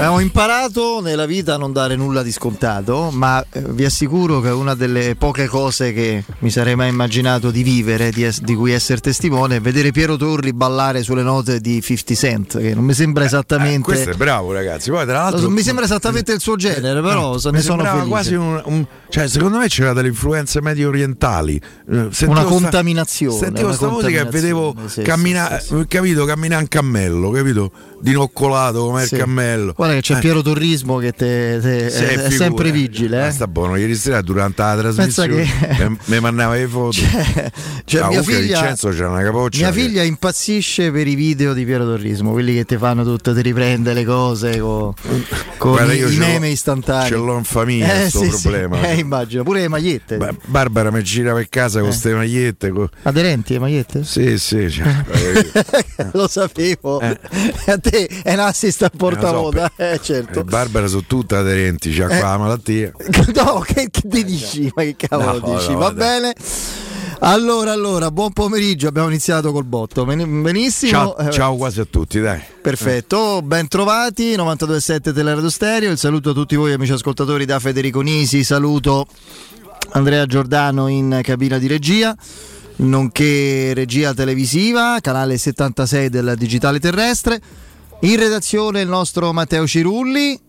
Ho imparato nella vita a non dare nulla di scontato, ma vi assicuro che una delle poche cose che mi sarei mai immaginato di vivere, di cui essere testimone, è vedere Piero Torri ballare sulle note di 50 Cent, che non mi sembra esattamente... questo è bravo, ragazzi. Poi, tra l'altro, non mi sembra esattamente il suo genere, però se ne sono felice. Quasi cioè, secondo me c'era delle influenze medio orientali, una contaminazione. Sentivo questa musica e vedevo camminare, capito? Camminare un cammello, capito? Dinoccolato come il cammello. Guarda che c'è Piero Torrismo che è sempre vigile. Sta buono, ieri sera durante la trasmissione mi mandava le foto. Cioè, mia figlia, Vincenzo, c'è una capoccia. Mia figlia impazzisce per i video di Piero Torrismo, quelli che ti fanno tutto, ti riprende le cose con i meme istantanei. Ce l'ho in famiglia questo problema. Immagino, pure le magliette. Barbara mi gira per casa con queste magliette. Aderenti le magliette? Sì, cioè, lo sapevo. A te è un assist a portavoce. Certo. Barbara sono tutte aderenti, c'ha qua la malattia. No, che ti dici? Ma che cavolo dici? No, va bene. Allora, buon pomeriggio, abbiamo iniziato col botto. Benissimo. Ciao quasi a tutti, dai. Perfetto, ben trovati, 92.7 Teleradio Stereo. Il saluto a tutti voi amici ascoltatori da Federico Nisi, saluto Andrea Giordano in cabina di regia, nonché regia televisiva, canale 76 del Digitale Terrestre. In redazione il nostro Matteo Cirulli,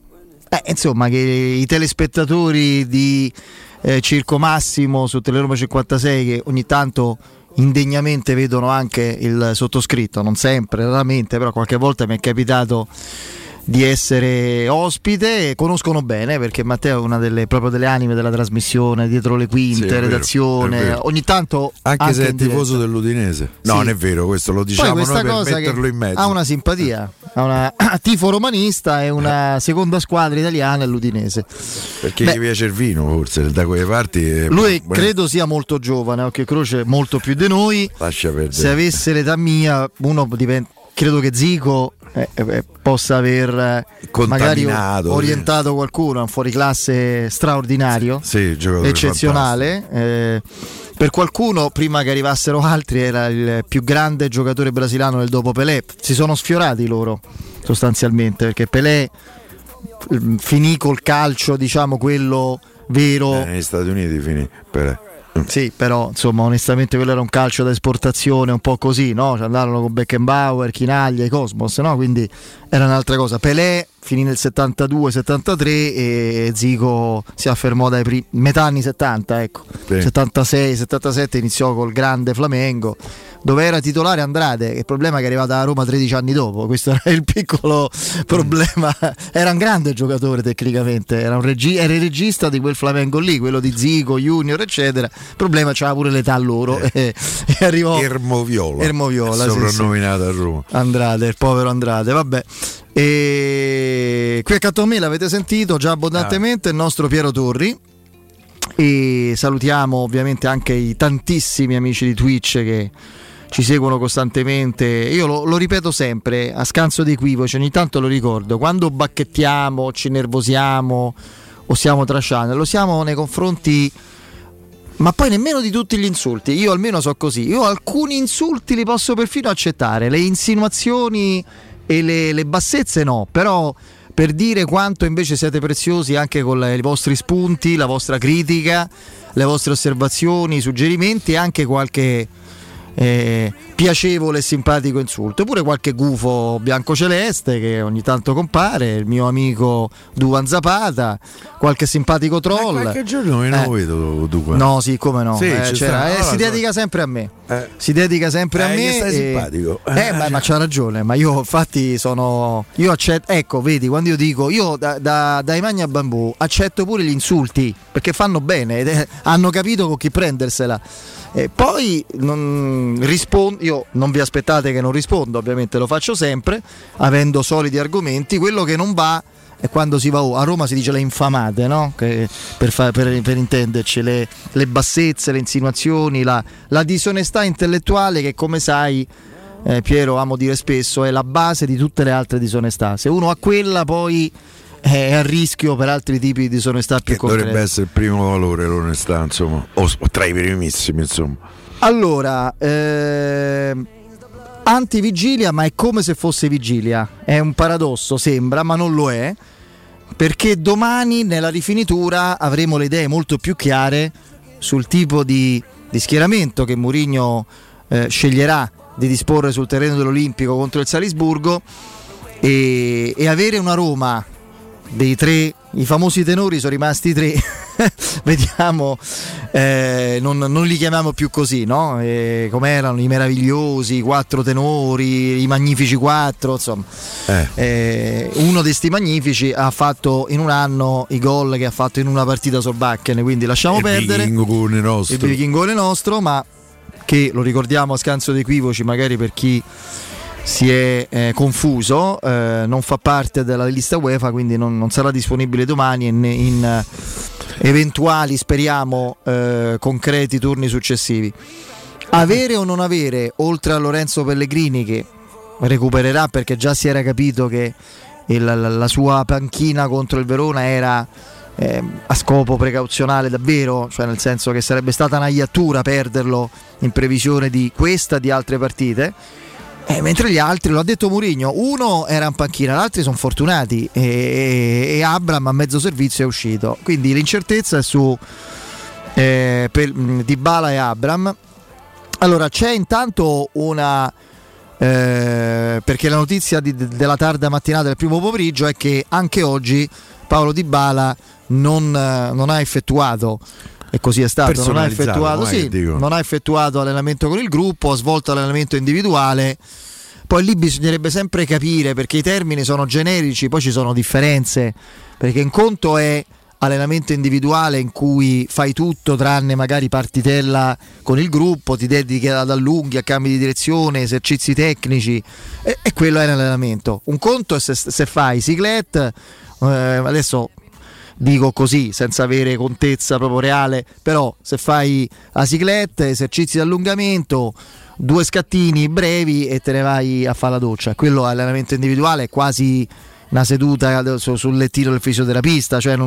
insomma, che i telespettatori di Circo Massimo su Teleroma 56, che ogni tanto indegnamente vedono anche il sottoscritto, non sempre, raramente, però qualche volta mi è capitato di essere ospite, e conoscono bene perché Matteo è una delle anime della trasmissione, dietro le quinte, sì, redazione, vero. Ogni tanto anche se è tifoso dell'Udinese. No, non è vero, questo lo diciamo noi per metterlo in mezzo. Ha una simpatia, ha una tifo romanista, è una seconda squadra italiana all'Udinese. Perché gli piace il vino, forse, da quelle parti. Lui credo sia molto giovane, occhio e croce, molto più di noi. Lascia perdere. Se avesse l'età mia, uno diventa, credo che Zico possa aver magari orientato qualcuno, un fuoriclasse straordinario, eccezionale. Per qualcuno, prima che arrivassero altri, era il più grande giocatore brasiliano del dopo Pelé. Si sono sfiorati loro sostanzialmente, perché Pelé finì col calcio, diciamo, quello vero. Negli Stati Uniti finì Pelé. Sì, però insomma, onestamente quello era un calcio da esportazione, un po' così, no? Ci andarono con Beckenbauer, Chinaglia, i Cosmos, no? Quindi era un'altra cosa. Pelé finì nel 72-73 e Zico si affermò dai metà anni 70, ecco. Sì. 76-77 iniziò col grande Flamengo, dove era titolare Andrade. Il problema è che è arrivato a Roma 13 anni dopo, questo era il piccolo problema. Era un grande giocatore tecnicamente, era il regista di quel Flamengo lì, quello di Zico Junior eccetera. Il problema, c'era pure l'età loro, e arrivò Ermoviola soprannominato a Roma Andrade, il povero Andrade, vabbè. E qui accanto a me l'avete sentito già abbondantemente il nostro Piero Torri, e salutiamo ovviamente anche i tantissimi amici di Twitch che ci seguono costantemente. Io lo ripeto sempre a scanso di equivoci, ogni tanto lo ricordo: quando bacchettiamo, ci nervosiamo o siamo trasciani, lo siamo nei confronti, ma poi nemmeno di tutti gli insulti. Io almeno so così, io alcuni insulti li posso perfino accettare, le insinuazioni e le bassezze no, però per dire quanto invece siete preziosi anche con i vostri spunti, la vostra critica, le vostre osservazioni, i suggerimenti, e anche qualche piacevole e simpatico insulto, oppure qualche gufo biancoceleste che ogni tanto compare, il mio amico Duvan Zapata, qualche simpatico troll. Qualche giorno io non lo vedo Duvan. No, sì, come no, sì, si dedica sempre a me, si dedica sempre a me, stai simpatico. Ma c'ha ragione, ma io infatti io accetto, ecco, vedi, quando io dico, io dai Magna Bambù accetto pure gli insulti, perché fanno bene, hanno capito con chi prendersela. Poi non rispondo, io non vi aspettate che non rispondo, ovviamente lo faccio sempre avendo solidi argomenti. Quello che non va è quando si va a Roma, si dice le infamate, no? Che per intenderci, le bassezze, le insinuazioni, la disonestà intellettuale, che come sai Piero, amo dire spesso, è la base di tutte le altre disonestà. Se uno ha quella, poi è a rischio per altri tipi di disonestà più concrete. Dovrebbe essere il primo valore, l'onestà, insomma, o tra i primissimi, insomma. Allora, antivigilia, ma è come se fosse vigilia. È un paradosso, sembra, ma non lo è, perché domani nella rifinitura avremo le idee molto più chiare sul tipo di schieramento che Mourinho sceglierà di disporre sul terreno dell'Olimpico contro il Salisburgo, e avere una Roma dei tre, i famosi tenori sono rimasti tre, vediamo, non li chiamiamo più così, no? Come erano i meravigliosi, i quattro tenori, i magnifici quattro, insomma. Uno di sti magnifici ha fatto in un anno i gol che ha fatto in una partita Solbakken, quindi lasciamo perdere il bichingone nostro, ma che lo ricordiamo a scanso di equivoci, magari per chi si è confuso, non fa parte della lista UEFA, quindi non sarà disponibile domani in eventuali, speriamo, concreti turni successivi. Avere o non avere, oltre a Lorenzo Pellegrini che recupererà, perché già si era capito che la sua panchina contro il Verona era a scopo precauzionale davvero, cioè nel senso che sarebbe stata una iattura perderlo in previsione di questa e di altre partite. Mentre gli altri, lo ha detto Mourinho, uno era in panchina, gli altri sono fortunati, e Abraham a mezzo servizio è uscito, quindi l'incertezza è su Dybala e Abraham. Allora c'è intanto una perché la notizia della tarda mattinata del primo pomeriggio è che anche oggi Paolo Dybala non ha effettuato, e così è stato, non ha effettuato allenamento con il gruppo, ha svolto allenamento individuale. Poi lì bisognerebbe sempre capire, perché i termini sono generici, poi ci sono differenze, perché un conto è allenamento individuale in cui fai tutto tranne magari partitella con il gruppo, ti dedichi ad allunghi, a cambi di direzione, esercizi tecnici, e quello è l'allenamento. Un conto è se fai ciclette, adesso dico così senza avere contezza proprio reale, però se fai la cicletta, esercizi di allungamento, due scattini brevi e te ne vai a fare la doccia, quello è allenamento individuale, è quasi una seduta sul lettino del fisioterapista, cioè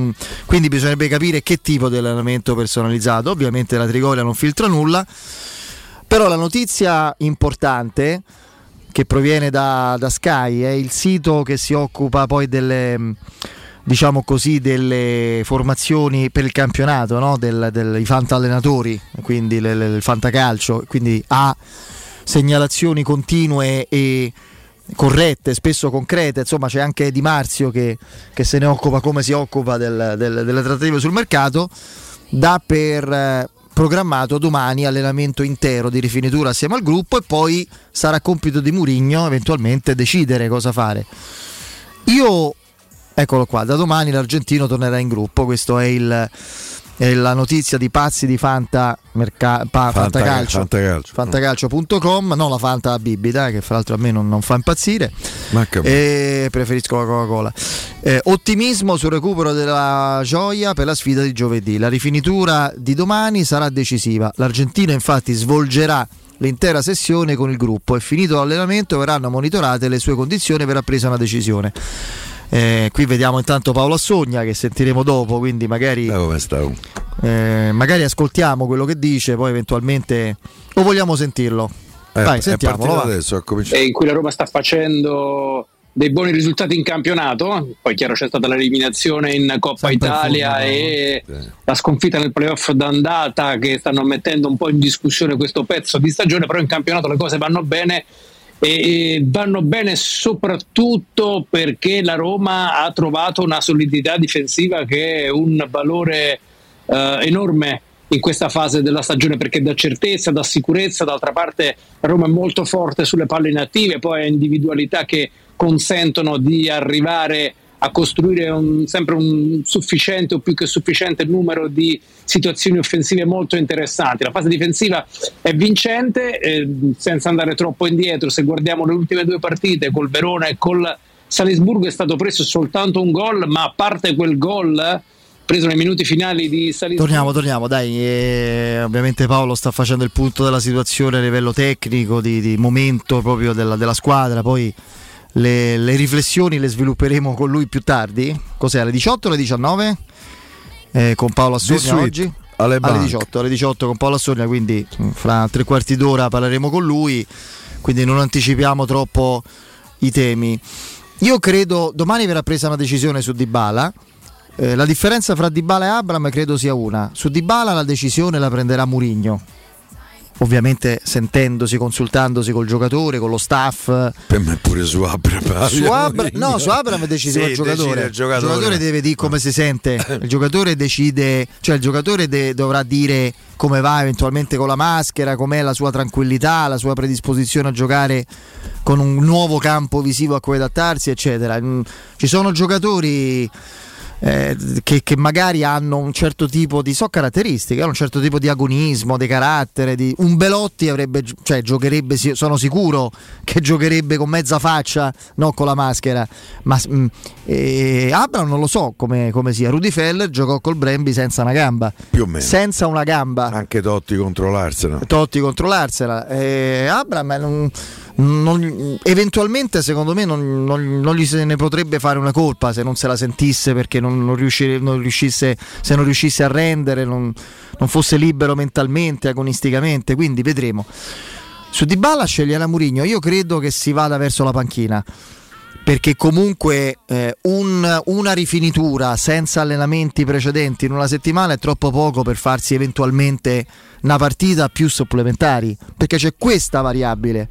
quindi bisognerebbe capire che tipo di allenamento personalizzato. Ovviamente la Trigoria non filtra nulla, però la notizia importante che proviene da Sky è il sito che si occupa poi delle, diciamo così, delle formazioni per il campionato, no? dei fantallenatori, quindi il fantacalcio, quindi ha segnalazioni continue e corrette, spesso concrete. Insomma, c'è anche Di Marzio che se ne occupa, come si occupa delle trattative sul mercato, dà per programmato domani allenamento intero di rifinitura assieme al gruppo, e poi sarà compito di Mourinho eventualmente decidere cosa fare. Eccolo qua, da domani l'argentino tornerà in gruppo, questa è la notizia di Pazzi di Fantacalcio. Fantacalcio.com, non la Fanta bibita, che fra l'altro a me non fa impazzire, e preferisco la Coca-Cola. Ottimismo sul recupero della gioia per la sfida di giovedì. La rifinitura di domani sarà decisiva. L'argentino infatti svolgerà l'intera sessione con il gruppo e, finito l'allenamento, verranno monitorate le sue condizioni per la presa una decisione. Qui vediamo intanto Paolo Assogna, che sentiremo dopo, quindi magari ascoltiamo quello che dice, poi eventualmente o vogliamo sentirlo. Dai, sentiamolo, adesso in cui la Roma sta facendo dei buoni risultati in campionato, poi chiaro c'è stata l'eliminazione in Coppa sempre Italia in fondo, e la sconfitta nel playoff d'andata, che stanno mettendo un po' in discussione questo pezzo di stagione, però in campionato le cose vanno bene, e vanno bene soprattutto perché la Roma ha trovato una solidità difensiva che è un valore enorme in questa fase della stagione, perché dà certezza, dà sicurezza. D'altra parte la Roma è molto forte sulle palle inattive, poi ha individualità che consentono di arrivare a costruire sempre un sufficiente o più che sufficiente numero di situazioni offensive molto interessanti. La fase difensiva è vincente, senza andare troppo indietro. Se guardiamo le ultime due partite col Verona e col Salisburgo, è stato preso soltanto un gol, ma a parte quel gol preso nei minuti finali di Salisburgo. Torniamo, dai. Ovviamente Paolo sta facendo il punto della situazione a livello tecnico, di momento proprio della squadra, poi le riflessioni le svilupperemo con lui più tardi. Cos'è, alle 18 o alle 19? Con Paolo Assogna oggi? Alle 18 con Paolo Assogna, quindi fra tre quarti d'ora parleremo con lui. quindi non anticipiamo troppo i temi. Io credo domani verrà presa una decisione su Dybala. La differenza fra Dybala e Abraham credo sia una. Su Dybala la decisione la prenderà Mourinho, ovviamente sentendosi, consultandosi col giocatore, con lo staff. Per me pure su Abraham. Su Abraham decisiva il giocatore. Il giocatore deve dire come si sente. Il giocatore decide, cioè il giocatore dovrà dire come va eventualmente con la maschera, com'è la sua tranquillità, la sua predisposizione a giocare con un nuovo campo visivo a cui adattarsi, eccetera. Ci sono giocatori che magari hanno un certo tipo di caratteristiche, hanno un certo tipo di agonismo, di carattere, di un Belotti avrebbe, cioè giocherebbe, sono sicuro che giocherebbe con mezza faccia, non con la maschera, ma Abraham non lo so come sia. Rudi Feller giocò col Bremby senza una gamba, più o meno senza una gamba, anche Totti contro l'Arsenal. Abraham eventualmente secondo me non gli se ne potrebbe fare una colpa se non se la sentisse, perché non riuscisse a rendere, non fosse libero mentalmente, agonisticamente, quindi vedremo. Su Dybala sceglierà Mourinho. Io credo che si vada verso la panchina, perché comunque una rifinitura senza allenamenti precedenti in una settimana è troppo poco per farsi eventualmente una partita più supplementari, perché c'è questa variabile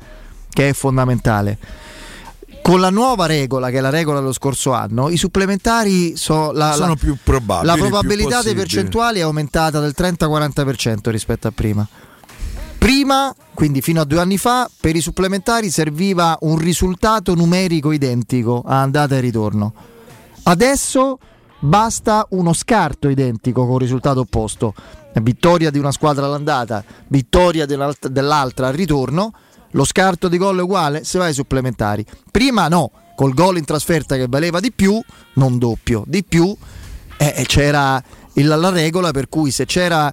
che è fondamentale. Con la nuova regola, che è la regola dello scorso anno, i supplementari sono più probabili. La probabilità dei percentuali è aumentata del 30-40% rispetto a prima. Prima, quindi fino a 2 anni fa, per i supplementari serviva un risultato numerico identico a andata e ritorno. Adesso basta uno scarto identico con risultato opposto. Vittoria di una squadra all'andata, vittoria dell'altra al ritorno. Lo scarto di gol è uguale, se vai ai supplementari. Prima no, col gol in trasferta che valeva di più, non doppio, di più, c'era la regola per cui se c'era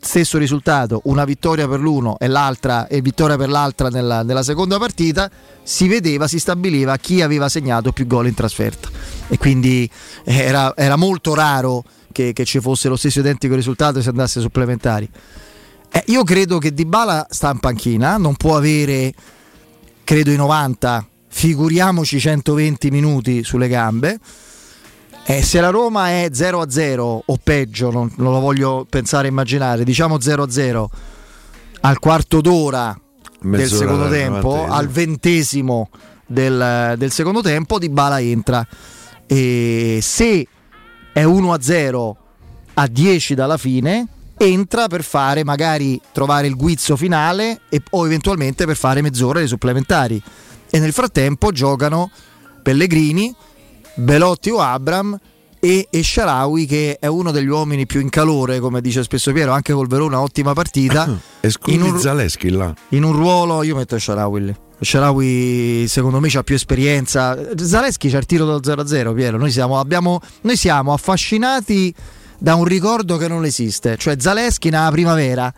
stesso risultato, una vittoria per l'uno e l'altra e vittoria per l'altra nella seconda partita, si vedeva, si stabiliva chi aveva segnato più gol in trasferta, e quindi era molto raro che ci fosse lo stesso identico risultato se andasse ai supplementari. Io credo che Dybala sta in panchina, non può avere, credo, i 90, figuriamoci 120 minuti sulle gambe. Se la Roma è 0-0 o peggio, non lo voglio pensare e immaginare, diciamo 0-0 al quarto d'ora del secondo tempo, al 20° del secondo tempo Dybala entra, e se è 1-0 a 10 dalla fine entra per fare, magari trovare il guizzo finale o eventualmente per fare mezz'ora dei supplementari, e nel frattempo giocano Pellegrini, Belotti o Abraham e Shaarawy, che è uno degli uomini più in calore, come dice spesso Piero, anche col Verona ottima partita, Zaleschi là in un ruolo. Io metto Shaarawy, secondo me c'ha più esperienza. Zaleschi c'ha il tiro dal 0-0, Piero, noi siamo affascinati da un ricordo che non esiste, cioè Zaleschi nella primavera,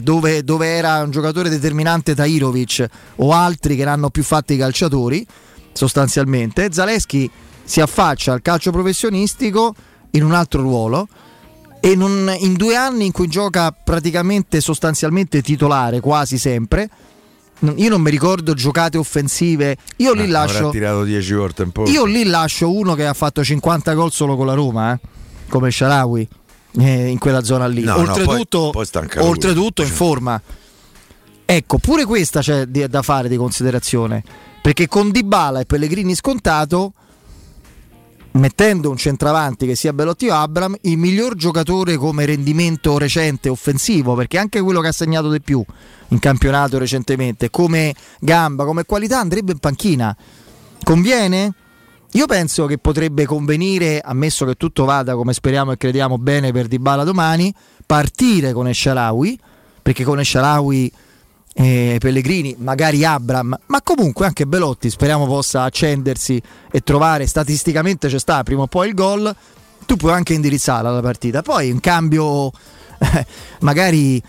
dove era un giocatore determinante Tahirović o altri che l'hanno più fatti i calciatori sostanzialmente. Zaleschi si affaccia al calcio professionistico in un altro ruolo, e in 2 anni in cui gioca praticamente sostanzialmente titolare quasi sempre, io non mi ricordo giocate offensive. Io lì lascio, tirato 10 volte in poco. Io lì lascio uno che ha fatto 50 gol solo con la Roma, come Shaarawy, in quella zona lì, oltretutto in forma. Ecco, pure questa c'è da fare di considerazione, perché con Dybala e Pellegrini scontato, mettendo un centravanti che sia Belotti o Abraham, il miglior giocatore come rendimento recente offensivo, perché anche quello che ha segnato di più in campionato recentemente, come gamba, come qualità, andrebbe in panchina. Conviene? Io penso che potrebbe convenire, ammesso che tutto vada come speriamo e crediamo bene per Dybala domani, partire con Shaarawy, perché con Shaarawy, Pellegrini, magari Abraham, ma comunque anche Belotti speriamo possa accendersi e trovare, statisticamente ci sta prima o poi il gol, tu puoi anche indirizzarla la partita. Poi un cambio, magari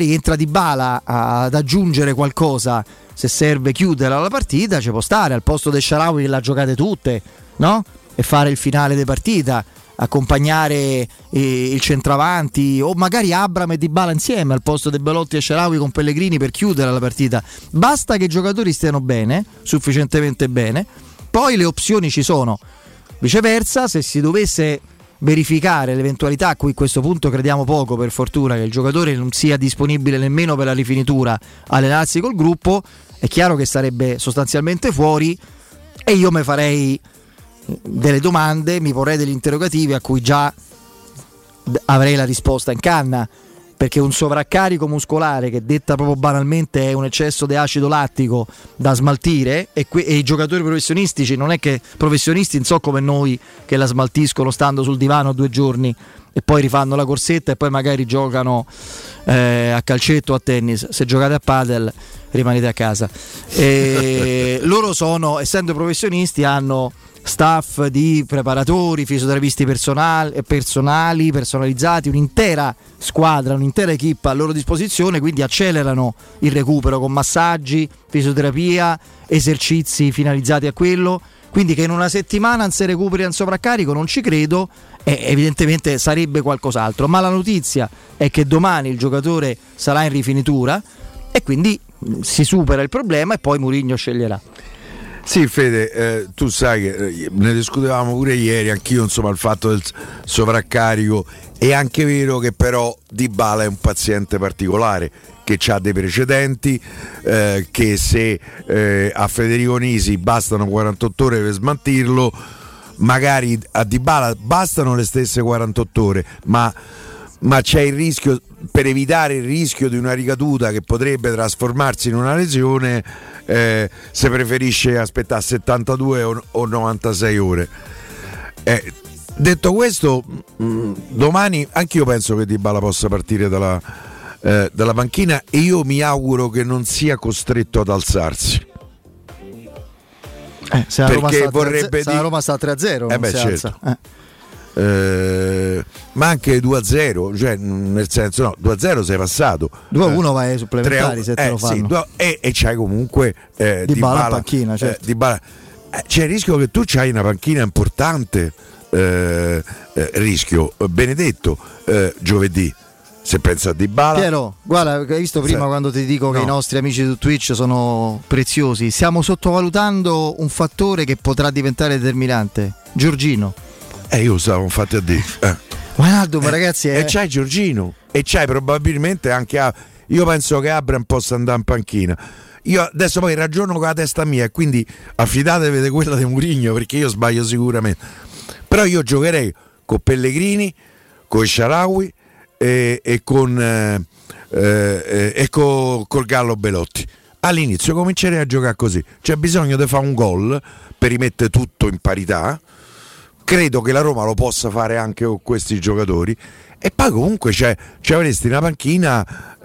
entra Dybala ad aggiungere qualcosa, se serve chiudere la partita ci può stare, al posto dei Shaarawy che la giocate tutte, no? E fare il finale di partita, accompagnare il centravanti o magari Abraham e Dybala insieme al posto di Belotti e Shaarawy con Pellegrini per chiudere la partita. Basta che i giocatori stiano bene, sufficientemente bene, poi le opzioni ci sono. Viceversa, se si dovesse verificare l'eventualità, a cui questo punto crediamo poco per fortuna, che il giocatore non sia disponibile nemmeno per la rifinitura allenarsi col gruppo, è chiaro che sarebbe sostanzialmente fuori, e io mi farei delle domande, mi porrei degli interrogativi a cui già avrei la risposta in canna, perché un sovraccarico muscolare, che detta proprio banalmente è un eccesso di acido lattico da smaltire, e i giocatori professionistici non è che professionisti, non so come noi, che la smaltiscono stando sul divano 2 giorni e poi rifanno la corsetta e poi magari giocano a calcetto o a tennis. Se giocate a padel rimanete a casa. E loro sono, essendo professionisti, hanno staff di preparatori, fisioterapisti personali, personalizzati, un'intera squadra, un'intera equipe a loro disposizione, quindi accelerano il recupero con massaggi, fisioterapia, esercizi finalizzati a quello. Quindi che in una settimana non si recuperi un sovraccarico non ci credo, e evidentemente sarebbe qualcos'altro. Ma la notizia è che domani il giocatore sarà in rifinitura e quindi si supera il problema e poi Mourinho sceglierà. Sì, Fede, tu sai che ne discutevamo pure ieri, anch'io, insomma, il fatto del sovraccarico. È anche vero che però Dybala è un paziente particolare, che ha dei precedenti, che se a Federico Nisi bastano 48 ore per smaltirlo, magari a Dybala bastano le stesse 48 ore, ma c'è il rischio, per evitare il rischio di una ricaduta che potrebbe trasformarsi in una lesione, se preferisce aspettare 72 o 96 ore. Detto questo, domani anch'io penso che Dybala possa partire dalla panchina, e io mi auguro che non sia costretto ad alzarsi. Se la Roma sta 3-0, non si alza. Ma anche 2-0, cioè, nel senso, no, 2-0 sei passato, 2-1 vai ai supplementari, 3-1, se te lo fanno, sì, e c'hai comunque Dybala in panchina, certo. Dybala. C'è il rischio che tu c'hai una panchina importante, rischio Benedetto giovedì, se pensa a Dybala. Piero, guarda, hai visto prima quando ti dico che i nostri amici su Twitch sono preziosi, stiamo sottovalutando un fattore che potrà diventare determinante, Giorgino. Io stavo infatti a dire Guardo, ma ragazzi e c'hai Giorgino, e c'hai probabilmente anche io penso che Abraham possa andare in panchina. Io adesso poi ragiono con la testa mia, quindi affidatevi di quella di Mourinho, perché io sbaglio sicuramente, però io giocherei con Pellegrini, con Shaarawy e col Gallo Belotti. All'inizio comincerei a giocare così, c'è bisogno di fare un gol per rimettere tutto in parità. Credo che la Roma lo possa fare anche con questi giocatori, e poi comunque c'è avresti una panchina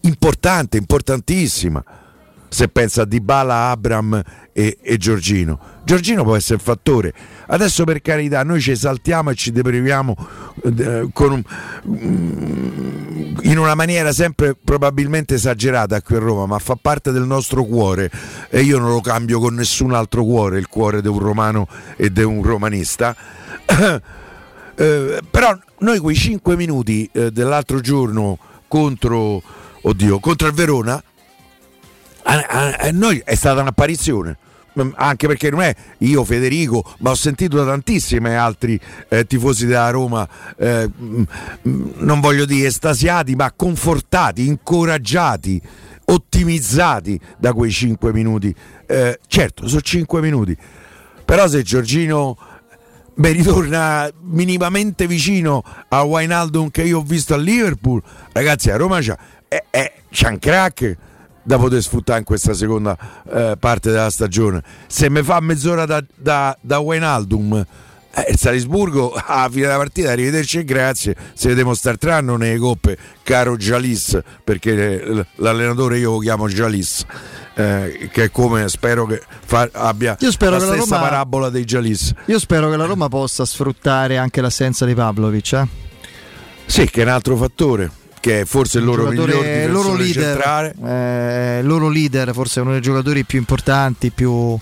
importantissima, se pensa a Dybala, Abraham e Giorgino può essere un fattore. Adesso, per carità, noi ci saltiamo e ci depriviamo in una maniera sempre probabilmente esagerata qui a Roma, ma fa parte del nostro cuore, e io non lo cambio con nessun altro cuore, il cuore di un romano e di un romanista. Però noi quei 5 minuti dell'altro giorno contro il Verona, a noi è stata un'apparizione, anche perché non è io, Federico, ma ho sentito da tantissimi altri tifosi della Roma, non voglio dire estasiati, ma confortati, incoraggiati, ottimizzati da quei 5 minuti. Certo, sono 5 minuti, però se Giorgino ritorna minimamente vicino a Wijnaldum che io ho visto a Liverpool, ragazzi, a Roma c'è un crack da poter sfruttare in questa seconda parte della stagione. Se mi fa mezz'ora da Wijnaldum, il Salisburgo alla fine della partita, arrivederci e grazie, se vediamo startranno nelle coppe, caro Gialis, perché l'allenatore io lo chiamo Gialis, che è come spero che abbia la stessa parabola dei Gialis. Io spero che la Roma possa sfruttare anche l'assenza di Pavlovic, sì, che è un altro fattore, che è forse il loro miglior difensore centrale, il loro leader, forse uno dei giocatori più importanti, più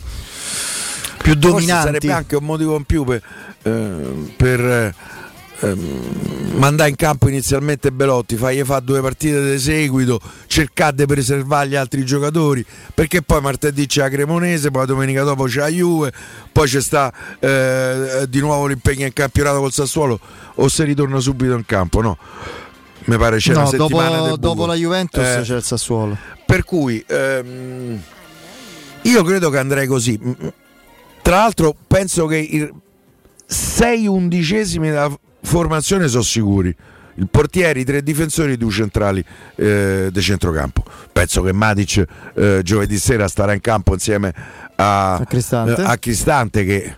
più dominanti. Forse sarebbe anche un motivo in più per mandare in campo inizialmente Belotti, fargli fa 2 partite di seguito, cercare di preservare gli altri giocatori, perché poi martedì c'è la Cremonese, poi la domenica dopo c'è la Juve, poi c'è sta di nuovo l'impegno in campionato col Sassuolo, o se ritorna subito in campo, no? Mi pare c'è una settimana dopo la Juventus c'è il Sassuolo, per cui io credo che andrei così. Tra l'altro penso che i 6/11 della formazione sono sicuri, il portiere, i 3 difensori, i 2 centrali di centrocampo. Penso che Matic giovedì sera starà in campo insieme a Cristante, che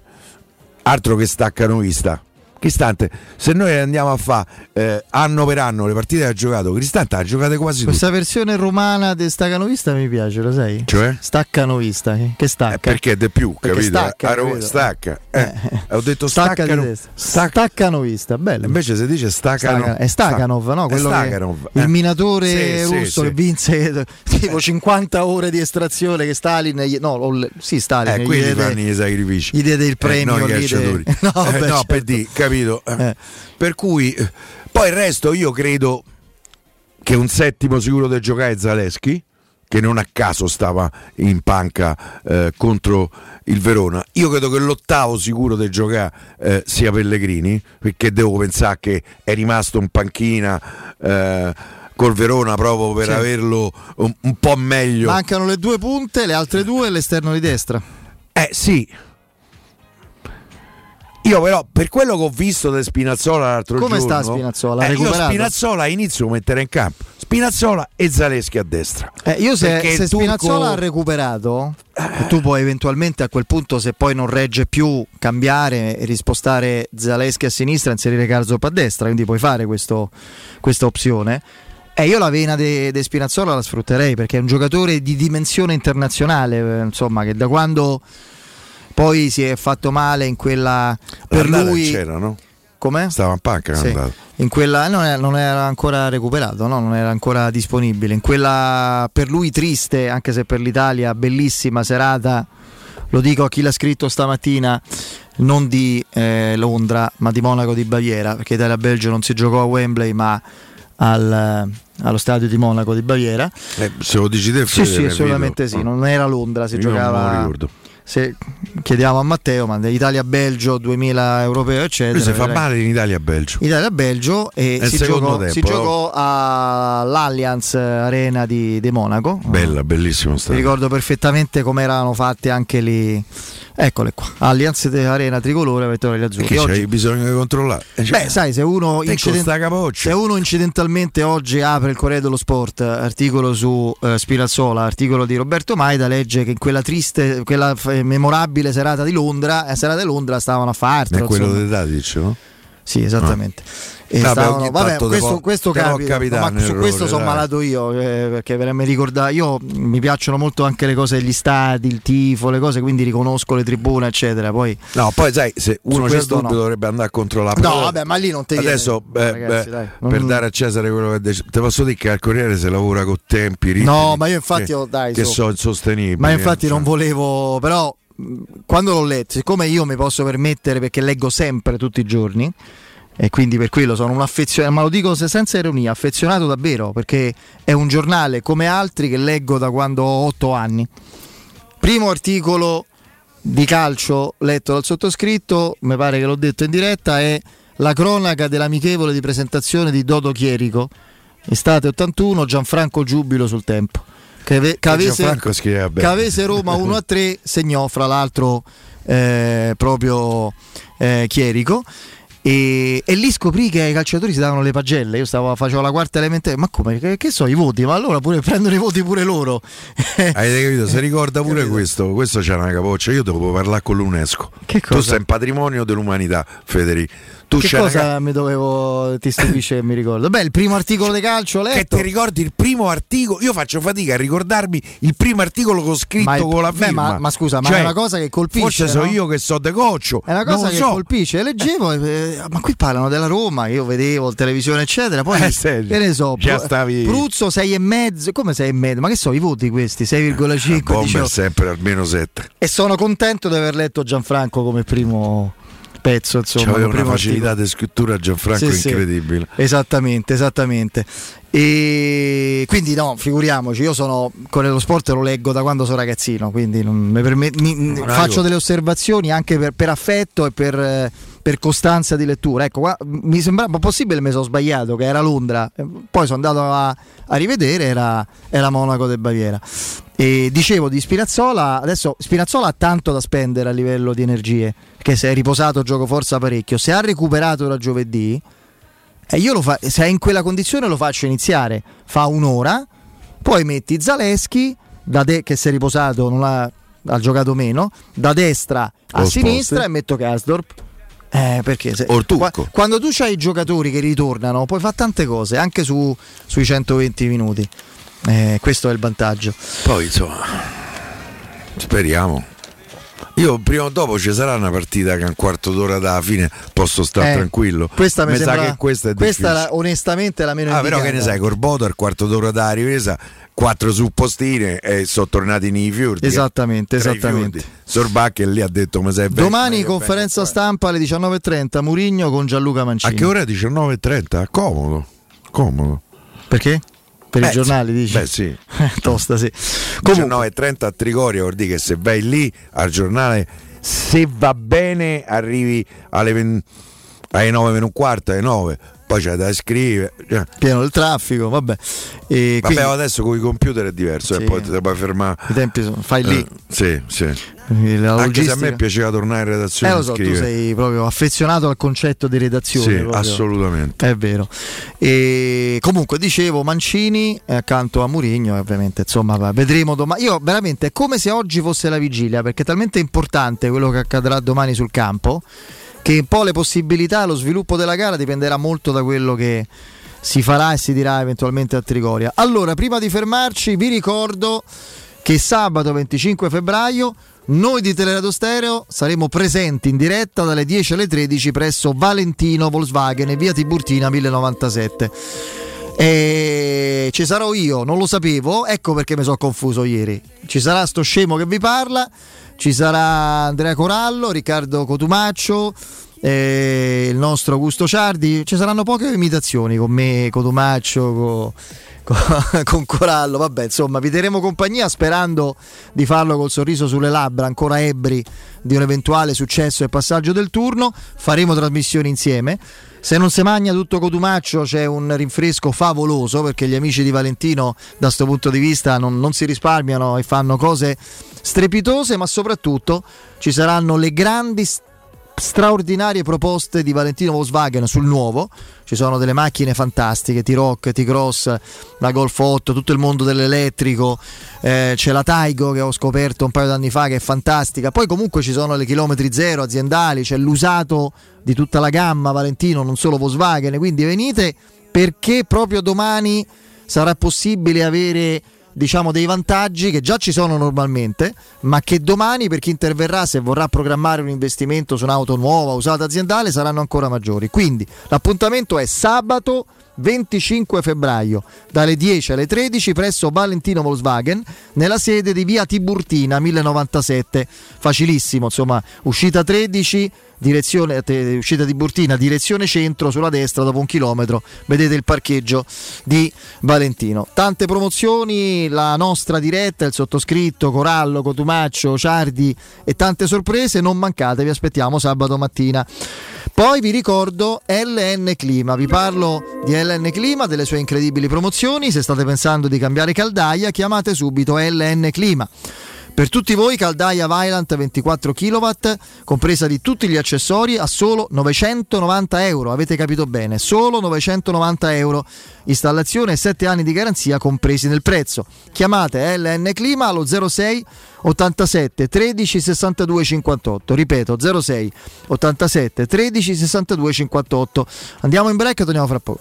altro che staccanovista. Cristante, se noi andiamo a fare anno per anno le partite che ha giocato, Cristante ha giocato quasi tutte. Questa versione romana del staccanovista mi piace, lo sai? Cioè? Staccanovista, che stacca? Perché di più, perché capito? Stacca, stacca. Ho detto staccanovista, bello. Invece si dice Stakhanov. È Stakhanov, no? Quello che il minatore russo che vinse tipo 50 ore di estrazione, che Stalin Stalin quelli gli fanno i sacrifici. Gli diede il premio, non gli no, per dire, capito? Per cui poi il resto, io credo che un settimo sicuro del giocare è Zalewski, che non a caso stava in panca contro il Verona. Io credo che l'8° sicuro del giocare sia Pellegrini, perché devo pensare che è rimasto in panchina col Verona proprio per averlo un po' meglio. Mancano le 2 punte, le altre 2 e l'esterno di destra. Sì. Io però, per quello che ho visto di Spinazzola l'altro giorno... Come sta Spinazzola? Io Spinazzola inizio a mettere in campo Spinazzola e Zalewski a destra. Io se Spinazzola ha recuperato, tu puoi eventualmente a quel punto, se poi non regge più, cambiare e rispostare Zalewski a sinistra e inserire Garzop a destra, quindi puoi fare questa opzione. Io la vena di Spinazzola la sfrutterei, perché è un giocatore di dimensione internazionale, insomma, che da quando... Poi si è fatto male in quella, per lui c'era, no? Com'è? Stava in panca, in quella non era ancora recuperato, no? Non era ancora disponibile. In quella per lui triste, anche se per l'Italia bellissima serata, lo dico a chi l'ha scritto stamattina, non di Londra, ma di Monaco di Baviera, perché Italia-Belgio non si giocò a Wembley, ma allo stadio di Monaco di Baviera. Se lo dici te, sì, assolutamente sì, non era Londra, si giocava. Non lo ricordo. Se chiediamo a Matteo, ma Italia-Belgio 2000 europeo eccetera, lui si fa male in Italia-Belgio e si giocò all'Allianz Arena di Monaco, bellissimo stadio. Ricordo perfettamente come erano fatte anche lì, eccole qua, Allianz Arena tricolore, vettori azzurri. Che oggi... c'hai bisogno di controllare, sai, se uno incidentalmente oggi apre il Corriere dello Sport, articolo su Spinazzola, articolo di Roberto Maida, legge che in quella memorabile serata di Londra, stavano a farlo. È quello dei Tadic, no? Sì, esattamente. Questo capita, ma su questo sono malato io, perché mi ricorda, io mi piacciono molto anche le cose degli stati, il tifo, le cose, quindi riconosco le tribune, eccetera. Poi sai, se uno c'è dubbio dovrebbe andare a controllare. No, vabbè, ma lì non te adesso ragazzi, dai, per dare a Cesare quello che te posso dire, che al Corriere se lavora con tempi ritmi, no, ma io infatti che sono insostenibili. Ma infatti non volevo, però quando l'ho letto, siccome io mi posso permettere, perché leggo sempre tutti i giorni e quindi per quello sono un affezionato, ma lo dico senza ironia, affezionato davvero, perché è un giornale come altri che leggo da quando ho 8 anni. Primo articolo di calcio letto dal sottoscritto, mi pare che l'ho detto in diretta, è la cronaca dell'amichevole di presentazione di Dodo Chierico, estate 81, Gianfranco Giubilo sul Tempo. Cavese Roma 1-3, segnò fra l'altro proprio Chierico, e lì scoprì che ai calciatori si davano le pagelle. Io facevo la quarta elementare, ma come, che so, i voti, ma allora pure prendono i voti pure loro. Avete capito? Si ricorda pure questo c'è una capoccia. Io devo parlare con l'UNESCO. Che cosa? Tu sei in patrimonio dell'umanità, Federico. Tu che cosa mi dovevo, ti stupisce che mi ricordo? Beh, il primo articolo di calcio letto. Che ti ricordi il primo articolo? Io faccio fatica a ricordarmi il primo articolo che ho scritto con la firma. Ma scusa, ma è una cosa che colpisce. Forse so io che so de coccio. È una cosa non che colpisce. Leggevo, ma qui parlano della Roma, io vedevo televisione, eccetera. Poi che ne so, Pruzzo 6,5. Come 6,5? Ma che so, i voti questi? 6,5. Bomber sempre almeno 7. E sono contento di aver letto Gianfranco come primo pezzo, insomma, c'aveva una facilità di scrittura Gianfranco incredibile. Esattamente. E quindi no, figuriamoci, io sono con lo sport, lo leggo da quando sono ragazzino, quindi non mi faccio delle osservazioni anche per affetto e per costanza di lettura. Ecco, qua mi sembrava possibile, mi sono sbagliato che era Londra, poi sono andato a rivedere, era Monaco del Baviera. E dicevo di Spinazzola, adesso Spinazzola ha tanto da spendere a livello di energie, che se è riposato giocoforza parecchio, se ha recuperato da giovedì, se è in quella condizione lo faccio iniziare, fa un'ora, poi metti Zaleschi, che si è riposato, non ha giocato meno, da destra a sinistra, e metto Kasdorp. Perché quando tu c'hai i giocatori che ritornano, puoi fare tante cose, anche sui 120 minuti. Questo è il vantaggio. Poi insomma speriamo. Io prima o dopo ci sarà una partita che a un quarto d'ora dalla fine posso stare tranquillo. Questa mi sembra, sa che questa è difficile. Questa onestamente è la meno indicata. Però che ne sai, Corboto al quarto d'ora dalla ripresa 4 suppostine e sono tornati nei fiordi. Esattamente. Sorbacchi lì ha detto ma sei domani bene, conferenza bene, stampa alle 19:30 Mourinho con Gianluca Mancini. A che ora è 19:30? Comodo. Perché? Per i giornali dici? Beh sì. Tosta sì. Comunque 19:30 a Trigoria vuol dire che se vai lì al giornale, se va bene arrivi alle 9:15, alle 9, poi c'è da scrivere, pieno del traffico, vabbè. Quindi adesso con i computer è diverso, sì. Poi ti puoi fermare. I tempi fai lì. Sì. Anche se a me piaceva tornare in redazione, lo so, tu sei proprio affezionato al concetto di redazione, sì, proprio. Assolutamente, è vero. E comunque dicevo Mancini accanto a Mourinho, ovviamente, insomma, vedremo domani. Io veramente è come se oggi fosse la vigilia, perché è talmente importante quello che accadrà domani sul campo che un po' le possibilità, lo sviluppo della gara dipenderà molto da quello che si farà e si dirà eventualmente a Trigoria. Allora, prima di fermarci vi ricordo che sabato 25 febbraio noi di Teleradio Stereo saremo presenti in diretta dalle 10 alle 13 presso Valentino Volkswagen e via Tiburtina 1097. E ci sarò io, non lo sapevo, ecco perché mi sono confuso ieri. Ci sarà sto scemo che vi parla, ci sarà Andrea Corallo, Riccardo Cotumaccio, il nostro Augusto Ciardi. Ci saranno poche imitazioni con me, Cotumaccio, con Corallo, vabbè, insomma vi terremo compagnia sperando di farlo col sorriso sulle labbra, ancora ebbri di un eventuale successo e passaggio del turno. Faremo trasmissioni insieme, se non si magna tutto Cotumaccio c'è un rinfresco favoloso, perché gli amici di Valentino da sto punto di vista non si risparmiano e fanno cose strepitose, ma soprattutto ci saranno le grandi straordinarie proposte di Valentino Volkswagen sul nuovo. Ci sono delle macchine fantastiche, T-Roc, T-Cross, la Golf 8, tutto il mondo dell'elettrico, c'è la Taigo che ho scoperto un paio d'anni fa che è fantastica, poi comunque ci sono le chilometri zero aziendali, c'è l'usato di tutta la gamma Valentino, non solo Volkswagen, quindi venite perché proprio domani sarà possibile avere, diciamo, dei vantaggi che già ci sono normalmente, ma che domani per chi interverrà, se vorrà programmare un investimento su un'auto nuova, usata, aziendale, saranno ancora maggiori. Quindi l'appuntamento è sabato 25 febbraio dalle 10 alle 13 presso Valentino Volkswagen nella sede di via Tiburtina 1097. Facilissimo, insomma, uscita 13, uscita Tiburtina, direzione centro, sulla destra dopo 1 chilometro vedete il parcheggio di Valentino. Tante promozioni, la nostra diretta, il sottoscritto, Corallo, Cotumaccio, Ciardi e tante sorprese, non mancate, vi aspettiamo sabato mattina. Poi vi ricordo LN Clima, vi parlo di LN Clima, delle sue incredibili promozioni. Se state pensando di cambiare caldaia, chiamate subito LN Clima. Per tutti voi caldaia Vaillant 24 kW, compresa di tutti gli accessori, a solo €990. Avete capito bene, solo €990. Installazione e 7 anni di garanzia compresi nel prezzo. Chiamate LN Clima allo 06 87 13 62 58. Ripeto, 06 87 13 62 58. Andiamo in break e torniamo fra poco.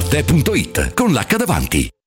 Arte.it, con l'H davanti.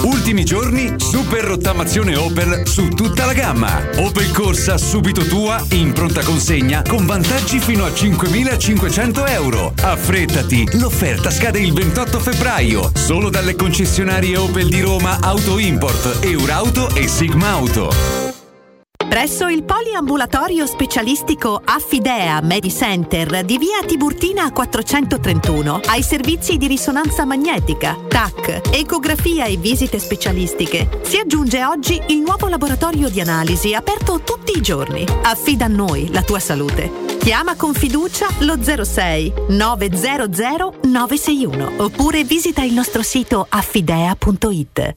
Ultimi giorni, super rottamazione Opel su tutta la gamma. Opel Corsa subito tua, in pronta consegna, con vantaggi fino a €5.500. Affrettati, l'offerta scade il 28 febbraio. Solo dalle concessionarie Opel di Roma, Auto Import, Eurauto e Sigma Auto. Presso il poliambulatorio specialistico Affidea Medicenter di via Tiburtina 431 hai servizi di risonanza magnetica, TAC, ecografia e visite specialistiche. Si aggiunge oggi il nuovo laboratorio di analisi aperto tutti i giorni. Affida a noi la tua salute. Chiama con fiducia lo 06 900 961 oppure visita il nostro sito affidea.it.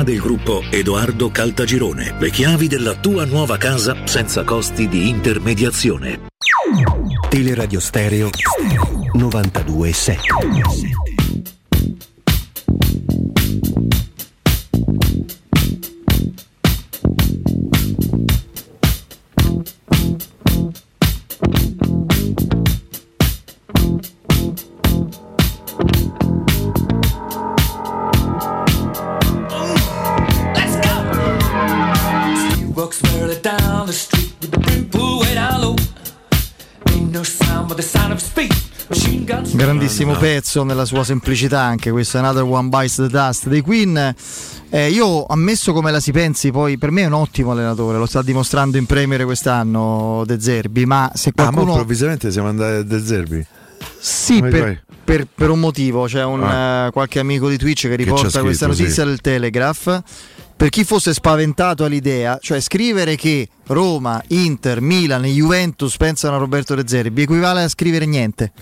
del gruppo Edoardo Caltagirone. Le chiavi della tua nuova casa senza costi di intermediazione. Teleradio Stereo 92.7. Grandissimo pezzo nella sua semplicità, anche questo Another One Bites the Dust dei Queen. Io, ammesso come la si pensi, poi per me è un ottimo allenatore, lo sta dimostrando in Premier quest'anno De Zerbi, ma se qualcuno... ma improvvisamente siamo andati a De Zerbi? Sì, per un motivo, c'è qualche amico di Twitch che riporta scritto, questa notizia del Telegraph. Per chi fosse spaventato all'idea, cioè scrivere che Roma, Inter, Milan e Juventus pensano a Roberto De Zerbi equivale a scrivere niente,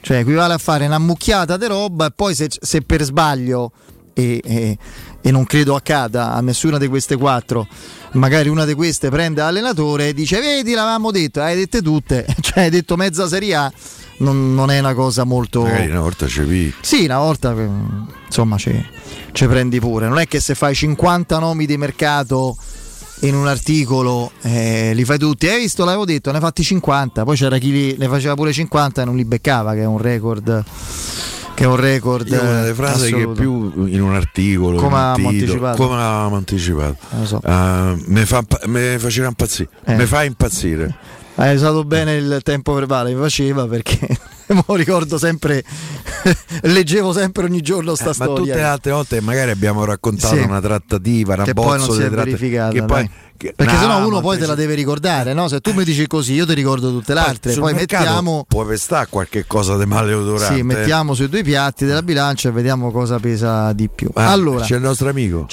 cioè equivale a fare una mucchiata di roba e poi se per sbaglio, e non credo accada a nessuna di queste quattro, magari una di queste prende allenatore e dice vedi l'avevamo detto, hai dette tutte, cioè hai detto mezza Serie A, non è una cosa molto... magari una volta ci vi... sì, una volta insomma ci prendi pure, non è che se fai 50 nomi di mercato in un articolo li fai tutti, hai visto l'avevo detto, ne hai fatti 50, poi c'era chi ne faceva pure 50 e non li beccava, che è un record, io una delle frasi assoluto. Che più in un articolo come l'avevamo anticipato, me faceva impazzire, me fa impazzire. Hai usato bene il tempo verbale, mi faceva, perché mo ricordo sempre, leggevo sempre ogni giorno sta storia. Ma tutte le altre volte magari abbiamo raccontato una trattativa, un abbozzo delle trattative, che poi... perché sennò uno poi te la deve ricordare, no? Se tu mi dici così io ti ricordo tutte le altre, poi mettiamo, può restare qualche cosa di maleodorante, sì, mettiamo sui due piatti della bilancia e vediamo cosa pesa di più. Allora, c'è il nostro amico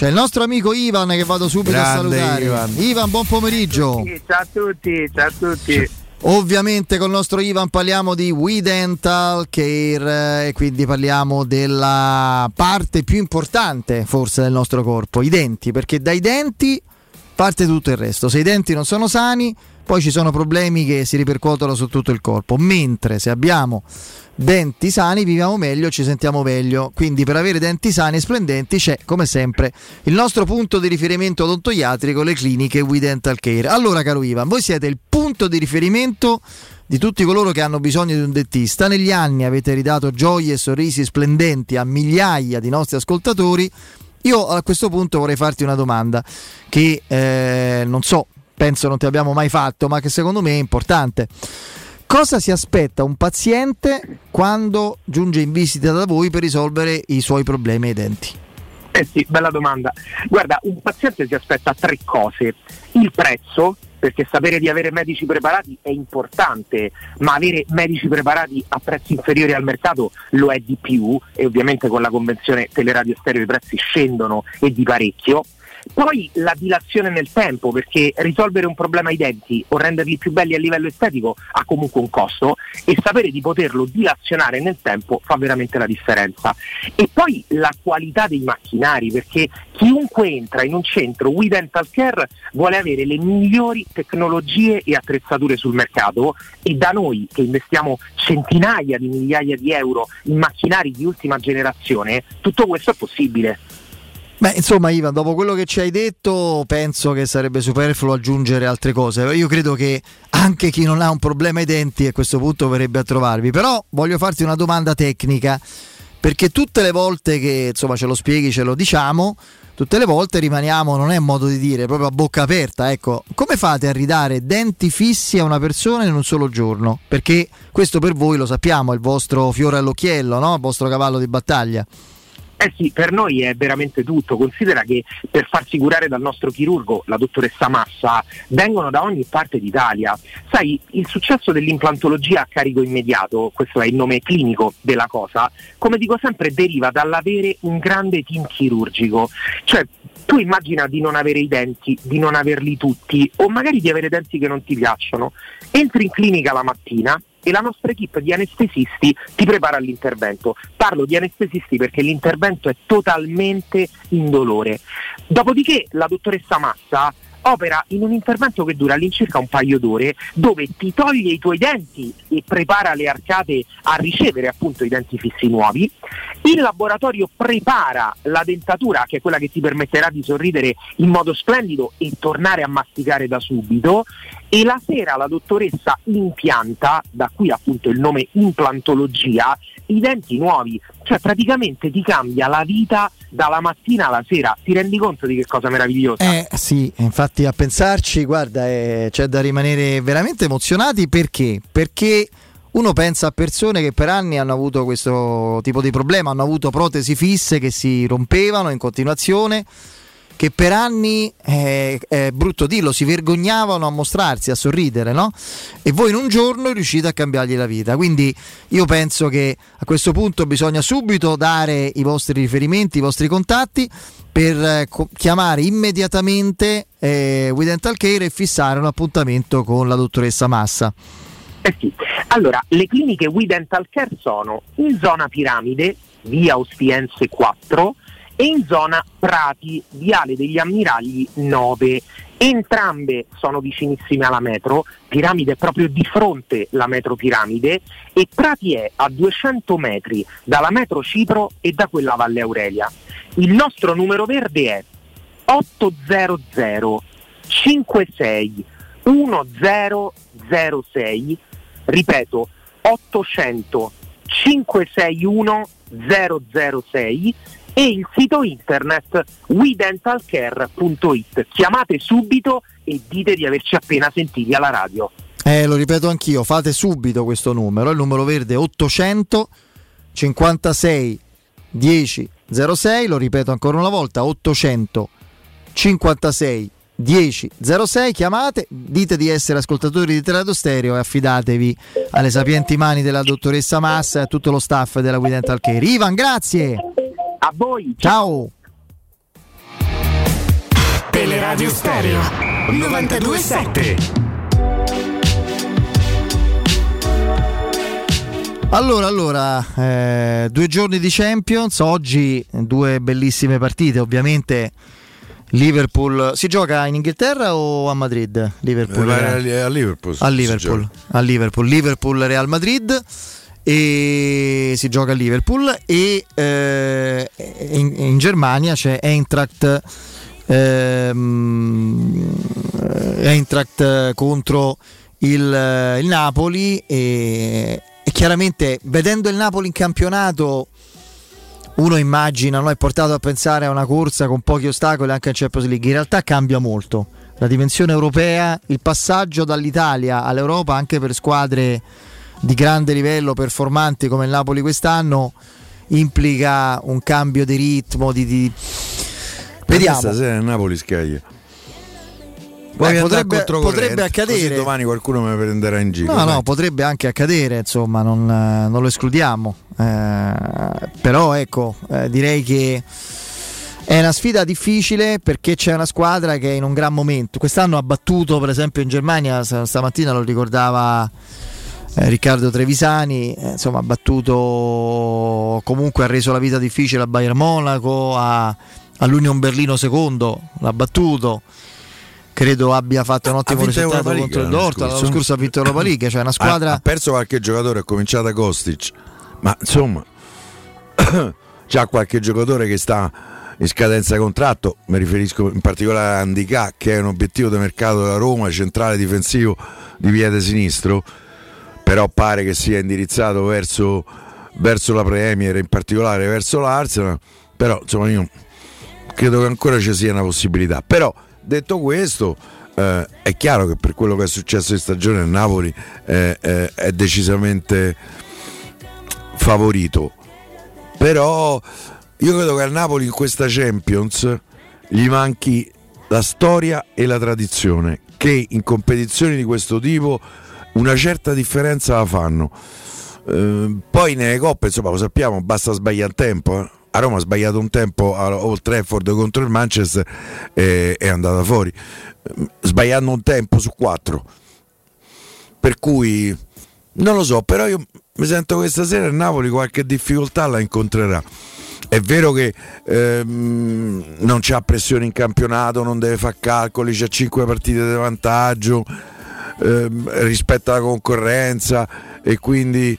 Ivan, che vado subito a salutare. Ivan, buon pomeriggio. Ciao a tutti. Ovviamente con il nostro Ivan parliamo di We Dental Care e quindi parliamo della parte più importante forse del nostro corpo, i denti, perché dai denti parte tutto il resto. Se i denti non sono sani, poi ci sono problemi che si ripercuotono su tutto il corpo, mentre se abbiamo denti sani viviamo meglio, ci sentiamo meglio. Quindi per avere denti sani e splendenti c'è come sempre il nostro punto di riferimento odontoiatrico, le cliniche We Dental Care. Allora caro Ivan, voi siete il punto di riferimento di tutti coloro che hanno bisogno di un dentista. Negli anni avete ridato gioie e sorrisi splendenti a migliaia di nostri ascoltatori. Io a questo punto vorrei farti una domanda che non so, penso non ti abbiamo mai fatto, ma che secondo me è importante. Cosa si aspetta un paziente quando giunge in visita da voi per risolvere i suoi problemi ai denti? Sì, bella domanda. Guarda, un paziente si aspetta tre cose. Il prezzo, perché sapere di avere medici preparati è importante, ma avere medici preparati a prezzi inferiori al mercato lo è di più, e ovviamente con la convenzione Teleradio Stereo i prezzi scendono, e di parecchio. Poi la dilazione nel tempo, perché risolvere un problema ai denti o renderli più belli a livello estetico ha comunque un costo, e sapere di poterlo dilazionare nel tempo fa veramente la differenza. E poi la qualità dei macchinari, perché chiunque entra in un centro We Dental Care vuole avere le migliori tecnologie e attrezzature sul mercato, e da noi che investiamo centinaia di migliaia di euro in macchinari di ultima generazione tutto questo è possibile. Beh, insomma Ivan, dopo quello che ci hai detto penso che sarebbe superfluo aggiungere altre cose. Io credo che anche chi non ha un problema ai denti a questo punto verrebbe a trovarvi, però voglio farti una domanda tecnica, perché tutte le volte che insomma ce lo spieghi, ce lo diciamo, tutte le volte rimaniamo, non è modo di dire, proprio a bocca aperta, ecco. Come fate a ridare denti fissi a una persona in un solo giorno? Perché questo per voi, lo sappiamo, è il vostro fiore all'occhiello, no? Il vostro cavallo di battaglia. Eh sì, per noi è veramente tutto. Considera che per farsi curare dal nostro chirurgo, la dottoressa Massa, vengono da ogni parte d'Italia. Sai, il successo dell'implantologia a carico immediato, questo è il nome clinico della cosa, come dico sempre, deriva dall'avere un grande team chirurgico. Cioè, tu immagina di non avere i denti, di non averli tutti, o magari di avere denti che non ti piacciono. Entri in clinica la mattina e la nostra equipe di anestesisti ti prepara all'intervento. Parlo di anestesisti perché l'intervento è totalmente indolore. Dopodiché la dottoressa Massa opera in un intervento che dura all'incirca un paio d'ore, dove ti toglie i tuoi denti e prepara le arcate a ricevere appunto i denti fissi nuovi. Il laboratorio prepara la dentatura, che è quella che ti permetterà di sorridere in modo splendido e tornare a masticare da subito, e la sera la dottoressa impianta, da qui appunto il nome implantologia, i denti nuovi. Cioè praticamente ti cambia la vita dalla mattina alla sera. Ti rendi conto di che cosa meravigliosa? Sì, infatti a pensarci, guarda, c'è da rimanere veramente emozionati. Perché uno pensa a persone che per anni hanno avuto questo tipo di problema, hanno avuto protesi fisse che si rompevano in continuazione, che per anni, è brutto dirlo, si vergognavano a mostrarsi, a sorridere, no? E voi in un giorno riuscite a cambiargli la vita. Quindi io penso che a questo punto bisogna subito dare i vostri riferimenti, i vostri contatti, per chiamare immediatamente We Dental Care e fissare un appuntamento con la dottoressa Massa. Sì. Allora, le cliniche We Dental Care sono in zona Piramide, via Ostiense 4, e in zona Prati, viale degli Ammiragli 9. Entrambe sono vicinissime alla metro. Piramide è proprio di fronte la metro Piramide, e Prati è a 200 metri dalla metro Cipro e da quella Valle Aurelia. Il nostro numero verde è 800 56 1006, ripeto 800 561 006, e il sito internet wedentalcare.it. Chiamate subito e dite di averci appena sentiti alla radio. Lo ripeto anch'io, fate subito questo numero, il numero verde 800 56 10 06, lo ripeto ancora una volta, 800 56 10 06, chiamate, dite di essere ascoltatori di Teleradio Stereo e affidatevi alle sapienti mani della dottoressa Massa e a tutto lo staff della We Dental Care. Ivan, grazie! A voi, ciao. Teleradio Stereo 92.7. Allora, 2 giorni di Champions, oggi 2 bellissime partite, ovviamente. Liverpool si gioca in Inghilterra o a Madrid? A Liverpool. Liverpool-Real Madrid, e si gioca a Liverpool, e in Germania c'è Eintracht contro il Napoli, e chiaramente vedendo il Napoli in campionato uno immagina, no, è portato a pensare a una corsa con pochi ostacoli anche in Champions League. In realtà cambia molto la dimensione europea, il passaggio dall'Italia all'Europa anche per squadre di grande livello, performanti come il Napoli quest'anno, implica un cambio di ritmo, di... Vediamo. Stasera il Napoli scaglia. Potrebbe accadere. Così domani qualcuno mi prenderà in giro. No, potrebbe anche accadere, insomma, non lo escludiamo. Però ecco, direi che è una sfida difficile, perché c'è una squadra che è in un gran momento. Quest'anno ha battuto, per esempio, in Germania, stamattina lo ricordava Riccardo Trevisani, insomma, ha battuto, comunque ha reso la vita difficile a Bayern Monaco, all'Union Berlino II l'ha battuto. Credo abbia fatto un ottimo risultato contro il Dortmund. L'anno scorso ha vinto Europa League, cioè una squadra ha perso qualche giocatore, ha cominciato a Kostic, ma insomma c'ha qualche giocatore che sta in scadenza contratto, mi riferisco in particolare a Ndicà, che è un obiettivo di mercato della Roma, centrale difensivo di piede sinistro, però pare che sia indirizzato verso la Premier, in particolare verso l'Arsenal, però insomma io credo che ancora ci sia una possibilità. Però detto questo, è chiaro che per quello che è successo in stagione il Napoli è decisamente favorito, però Io credo che al Napoli in questa Champions gli manchi la storia e la tradizione, che in competizioni di questo tipo una certa differenza la fanno. Poi nelle coppe, insomma, lo sappiamo, basta sbagliare tempo. A Roma ha sbagliato un tempo a Old Trafford contro il Manchester e è andata fuori, sbagliando un tempo su 4. Per cui non lo so, però io mi sento che stasera il Napoli qualche difficoltà la incontrerà. È vero che non c'ha pressione in campionato, non deve fare calcoli, c'ha 5 partite di vantaggio rispetto alla concorrenza, e quindi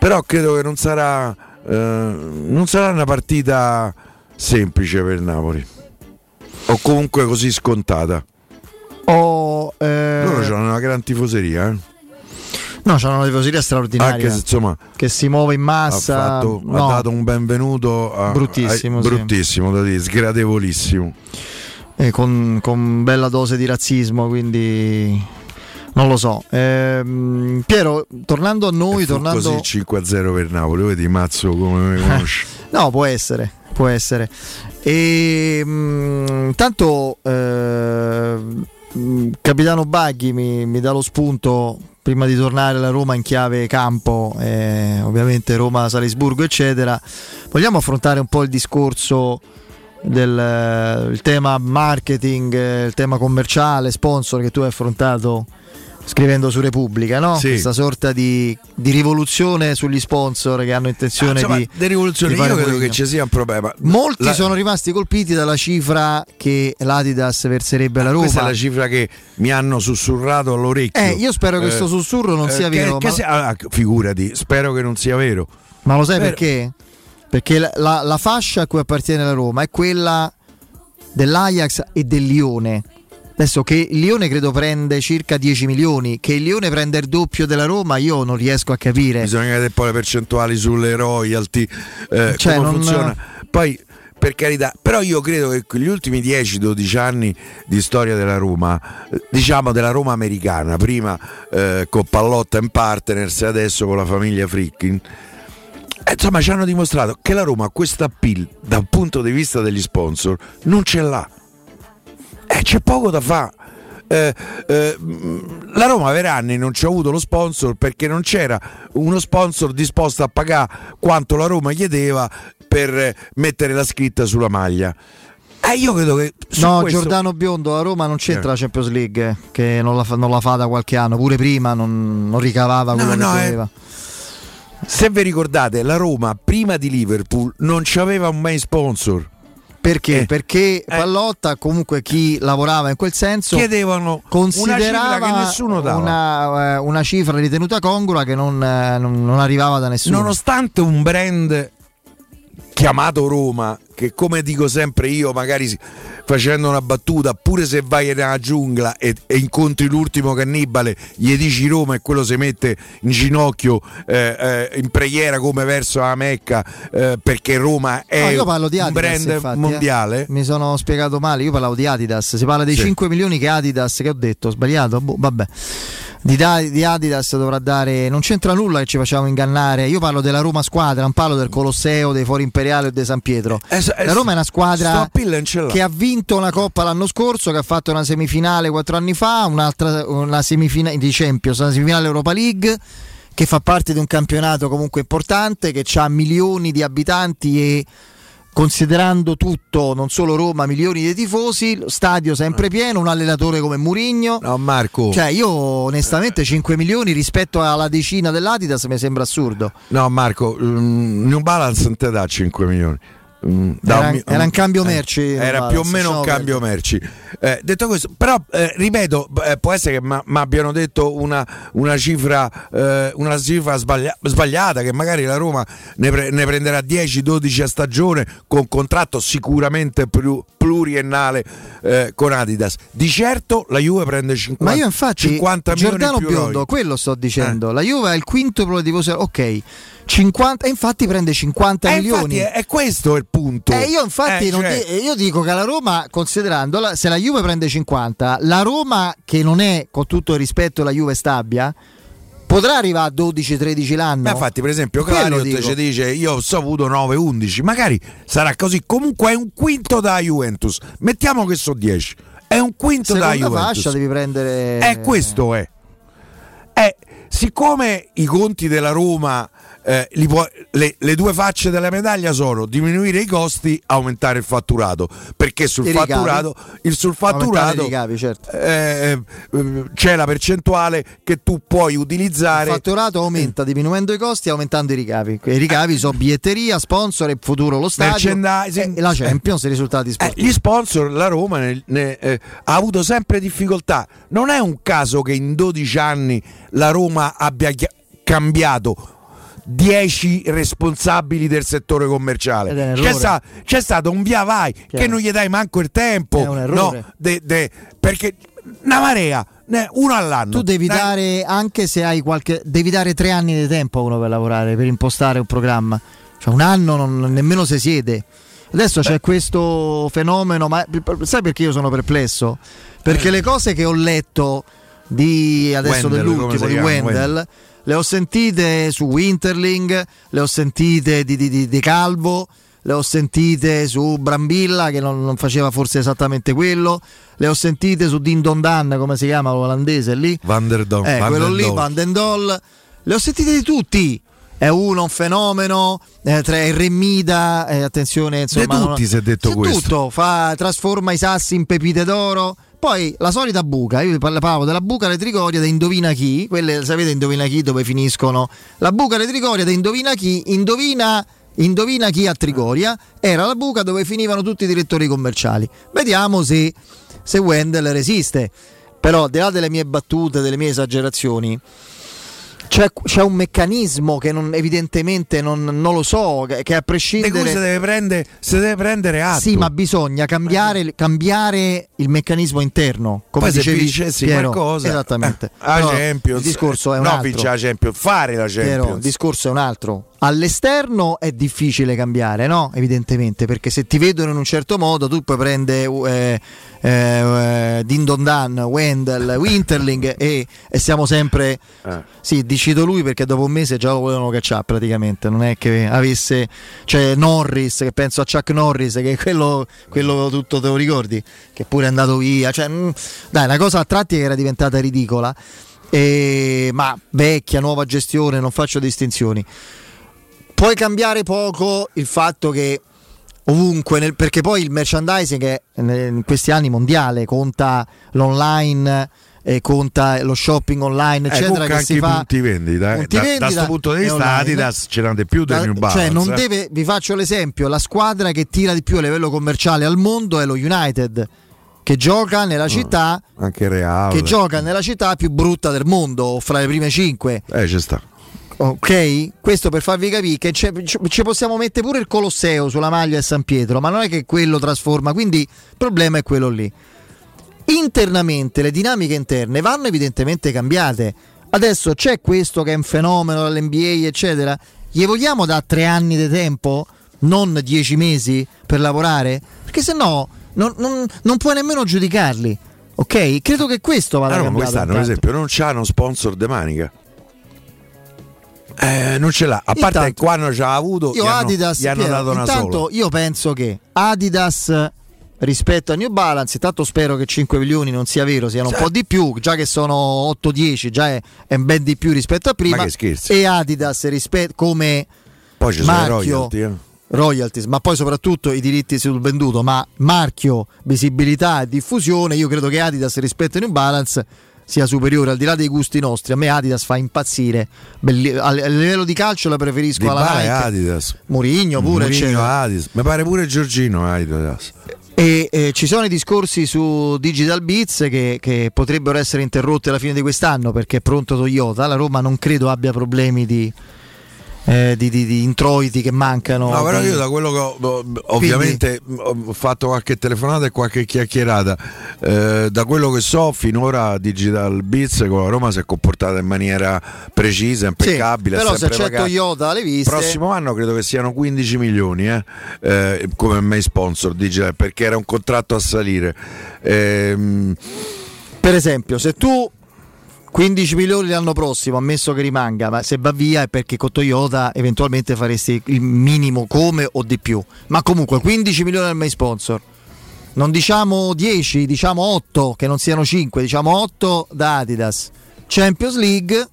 però credo che non sarà una partita semplice per il Napoli, o comunque così scontata. Loro c'hanno una gran tifoseria, eh? No, c'è una tifoseria straordinaria, anche se, insomma, che si muove in massa. Ha dato un benvenuto bruttissimo, da dire, sgradevolissimo, e con bella dose di razzismo, quindi non lo so. Piero, tornando a noi, così 5-0 per Napoli, vedi Mazzo come mi conosci? No, può essere. E intanto capitano Baghi mi dà lo spunto prima di tornare alla Roma in chiave campo, ovviamente Roma, Salisburgo eccetera. Vogliamo affrontare un po' il discorso del tema marketing, il tema commerciale, sponsor, che tu hai affrontato scrivendo su Repubblica, no? Sì. Questa sorta di rivoluzione sugli sponsor che hanno intenzione di rivoluzione. Io credo che ci sia un problema. Molti sono rimasti colpiti dalla cifra che l'Adidas verserebbe alla Roma. Questa è la cifra che mi hanno sussurrato all'orecchio. Io spero che questo sussurro non sia vero. Figurati, spero che non sia vero. Ma lo sai perché? Perché la fascia a cui appartiene la Roma è quella dell'Ajax e del Lione. Adesso che il Lione credo prende circa 10 milioni, che il Lione prende il doppio della Roma, io non riesco a capire. Bisogna vedere poi le percentuali sulle royalty, come funziona. Poi, per carità, però io credo che gli ultimi 10-12 anni di storia della Roma, diciamo della Roma americana, prima con Pallotta in Partners e adesso con la famiglia Frickin, insomma ci hanno dimostrato che la Roma questa appeal dal punto di vista degli sponsor non ce l'ha. C'è poco da fare. La Roma per anni non ci ha avuto lo sponsor perché non c'era uno sponsor disposto a pagare quanto la Roma chiedeva per mettere la scritta sulla maglia. Io credo che Giordano Biondo a Roma non c'entra la Champions League, che non la fa da qualche anno, pure prima non ricavava quello che aveva. Se vi ricordate, la Roma prima di Liverpool non c'aveva mai sponsor. Perché? Perché Pallotta, comunque chi lavorava in quel senso, chiedevano, considerava una cifra che nessuno dava, una cifra ritenuta congrua che non arrivava da nessuno. Nonostante un brand chiamato Roma, che come dico sempre io, magari facendo una battuta, pure se vai nella giungla e incontri l'ultimo cannibale, gli dici Roma e quello si mette in ginocchio in preghiera come verso la Mecca, perché Roma è io parlo di Adidas, un brand mondiale. Mi sono spiegato male, io parlavo di Adidas, si parla dei 5 milioni che Adidas, che ho detto, ho sbagliato, vabbè. Di Adidas dovrà dare, non c'entra nulla che ci facciamo ingannare. Io parlo della Roma squadra, non parlo del Colosseo, dei Fori Imperiale o di San Pietro. La Roma è una squadra che ha vinto una coppa l'anno scorso, che ha fatto una semifinale 4 anni fa, una semifinale di Champions, una semifinale Europa League, che fa parte di un campionato comunque importante, che ha milioni di abitanti e, considerando tutto, non solo Roma, milioni di tifosi, stadio sempre pieno, un allenatore come Mourinho. No, Marco. Cioè, io onestamente 5 milioni rispetto alla decina dell'Adidas mi sembra assurdo. No, Marco, New Balance non te dà 5 milioni. Era un cambio merci, era più o meno un cambio merci. Detto questo, però ripeto, può essere che mi abbiano detto una cifra sbagliata, che magari la Roma ne prenderà 10-12 a stagione, con contratto sicuramente pluriennale con Adidas. Di certo la Juve prende 50. Ma io infatti 50 Giordano milioni Biondo, quello sto dicendo. La Juve è il quintuplo di Voser, ok. 50, e infatti prende 50 milioni. È questo il punto. Io infatti io dico che la Roma, considerandola, se la Juve prende 50, la Roma, che non è, con tutto il rispetto, la Juve stabbia, può potrà arrivare a 12-13 l'anno. Ma infatti, per esempio, Clariot ci dice: io ho saputo 9-11, magari sarà così. Comunque è un quinto da Juventus. Mettiamo che so 10. È un quinto da Juventus. Seconda fascia devi prendere. Questo è. Siccome i conti della Roma, le due facce della medaglia sono diminuire i costi, aumentare il fatturato, perché sul fatturato ricavi, certo. C'è la percentuale che tu puoi utilizzare. Il fatturato aumenta diminuendo i costi e aumentando i ricavi. I ricavi sono biglietteria, sponsor e futuro lo stadio, e la Champions, i risultati sportivi. Gli sponsor, la Roma ha avuto sempre difficoltà. Non è un caso che in 12 anni la Roma abbia cambiato 10 responsabili del settore commerciale. C'è stato un via vai, chiaro, che non gli dai manco il tempo, perché una marea, uno all'anno. Tu devi dare, anche se hai devi dare 3 anni di tempo a uno per lavorare, per impostare un programma. Cioè un anno nemmeno se siede. Adesso c'è questo fenomeno, ma sai perché io sono perplesso? Perché le cose che ho letto di adesso Wendell, dell'ultimo di Wendell le ho sentite su Winterling, le ho sentite di Calvo, le ho sentite su Brambilla, che non faceva forse esattamente quello, le ho sentite su Din Don Dan, come si chiama l'olandese lì? Van den Dol, le ho sentite di tutti. È uno un fenomeno, tra il Remida, attenzione, insomma, tutti si è detto questo. Tutto trasforma i sassi in pepite d'oro. Poi la solita buca, io vi parlavo della buca retricoria da Indovina Chi, quelle sapete Indovina Chi dove finiscono, la buca retricoria da Indovina Chi, Indovina Chi a Trigoria, era la buca dove finivano tutti i direttori commerciali. Vediamo se Wendell resiste, però al di là delle mie battute, delle mie esagerazioni, c'è un meccanismo che evidentemente non lo so, che a prescindere di cui si deve prendere atto. Sì, ma bisogna cambiare il meccanismo interno, come poi dicevi, se vincessi qualcosa, esattamente, però, Champions, il discorso è un altro. Vince la Champions, fare la Champions, però, il discorso è un altro. All'esterno è difficile cambiare, no? Evidentemente, perché se ti vedono in un certo modo tu puoi prendere Din Don Dan, Wendell, Winterling e siamo sempre. Sì, cito lui perché dopo un mese già lo volevano cacciare praticamente. Non è che avesse, cioè Norris, che penso a Chuck Norris, che quello tutto te lo ricordi, che pure è andato via. Cioè, dai, una cosa a tratti che era diventata ridicola. Ma vecchia, nuova gestione, non faccio distinzioni. Puoi cambiare poco il fatto che ovunque, perché poi il merchandising è in questi anni mondiale, conta l'online, conta lo shopping online, eccetera, che anche si fa punti vendita, da questo punto di vista Adidas ce n'è più del New Balance, cioè non deve, vi faccio l'esempio, la squadra che tira di più a livello commerciale al mondo è lo United, che gioca nella città anche Real, che gioca nella città più brutta del mondo, fra le prime 5. Ci sta. Ok, questo per farvi capire che ci possiamo mettere pure il Colosseo sulla maglia e San Pietro, ma non è che quello trasforma, quindi il problema è quello lì. Internamente le dinamiche interne vanno evidentemente cambiate. Adesso c'è questo che è un fenomeno dall'NBA, eccetera. Gli vogliamo dare 3 anni di tempo, non 10 mesi per lavorare? Perché sennò non puoi nemmeno giudicarli, ok? Credo che questo vada cambiato. Quest'anno, per esempio, non c'hanno sponsor de manica. Non ce l'ha, a parte che quando ci ha avuto gli hanno dato una sola. Intanto io penso che Adidas rispetto a New Balance, intanto spero che 5 milioni non sia vero, siano un po' di più, già che sono 8-10, già è ben di più rispetto a prima. Ma che scherzi. E Adidas rispetto come poi ci marchio, sono royalties, ma poi soprattutto i diritti sul venduto, ma marchio, visibilità e diffusione, io credo che Adidas rispetto a New Balance sia superiore, al di là dei gusti nostri. A me Adidas fa impazzire, a livello di calcio la preferisco alla Nike. Adidas. Mourinho pure Adidas. Mi pare pure Giorgino Adidas. E ci sono i discorsi su Digital Beats che potrebbero essere interrotti alla fine di quest'anno, perché è pronto Toyota. La Roma non credo abbia problemi di introiti che mancano. No, però io da quello che ovviamente ho fatto qualche telefonata e qualche chiacchierata, da quello che so finora Digital Beats con la Roma si è comportata in maniera precisa, impeccabile, però sempre se c'è Toyota alle viste. Prossimo anno credo che siano 15 milioni come main sponsor Digital, perché era un contratto a salire. Per esempio, se tu 15 milioni l'anno prossimo, ammesso che rimanga, ma se va via è perché con Toyota eventualmente faresti il minimo come o di più, ma comunque 15 milioni al main sponsor, non diciamo 10, diciamo 8, che non siano 5, diciamo 8 da Adidas. Champions League,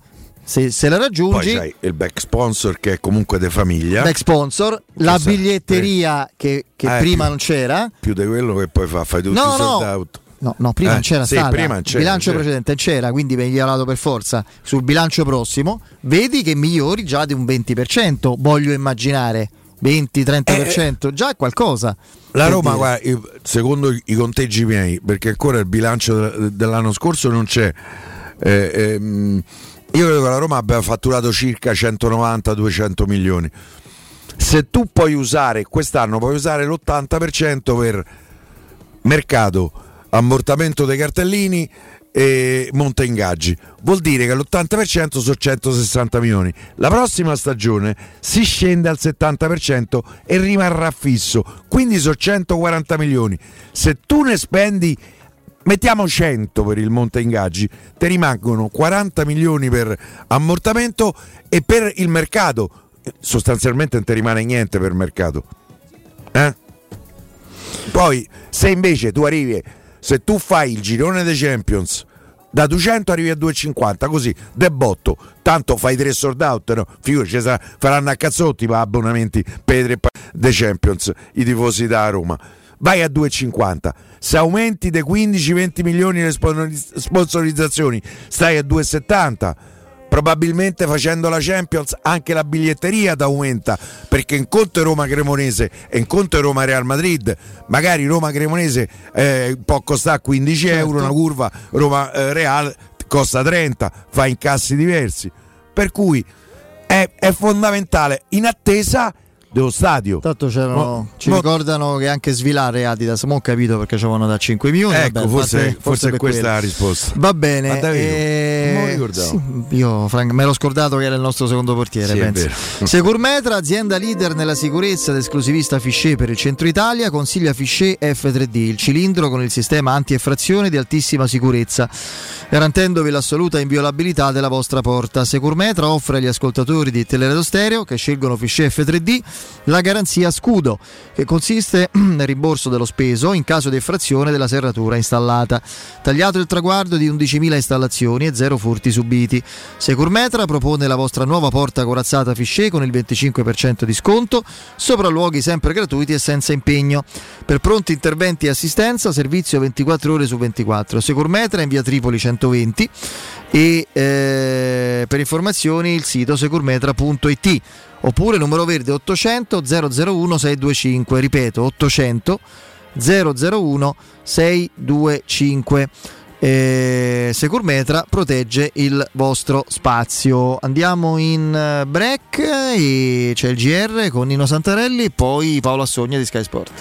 se la raggiungi, poi c'hai il back sponsor che è comunque de famiglia, back sponsor, la biglietteria che prima non c'era, più di quello che poi fai tutti i sold out. No, prima non c'era stata, il bilancio precedente c'era, quindi migliorato per forza. Sul bilancio prossimo vedi che migliori già di un 20%, voglio immaginare 20-30%, già è qualcosa. La Roma, guarda, secondo i conteggi miei, perché ancora il bilancio dell'anno scorso non c'è, io credo che la Roma abbia fatturato circa 190-200 milioni. Se tu puoi usare quest'anno, puoi usare l'80% per mercato, ammortamento dei cartellini e monta ingaggi, vuol dire che l'80% sono 160 milioni. La prossima stagione si scende al 70% e rimarrà fisso, quindi sono 140 milioni. Se tu ne spendi, mettiamo 100 per il monta ingaggi, te rimangono 40 milioni per ammortamento e per il mercato. Sostanzialmente non ti rimane niente per mercato, eh? Poi se invece tu arrivi, se tu fai il girone dei Champions da 200 arrivi a 250, così de botto, tanto fai 3 sold out, no? Figurati, faranno a cazzotti ma abbonamenti per i 3 dei Champions i tifosi da Roma. Vai a 2,50, se aumenti dei 15-20 milioni le sponsorizzazioni stai a 2,70, probabilmente facendo la Champions anche la biglietteria ti aumenta, perché in conto è Roma-Cremonese e in conto è Roma-Real Madrid, magari Roma-Cremonese può costare 15 euro una curva, Roma-Real costa 30, fa incassi diversi, per cui è fondamentale in attesa dello stadio. Tanto ci ricordano che anche svilare Adidas, mo ho capito perché c'erano da 5 milioni. Ecco, vabbè, forse è questa la risposta. Va bene, sì, io me l'ho scordato che era il nostro secondo portiere, sì, penso. Securmetra, azienda leader nella sicurezza ed esclusivista Fichet per il centro Italia, consiglia Fichet F3D, il cilindro con il sistema anti-effrazione di altissima sicurezza, garantendovi l'assoluta inviolabilità della vostra porta. Securmetra offre agli ascoltatori di Teleradio Stereo che scelgono Fichet F3D la garanzia scudo, che consiste nel rimborso dello speso in caso di effrazione della serratura installata, tagliato il traguardo di 11.000 installazioni e 0 furti subiti. Securmetra propone la vostra nuova porta corazzata Fichet con il 25% di sconto, sopralluoghi sempre gratuiti e senza impegno, per pronti interventi e assistenza, servizio 24 ore su 24. Securmetra in via Tripoli 120 e per informazioni il sito securmetra.it oppure numero verde 800 001 625, ripeto 800 001 625. Securmetra protegge il vostro spazio. Andiamo in break e c'è il GR con Nino Santarelli, poi Paolo Assogna di Sky Sport.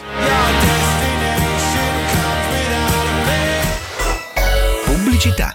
Pubblicità.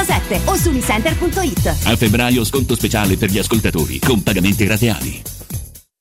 o su unicenter.it. A febbraio sconto speciale per gli ascoltatori con pagamenti rateali.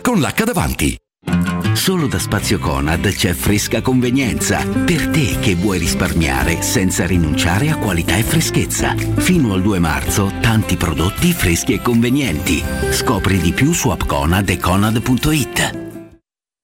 con l'H davanti. Solo da Spazio Conad c'è fresca convenienza per te che vuoi risparmiare senza rinunciare a qualità e freschezza. Fino al 2 marzo tanti prodotti freschi e convenienti. Scopri di più su app Conad e Conad.it.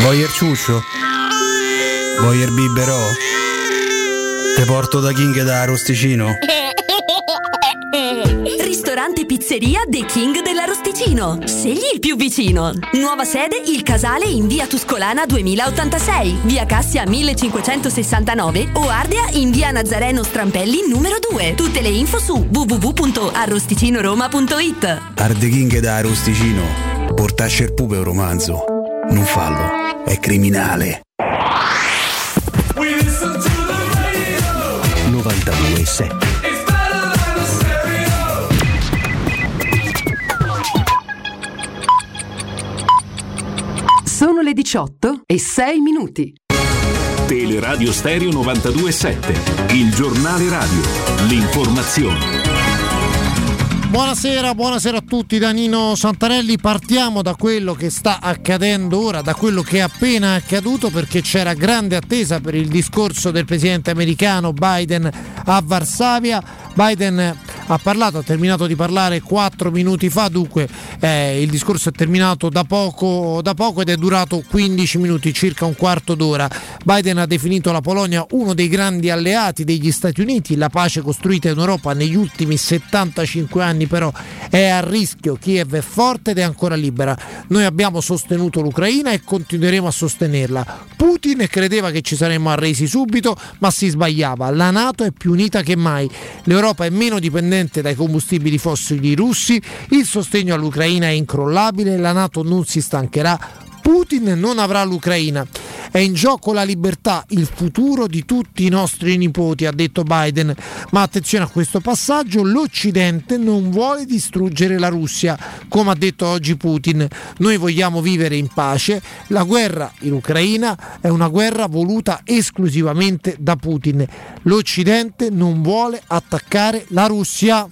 Vuoi il ciuccio? Vuoi il biberò? Te porto da King da Arosticino. Ristorante Pizzeria The King dell'Arosticino. Scegli il più vicino. Nuova sede Il Casale in via Tuscolana 2086, via Cassia 1569 o Ardea in via Nazareno Strampelli numero 2. Tutte le info su www.arrosticinoroma.it. Arde King da Arosticino. Portasce il pupo è un romanzo. Non fallo. È criminale. 92.7. Sono le 18:06. Teleradio Stereo 92.7, il giornale radio, l'informazione. Buonasera a tutti da Nino Santarelli. Partiamo da quello che sta accadendo ora, da quello che è appena accaduto, perché c'era grande attesa per il discorso del presidente americano Biden a Varsavia. Biden ha parlato, ha terminato di parlare 4 minuti fa, dunque il discorso è terminato da poco ed è durato 15 minuti, circa un quarto d'ora. Biden ha definito la Polonia uno dei grandi alleati degli Stati Uniti. La pace costruita in Europa negli ultimi 75 anni però è a rischio, Kiev è forte ed è ancora libera. Noi abbiamo sostenuto l'Ucraina e continueremo a sostenerla. Putin credeva che ci saremmo arresi subito, ma si sbagliava. La NATO è più unita che mai. L'Europa è meno dipendente dai combustibili fossili russi. Il sostegno all'Ucraina è incrollabile. La NATO non si stancherà. Putin non avrà l'Ucraina. È in gioco la libertà, il futuro di tutti i nostri nipoti, ha detto Biden. Ma attenzione a questo passaggio, l'Occidente non vuole distruggere la Russia, come ha detto oggi Putin. Noi vogliamo vivere in pace. La guerra in Ucraina è una guerra voluta esclusivamente da Putin. L'Occidente non vuole attaccare la Russia.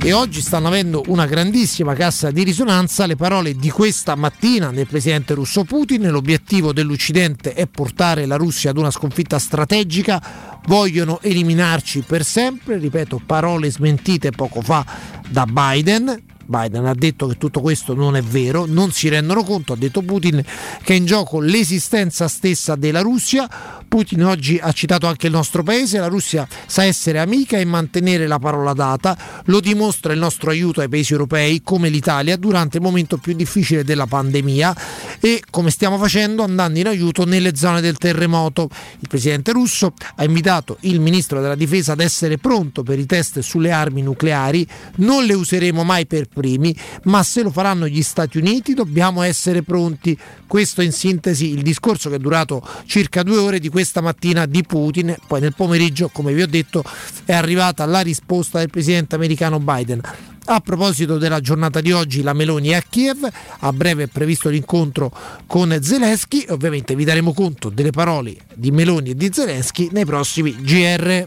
E oggi stanno avendo una grandissima cassa di risonanza le parole di questa mattina del presidente russo Putin. L'obiettivo dell'Occidente è portare la Russia ad una sconfitta strategica, vogliono eliminarci per sempre, ripeto, parole smentite poco fa da Biden. Biden ha detto che tutto questo non è vero, non si rendono conto, ha detto Putin, che è in gioco l'esistenza stessa della Russia. Putin oggi ha citato anche il nostro paese, la Russia sa essere amica e mantenere la parola data, lo dimostra il nostro aiuto ai paesi europei come l'Italia durante il momento più difficile della pandemia e come stiamo facendo andando in aiuto nelle zone del terremoto. Il presidente russo ha invitato il ministro della difesa ad essere pronto per i test sulle armi nucleari, non le useremo mai per primi, ma se lo faranno gli Stati Uniti dobbiamo essere pronti. Questo in sintesi il discorso che è durato circa 2 ore di questa mattina di Putin. Poi nel pomeriggio, come vi ho detto, è arrivata la risposta del presidente americano Biden. A proposito della giornata di oggi, la Meloni è a Kiev, a breve è previsto l'incontro con Zelensky. Ovviamente vi daremo conto delle parole di Meloni e di Zelensky nei prossimi GR.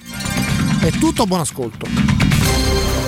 È tutto, buon ascolto.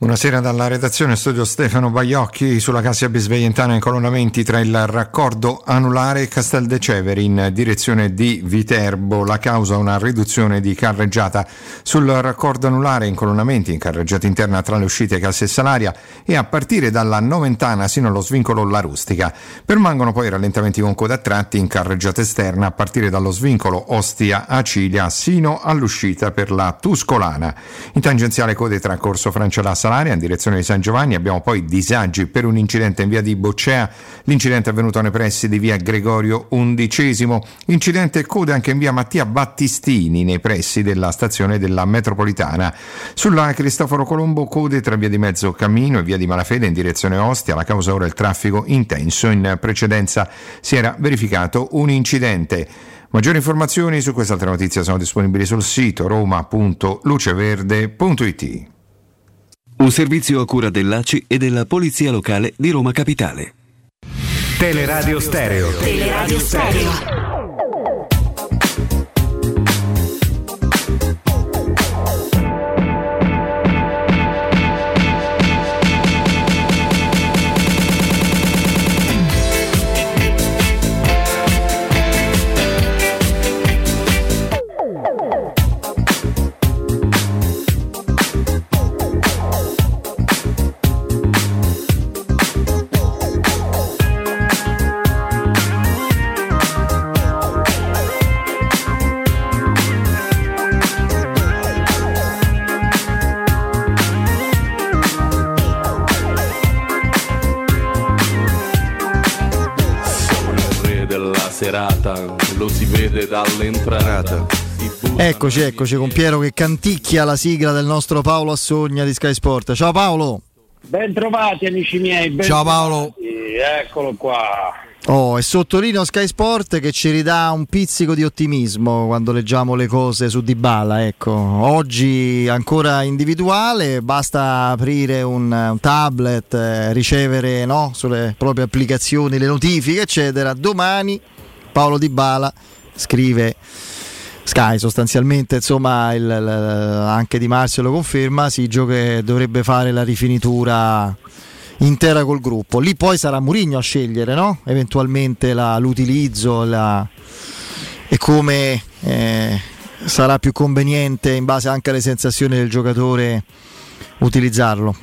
Buonasera dalla redazione, studio Stefano Baiocchi. Sulla Cassia Bisveientana incolonnamenti tra il raccordo anulare e Castel De Ceveri in direzione di Viterbo. La causa una riduzione di carreggiata. Sul raccordo anulare incolonnamenti in carreggiata interna tra le uscite Cassia e Salaria e a partire dalla Noventana sino allo svincolo La Rustica. Permangono poi rallentamenti con coda a tratti in carreggiata esterna a partire dallo svincolo Ostia Acilia sino all'uscita per la Tuscolana. In tangenziale code tra Corso Francia La Salaria in direzione di San Giovanni. Abbiamo poi disagi per un incidente in via di Boccea, l'incidente è avvenuto nei pressi di via Gregorio XI, incidente code anche in via Mattia Battistini nei pressi della stazione della metropolitana. Sulla Cristoforo Colombo code tra via di Mezzo Cammino e via di Malafede in direzione Ostia, la causa ora il traffico intenso, in precedenza si era verificato un incidente. Maggiori informazioni su quest'altra notizia sono disponibili sul sito roma.luceverde.it. Un servizio a cura dell'ACI e della Polizia Locale di Roma Capitale. Teleradio Stereo. Teleradio Stereo. Lo si vede dall'entrata. Eccoci con Piero che canticchia la sigla del nostro Paolo Assogna di Sky Sport. Ciao Paolo. Ben trovati amici miei. Ciao Paolo. Eccolo qua. E sottolineo Sky Sport che ci ridà un pizzico di ottimismo quando leggiamo le cose su Dybala, ecco. Oggi ancora individuale, basta aprire un tablet, ricevere, no, sulle proprie applicazioni le notifiche, eccetera. Domani Paolo Dybala, scrive Sky sostanzialmente, insomma anche Di Marzio lo conferma, si gioca, dovrebbe fare la rifinitura intera col gruppo. Lì poi sarà Mourinho a scegliere, no? Eventualmente l'utilizzo e come sarà più conveniente in base anche alle sensazioni del giocatore utilizzarlo.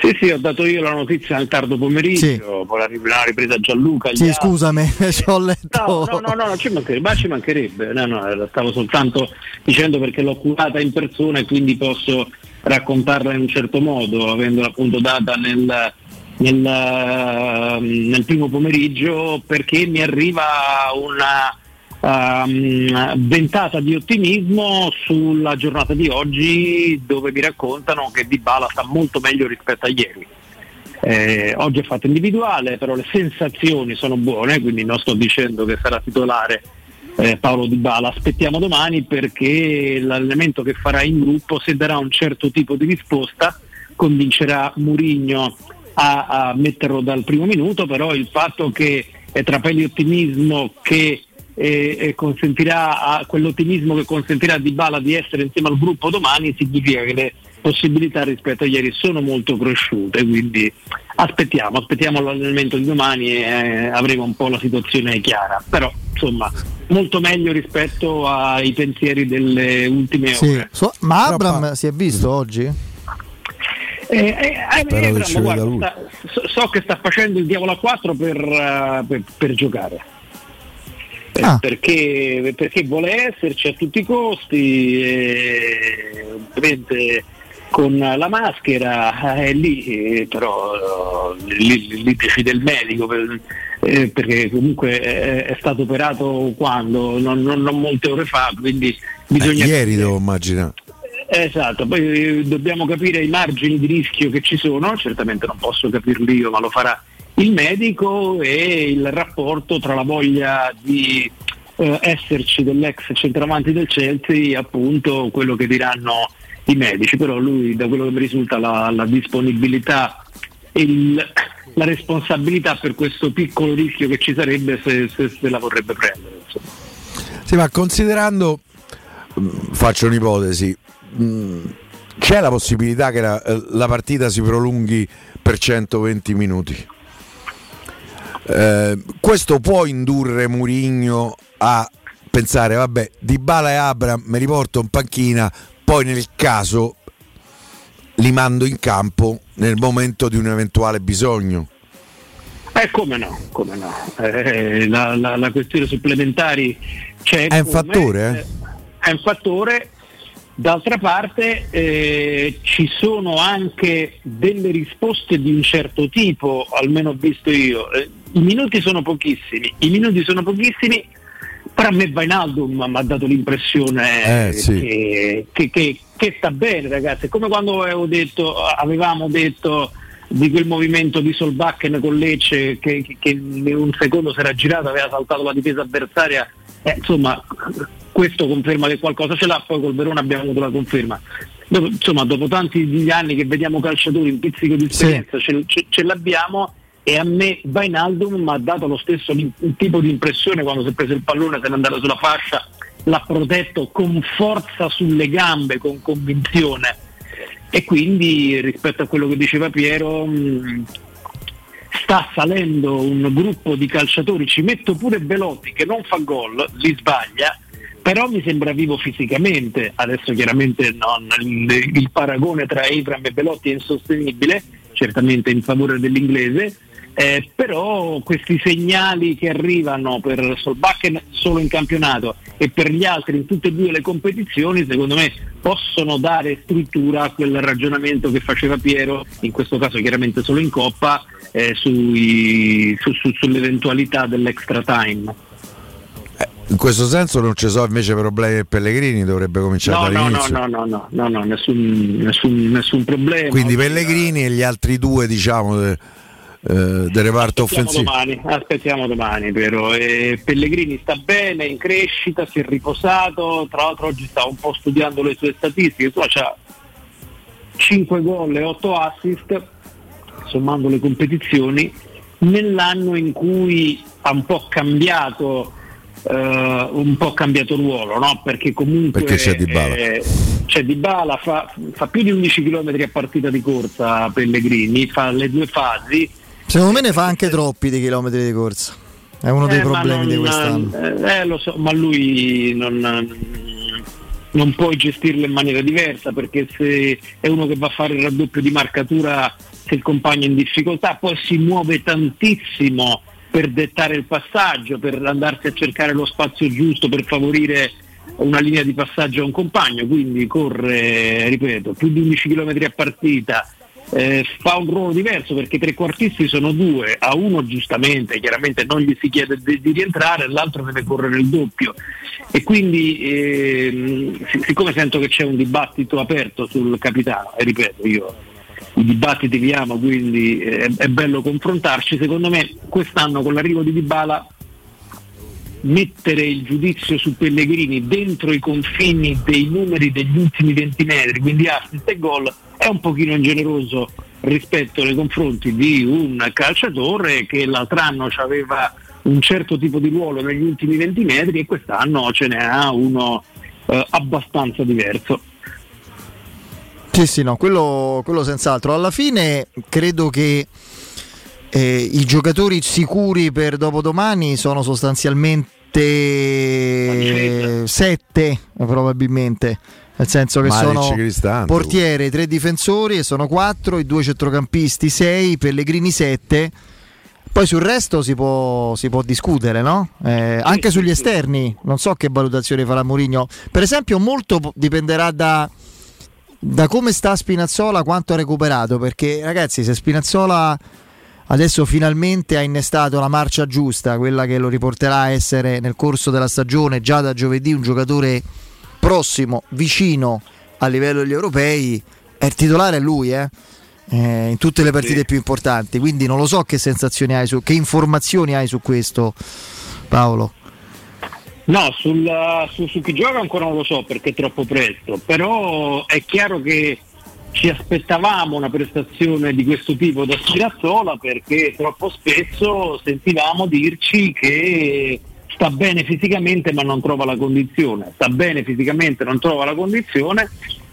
Sì, ho dato io la notizia nel tardo pomeriggio, sì. Poi la ripresa Gianluca. Sì, scusami, ho letto. No, ci mancherebbe. No, la stavo soltanto dicendo perché l'ho curata in persona e quindi posso raccontarla in un certo modo, avendola appunto data nel primo pomeriggio, perché mi arriva una ventata di ottimismo sulla giornata di oggi, dove mi raccontano che Dybala sta molto meglio rispetto a ieri. Oggi è fatto individuale, però le sensazioni sono buone, quindi non sto dicendo che sarà titolare Paolo Dybala. Aspettiamo domani, perché l'allenamento che farà in gruppo, se darà un certo tipo di risposta, convincerà Mourinho a metterlo dal primo minuto. Però il fatto che è tra peli ottimismo che consentirà a quell'ottimismo che consentirà a Dybala di essere insieme al gruppo domani, significa che le possibilità rispetto a ieri sono molto cresciute, quindi aspettiamo l'allenamento di domani e avremo un po' la situazione chiara, però insomma molto meglio rispetto ai pensieri delle ultime ore. Ma Abraham si è visto oggi? Abraham, guarda, so che sta facendo il diavolo a 4 per giocare. Perché vuole esserci a tutti i costi, ovviamente con la maschera è lì, però lì decide il medico, perché comunque è stato operato quando? Non molte ore fa, quindi bisogna ieri devo immaginare. Esatto, poi dobbiamo capire i margini di rischio che ci sono, certamente non posso capirli io, ma lo farà il medico, e il rapporto tra la voglia di esserci dell'ex centravanti del Chelsea, appunto quello che diranno i medici. Però lui, da quello che mi risulta, la disponibilità e la responsabilità per questo piccolo rischio che ci sarebbe se la vorrebbe prendere, insomma. Sì, ma considerando, faccio un'ipotesi, c'è la possibilità che la partita si prolunghi per 120 minuti? Questo può indurre Mourinho a pensare: vabbè, Dybala e Abraham mi riporto in panchina, poi nel caso li mando in campo nel momento di un eventuale bisogno. Come no. La questione supplementari c'è, è un fattore, è un fattore. D'altra parte ci sono anche delle risposte di un certo tipo, almeno ho visto io. I minuti sono pochissimi, però a me Wijnaldum mi ha dato l'impressione sì. che sta bene, ragazzi. È come quando avevamo detto di quel movimento di Solbakken con Lecce, che in un secondo si era girato, aveva saltato la difesa avversaria, insomma questo conferma che qualcosa ce l'ha. Poi col Verona abbiamo avuto la conferma. Dopo tanti anni che vediamo calciatori in pizzico di esperienza, sì. ce l'abbiamo. E a me Wijnaldum mi ha dato lo stesso tipo di impressione quando si è preso il pallone, se n'è andato sulla fascia, l'ha protetto con forza sulle gambe, con convinzione. E quindi, rispetto a quello che diceva Piero, sta salendo un gruppo di calciatori. Ci metto pure Belotti, che non fa gol, li sbaglia, però mi sembra vivo fisicamente. Adesso chiaramente non, il paragone tra Abraham e Belotti è insostenibile, certamente in favore dell'inglese. Però questi segnali che arrivano per Solbakken solo in campionato e per gli altri in tutte e due le competizioni, secondo me possono dare struttura a quel ragionamento che faceva Piero, in questo caso chiaramente solo in Coppa, sull'eventualità dell'extra time. In questo senso non ci sono invece problemi per Pellegrini, dovrebbe cominciare dall'inizio. No, nessun problema. Quindi Pellegrini e gli altri due, diciamo, del reparto offensivo. Aspettiamo domani, però Pellegrini sta bene, in crescita, si è riposato. Tra l'altro oggi stavo un po' studiando le sue statistiche. Qua c'ha 5 gol e 8 assist, sommando le competizioni, nell'anno in cui ha un po' cambiato ruolo, no? Perché comunque perché c'è Dybala. cioè Dybala fa più di 11 km a partita di corsa, Pellegrini fa le due fasi, secondo me ne fa anche troppi di chilometri di corsa, è uno dei problemi di quest'anno. Lo so, ma lui non puoi gestirla in maniera diversa, perché se è uno che va a fare il raddoppio di marcatura se il compagno è in difficoltà, poi si muove tantissimo per dettare il passaggio, per andarsi a cercare lo spazio giusto per favorire una linea di passaggio a un compagno, quindi corre, ripeto, più di 11 km a partita, fa un ruolo diverso perché i trequartisti sono due, a uno giustamente chiaramente non gli si chiede di rientrare, all'altro deve correre il doppio, e quindi siccome sento che c'è un dibattito aperto sul capitano, e ripeto, io i dibattiti li amo, quindi è bello confrontarci. Secondo me quest'anno con l'arrivo di Dybala mettere il giudizio su Pellegrini dentro i confini dei numeri degli ultimi 20 metri, quindi assist e gol, è un pochino ingeneroso rispetto nei confronti di un calciatore che l'altro anno aveva un certo tipo di ruolo negli ultimi 20 metri e quest'anno ce ne ha uno abbastanza diverso. Sì, no, quello senz'altro. Alla fine credo che i giocatori sicuri per dopodomani sono sostanzialmente 7 probabilmente, nel senso che Maric, sono Cristante, portiere, 3 difensori e sono 4, i 2 centrocampisti, 6, Pellegrini 7. Poi sul resto si può discutere, no? Anche sugli esterni, non so che valutazione farà Mourinho. Per esempio molto dipenderà da come sta Spinazzola, quanto ha recuperato, perché ragazzi, se Spinazzola adesso finalmente ha innestato la marcia giusta, quella che lo riporterà a essere nel corso della stagione, già da giovedì, un giocatore prossimo, vicino a livello degli europei, è il titolare lui in tutte le partite più importanti, quindi non lo so che sensazioni hai che informazioni hai su questo, Paolo. No, su chi gioca ancora non lo so perché è troppo presto, però è chiaro che ci aspettavamo una prestazione di questo tipo da Spinazzola, perché troppo spesso sentivamo dirci che sta bene fisicamente ma non trova la condizione,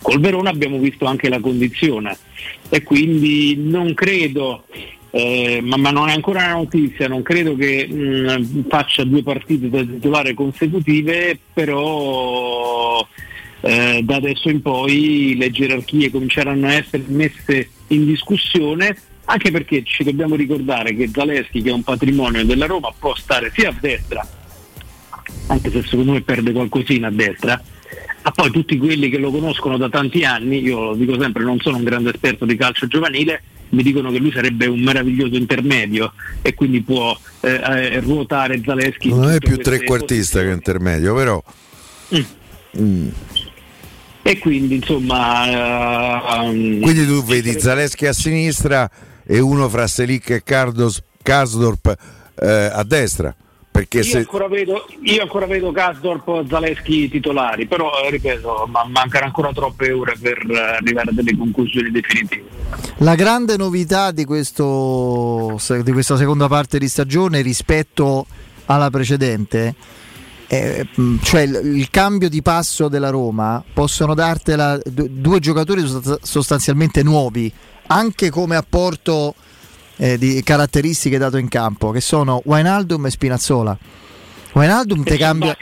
col Verona abbiamo visto anche la condizione, e quindi non credo, ma non è ancora una notizia, non credo che faccia 2 partite da titolare consecutive, però da adesso in poi le gerarchie cominceranno a essere messe in discussione, anche perché ci dobbiamo ricordare che Zalewski, che è un patrimonio della Roma, può stare sia a destra, anche se secondo me perde qualcosina a destra, ma poi tutti quelli che lo conoscono da tanti anni, io lo dico sempre, non sono un grande esperto di calcio giovanile, mi dicono che lui sarebbe un meraviglioso intermedio e quindi può ruotare Zalewski. Non è più trequartista che intermedio, però e quindi insomma quindi tu vedi Zalewski a sinistra e uno fra Selic e Karsdorp a destra, perché io ancora vedo Karsdorp, Zalewski titolari, però ripeto, mancano ancora troppe ore per arrivare a delle conclusioni definitive. La grande novità di questa seconda parte di stagione rispetto alla precedente, cioè il cambio di passo della Roma, possono dartela 2 giocatori sostanzialmente nuovi, anche come apporto di caratteristiche dato in campo, che sono Wijnaldum e Spinazzola. Wijnaldum te cambia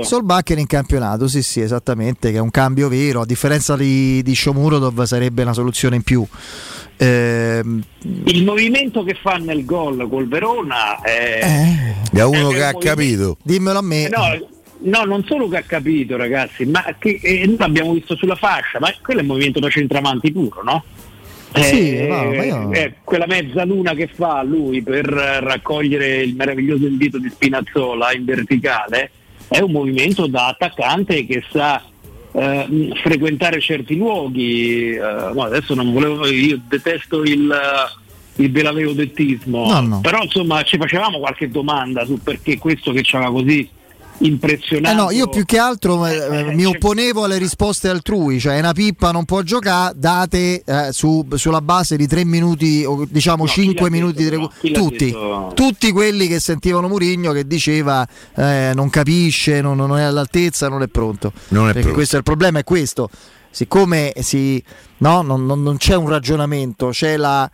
Solbakken in campionato, sì esattamente, che è un cambio vero, a differenza di Shomurodov sarebbe una soluzione in più. Il movimento che fa nel gol col Verona è uno che ha capito, dimmelo a me. No, non solo che ha capito, ragazzi, ma che noi l'abbiamo visto sulla fascia, ma quello è il movimento da centravanti puro, no? Quella mezzaluna che fa lui per raccogliere il meraviglioso invito di Spinazzola in verticale è un movimento da attaccante che sa frequentare certi luoghi. Adesso non volevo, io detesto il belaveodettismo, no. Però insomma ci facevamo qualche domanda su perché questo, che c'era così impressionato. No, io più che altro mi opponevo alle risposte altrui, cioè una pippa non può giocare, date sulla base di 3 minuti o diciamo 5 minuti detto, tutti quelli che sentivano Mourinho che diceva non capisce, non è all'altezza, non è pronto. Non è perché pronto. Questo è il problema, è questo. Siccome non c'è un ragionamento, c'è la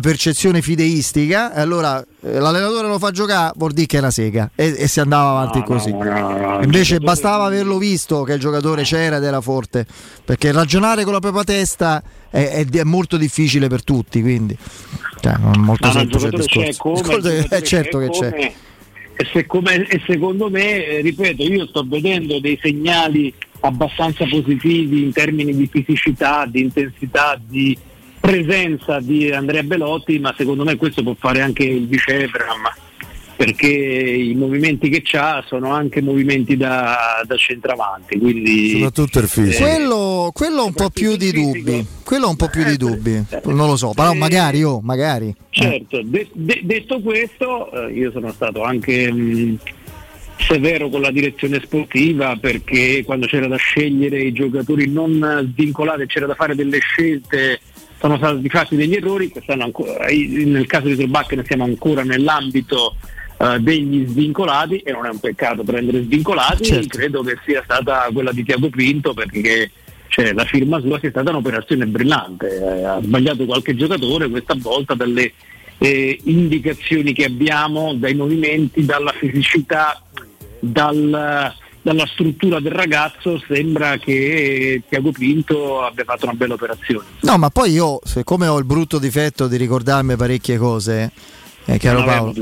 percezione fideistica, allora l'allenatore lo fa giocare, vuol dire che è una sega, e si andava avanti così. Invece bastava averlo visto che il giocatore c'era ed era forte, perché ragionare con la propria testa è molto difficile per tutti, quindi molto semplice il discorso. È certo che c'è. E secondo me, ripeto, io sto vedendo dei segnali abbastanza positivi in termini di fisicità, di intensità, di presenza di Andrea Belotti, ma secondo me questo può fare anche il vice Ebram, perché i movimenti che c'ha sono anche movimenti da centravanti, quindi soprattutto il fisico. Quello un po' più di dubbi, non lo so, però magari. Certo, detto questo, io sono stato anche severo con la direzione sportiva, perché quando c'era da scegliere i giocatori non svincolati, c'era da fare delle scelte, sono stati fatti degli errori. Quest'anno ancora, nel caso di Solbakken siamo ancora nell'ambito degli svincolati, e non è un peccato prendere svincolati, certo. Credo che sia stata quella di Tiago Pinto, perché la firma sua sia stata un'operazione brillante, ha sbagliato qualche giocatore, questa volta dalle indicazioni che abbiamo, dai movimenti, dalla fisicità, dalla struttura del ragazzo, sembra che Tiago Pinto abbia fatto una bella operazione. No, ma poi io, siccome ho il brutto difetto di ricordarmi parecchie cose, caro Paolo,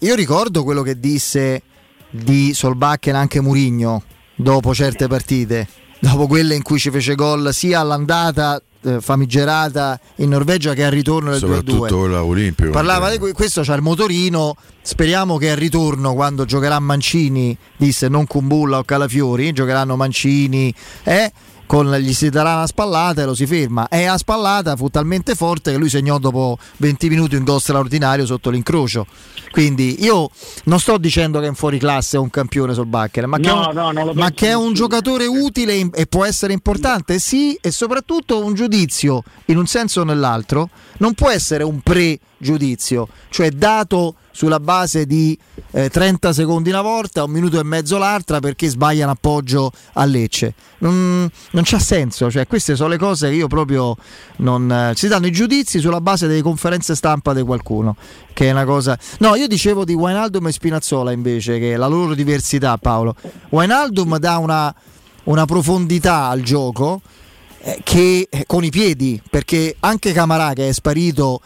io ricordo quello che disse di Solbakken anche Mourinho dopo certe partite, dopo quelle in cui ci fece gol sia all'andata famigerata in Norvegia che al ritorno del 2-2. Soprattutto l'Olimpio. Parlava di questo, c'ha il motorino, speriamo che al ritorno, quando giocherà Mancini, disse non Kumbulla o Calafiori, giocheranno Mancini, gli si darà una spallata e lo si ferma. E la spallata fu talmente forte che lui segnò dopo 20 minuti un gol straordinario sotto l'incrocio. Quindi io non sto dicendo che è un fuoriclasse o un campione Solbakken, ma che è un giocatore utile e può essere importante, sì, e soprattutto un giudizio in un senso o nell'altro non può essere un pregiudizio, cioè dato sulla base di 30 secondi una volta, un minuto e mezzo l'altra, perché sbaglia un appoggio a Lecce. Non c'ha senso, cioè queste sono le cose che io proprio non... si danno i giudizi sulla base delle conferenze stampa di qualcuno, che è una cosa... No, io dicevo di Wijnaldum e Spinazzola invece, che è la loro diversità, Paolo. Wijnaldum dà una profondità al gioco che con i piedi, perché anche Camarà, che è sparito,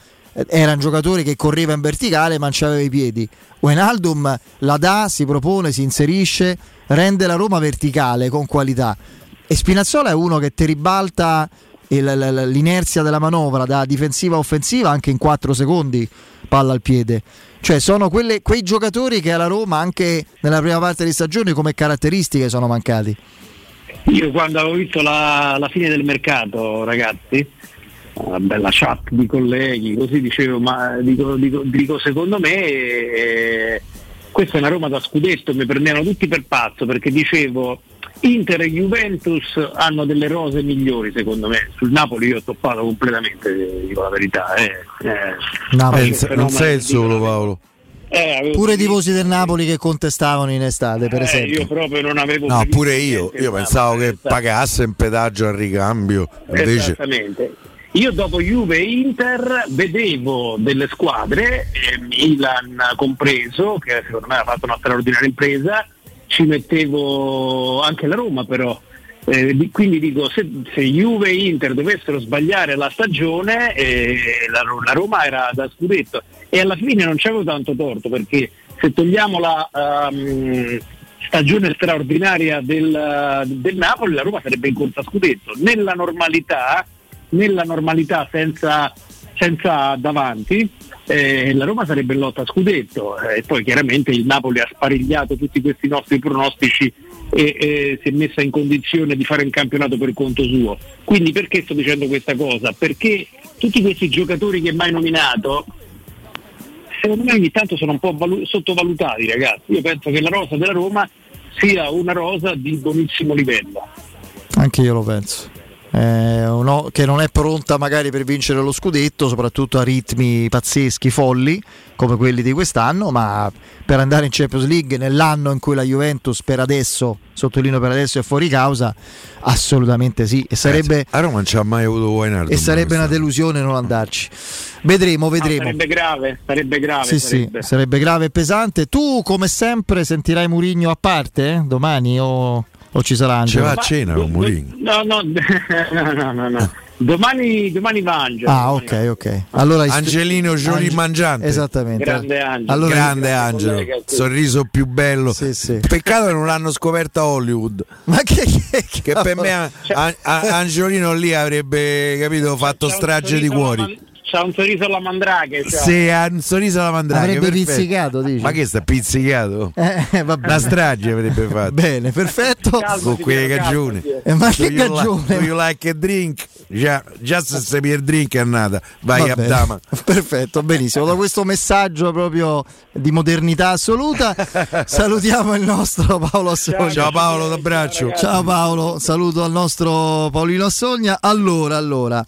era un giocatore che correva in verticale ma non c'aveva i piedi. Wijnaldum la dà, si propone, si inserisce, rende la Roma verticale con qualità, e Spinazzola è uno che ti ribalta l'inerzia della manovra da difensiva a offensiva anche in 4 secondi, palla al piede. Cioè sono quei giocatori che alla Roma anche nella prima parte di stagione come caratteristiche sono mancati. Io quando avevo visto la fine del mercato, ragazzi, una bella chat di colleghi, così dicevo, ma dico secondo me questa è una Roma da scudetto, mi prendevano tutti per pazzo, perché dicevo Inter e Juventus hanno delle rose migliori, secondo me. Sul Napoli io ho toppato completamente, dico la verità. Non sei il solo, Paolo. Pure tifosi del Napoli che contestavano in estate, per esempio. Io proprio non avevo. No, pure io pensavo che pagasse in pedaggio al ricambio. Invece... Esattamente. Io dopo Juve e Inter vedevo delle squadre, Milan compreso, che secondo me ha fatto una straordinaria impresa, ci mettevo anche la Roma però, quindi dico se Juve e Inter dovessero sbagliare la stagione, la Roma era da scudetto, e alla fine non c'avevo tanto torto, perché se togliamo la stagione straordinaria del Napoli, la Roma sarebbe in corsa a scudetto nella normalità senza davanti, la Roma sarebbe in lotta a scudetto, e poi chiaramente il Napoli ha sparigliato tutti questi nostri pronostici e si è messa in condizione di fare un campionato per conto suo. Quindi perché sto dicendo questa cosa? Perché tutti questi giocatori che mai nominato secondo me ogni tanto sono un po' sottovalutati, ragazzi. Io penso che la rosa della Roma sia una rosa di buonissimo livello. Anche io lo penso. Uno che non è pronta magari per vincere lo scudetto, soprattutto a ritmi pazzeschi, folli come quelli di quest'anno, ma per andare in Champions League nell'anno in cui la Juventus per adesso, sottolineo per adesso, è fuori causa, assolutamente sì. E sarebbe, a Roma non ci ha mai avuto Wijnaldum, e sarebbe una delusione non andarci. Vedremo. Sarebbe grave. Sì, sarebbe grave e pesante. Tu come sempre sentirai Mourinho a parte domani o ci sarà Angelo? Ce va a cena con Mourinho? No. Domani mangia. Ok. Allora, Angelino Jolie mangiante. Esattamente. Grande Angelo. Allora, Grande Angelo. Sorriso più bello. Sì. Peccato che non l'hanno scoperta Hollywood. Ma che per me Angelino lì avrebbe, capito, fatto strage di cuori. C'ha un sorriso alla mandrache. Cioè. Sì, ha un sorriso alla mandrache. Avrebbe pizzicato, dici. Ma che sta pizzicato? La strage avrebbe fatto. Bene, perfetto. Con quelle cagione. Ma che cagione? Do you like a drink? Già se per drink è nata. Vai a Dama. Perfetto, benissimo. Da questo messaggio proprio di modernità assoluta salutiamo il nostro Paolo Assogna. Ciao Paolo, d'abbraccio. Ciao Paolo, saluto al nostro Paolino Assogna. Allora.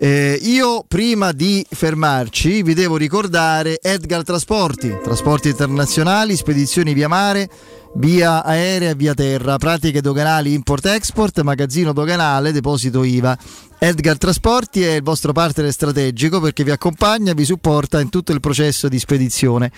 Io prima di fermarci vi devo ricordare Edgar Trasporti internazionali, spedizioni via mare, via aerea, via terra, pratiche doganali, import-export, magazzino doganale, deposito IVA. Edgar Trasporti è il vostro partner strategico perché vi accompagna, vi supporta in tutto il processo di spedizione.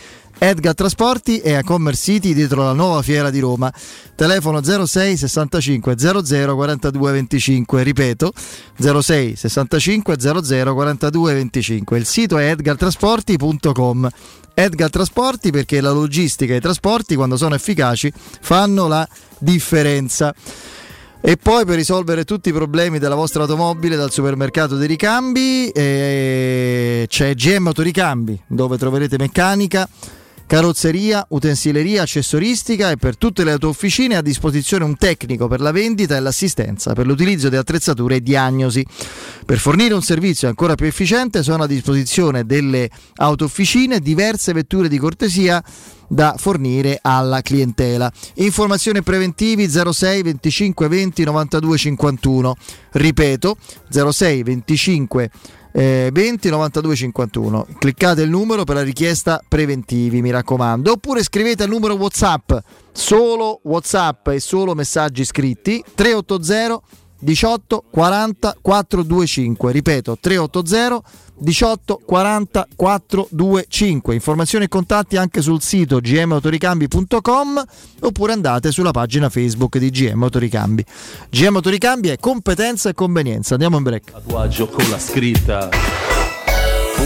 Edgar Trasporti è a Commerce City dietro la nuova Fiera di Roma. Telefono 06 65 00 42 25, ripeto 06 65 00 42 25. Il sito è edgartrasporti.com. Edgar Trasporti perché la logistica e i trasporti, quando sono efficaci, fanno la differenza. E poi per risolvere tutti i problemi della vostra automobile, dal supermercato dei ricambi c'è GM Autoricambi, dove troverete meccanica, carrozzeria, utensileria, accessoristica, e per tutte le autofficine a disposizione un tecnico per la vendita e l'assistenza per l'utilizzo di attrezzature e diagnosi. Per fornire un servizio ancora più efficiente sono a disposizione delle autofficine diverse vetture di cortesia da fornire alla clientela. Informazioni preventivi 06 25 20 92 51, ripeto 06 25 20 92 51. Cliccate il numero per la richiesta preventivi, mi raccomando, oppure scrivete al numero WhatsApp, solo WhatsApp e solo messaggi scritti, 380 18 40 425, ripeto 380 18 40 425. Informazioni e contatti anche sul sito gmautoricambi.com oppure andate sulla pagina Facebook di GM Autoricambi. GM Autoricambi è competenza e convenienza. Andiamo in break. Tatuaggio con la scritta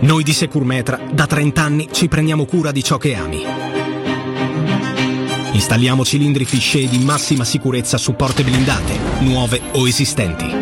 Noi di Securmetra da 30 anni ci prendiamo cura di ciò che ami. Installiamo cilindri Fichet di massima sicurezza su porte blindate, nuove o esistenti.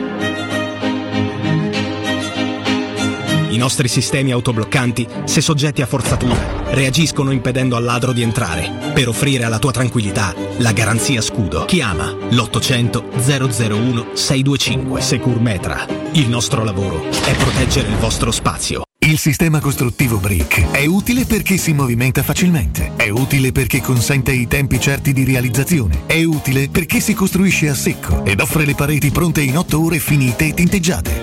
I nostri sistemi autobloccanti, se soggetti a forzatura, reagiscono impedendo al ladro di entrare, per offrire alla tua tranquillità la garanzia scudo. Chiama l'800 001 625. Securmetra. Il nostro lavoro è proteggere il vostro spazio. Il sistema costruttivo Brick è utile perché si movimenta facilmente, è utile perché consente i tempi certi di realizzazione, è utile perché si costruisce a secco ed offre le pareti pronte in 8 ore finite e tinteggiate,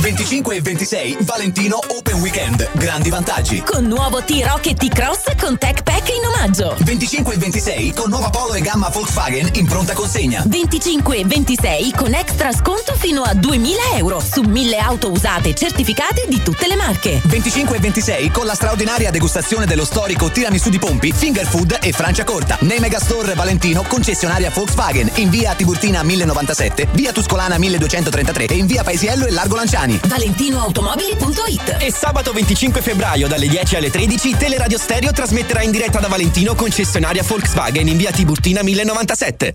25 e 26 Valentino Open Weekend. Grandi vantaggi con nuovo T-Roc e T-Cross con Tech Pack in omaggio. 25 e 26 con nuova Polo e gamma Volkswagen in pronta consegna. 25 e 26 con extra sconto fino a 2.000 euro su 1.000 auto usate certificate di tutte le marche. 25 e 26 con la straordinaria degustazione dello storico tiramisù di Pompi, Finger Food e Francia Corta nei Megastore Valentino, concessionaria Volkswagen in via Tiburtina 1097, via Tuscolana 1233 e in via Paesiello e Largo Lanciani. ValentinoAutomobili.it. E sabato 25 febbraio dalle 10 alle 13 Teleradio Stereo trasmetterà in diretta da Valentino, concessionaria Volkswagen in via Tiburtina 1097.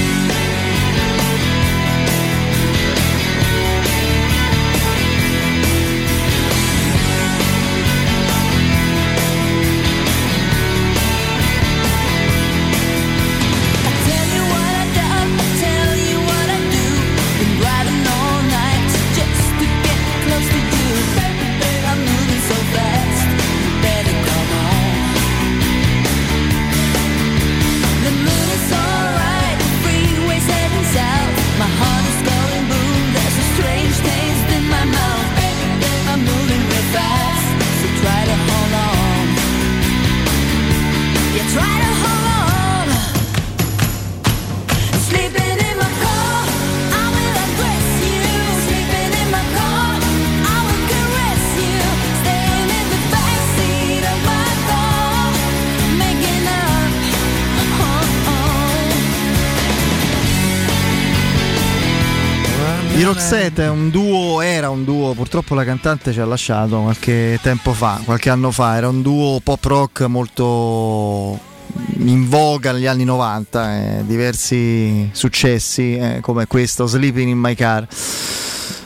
Roxette è un duo, era un duo, purtroppo la cantante ci ha lasciato qualche tempo fa, qualche anno fa. Era un duo pop rock molto in voga negli anni 90, diversi successi come questo Sleeping in My Car.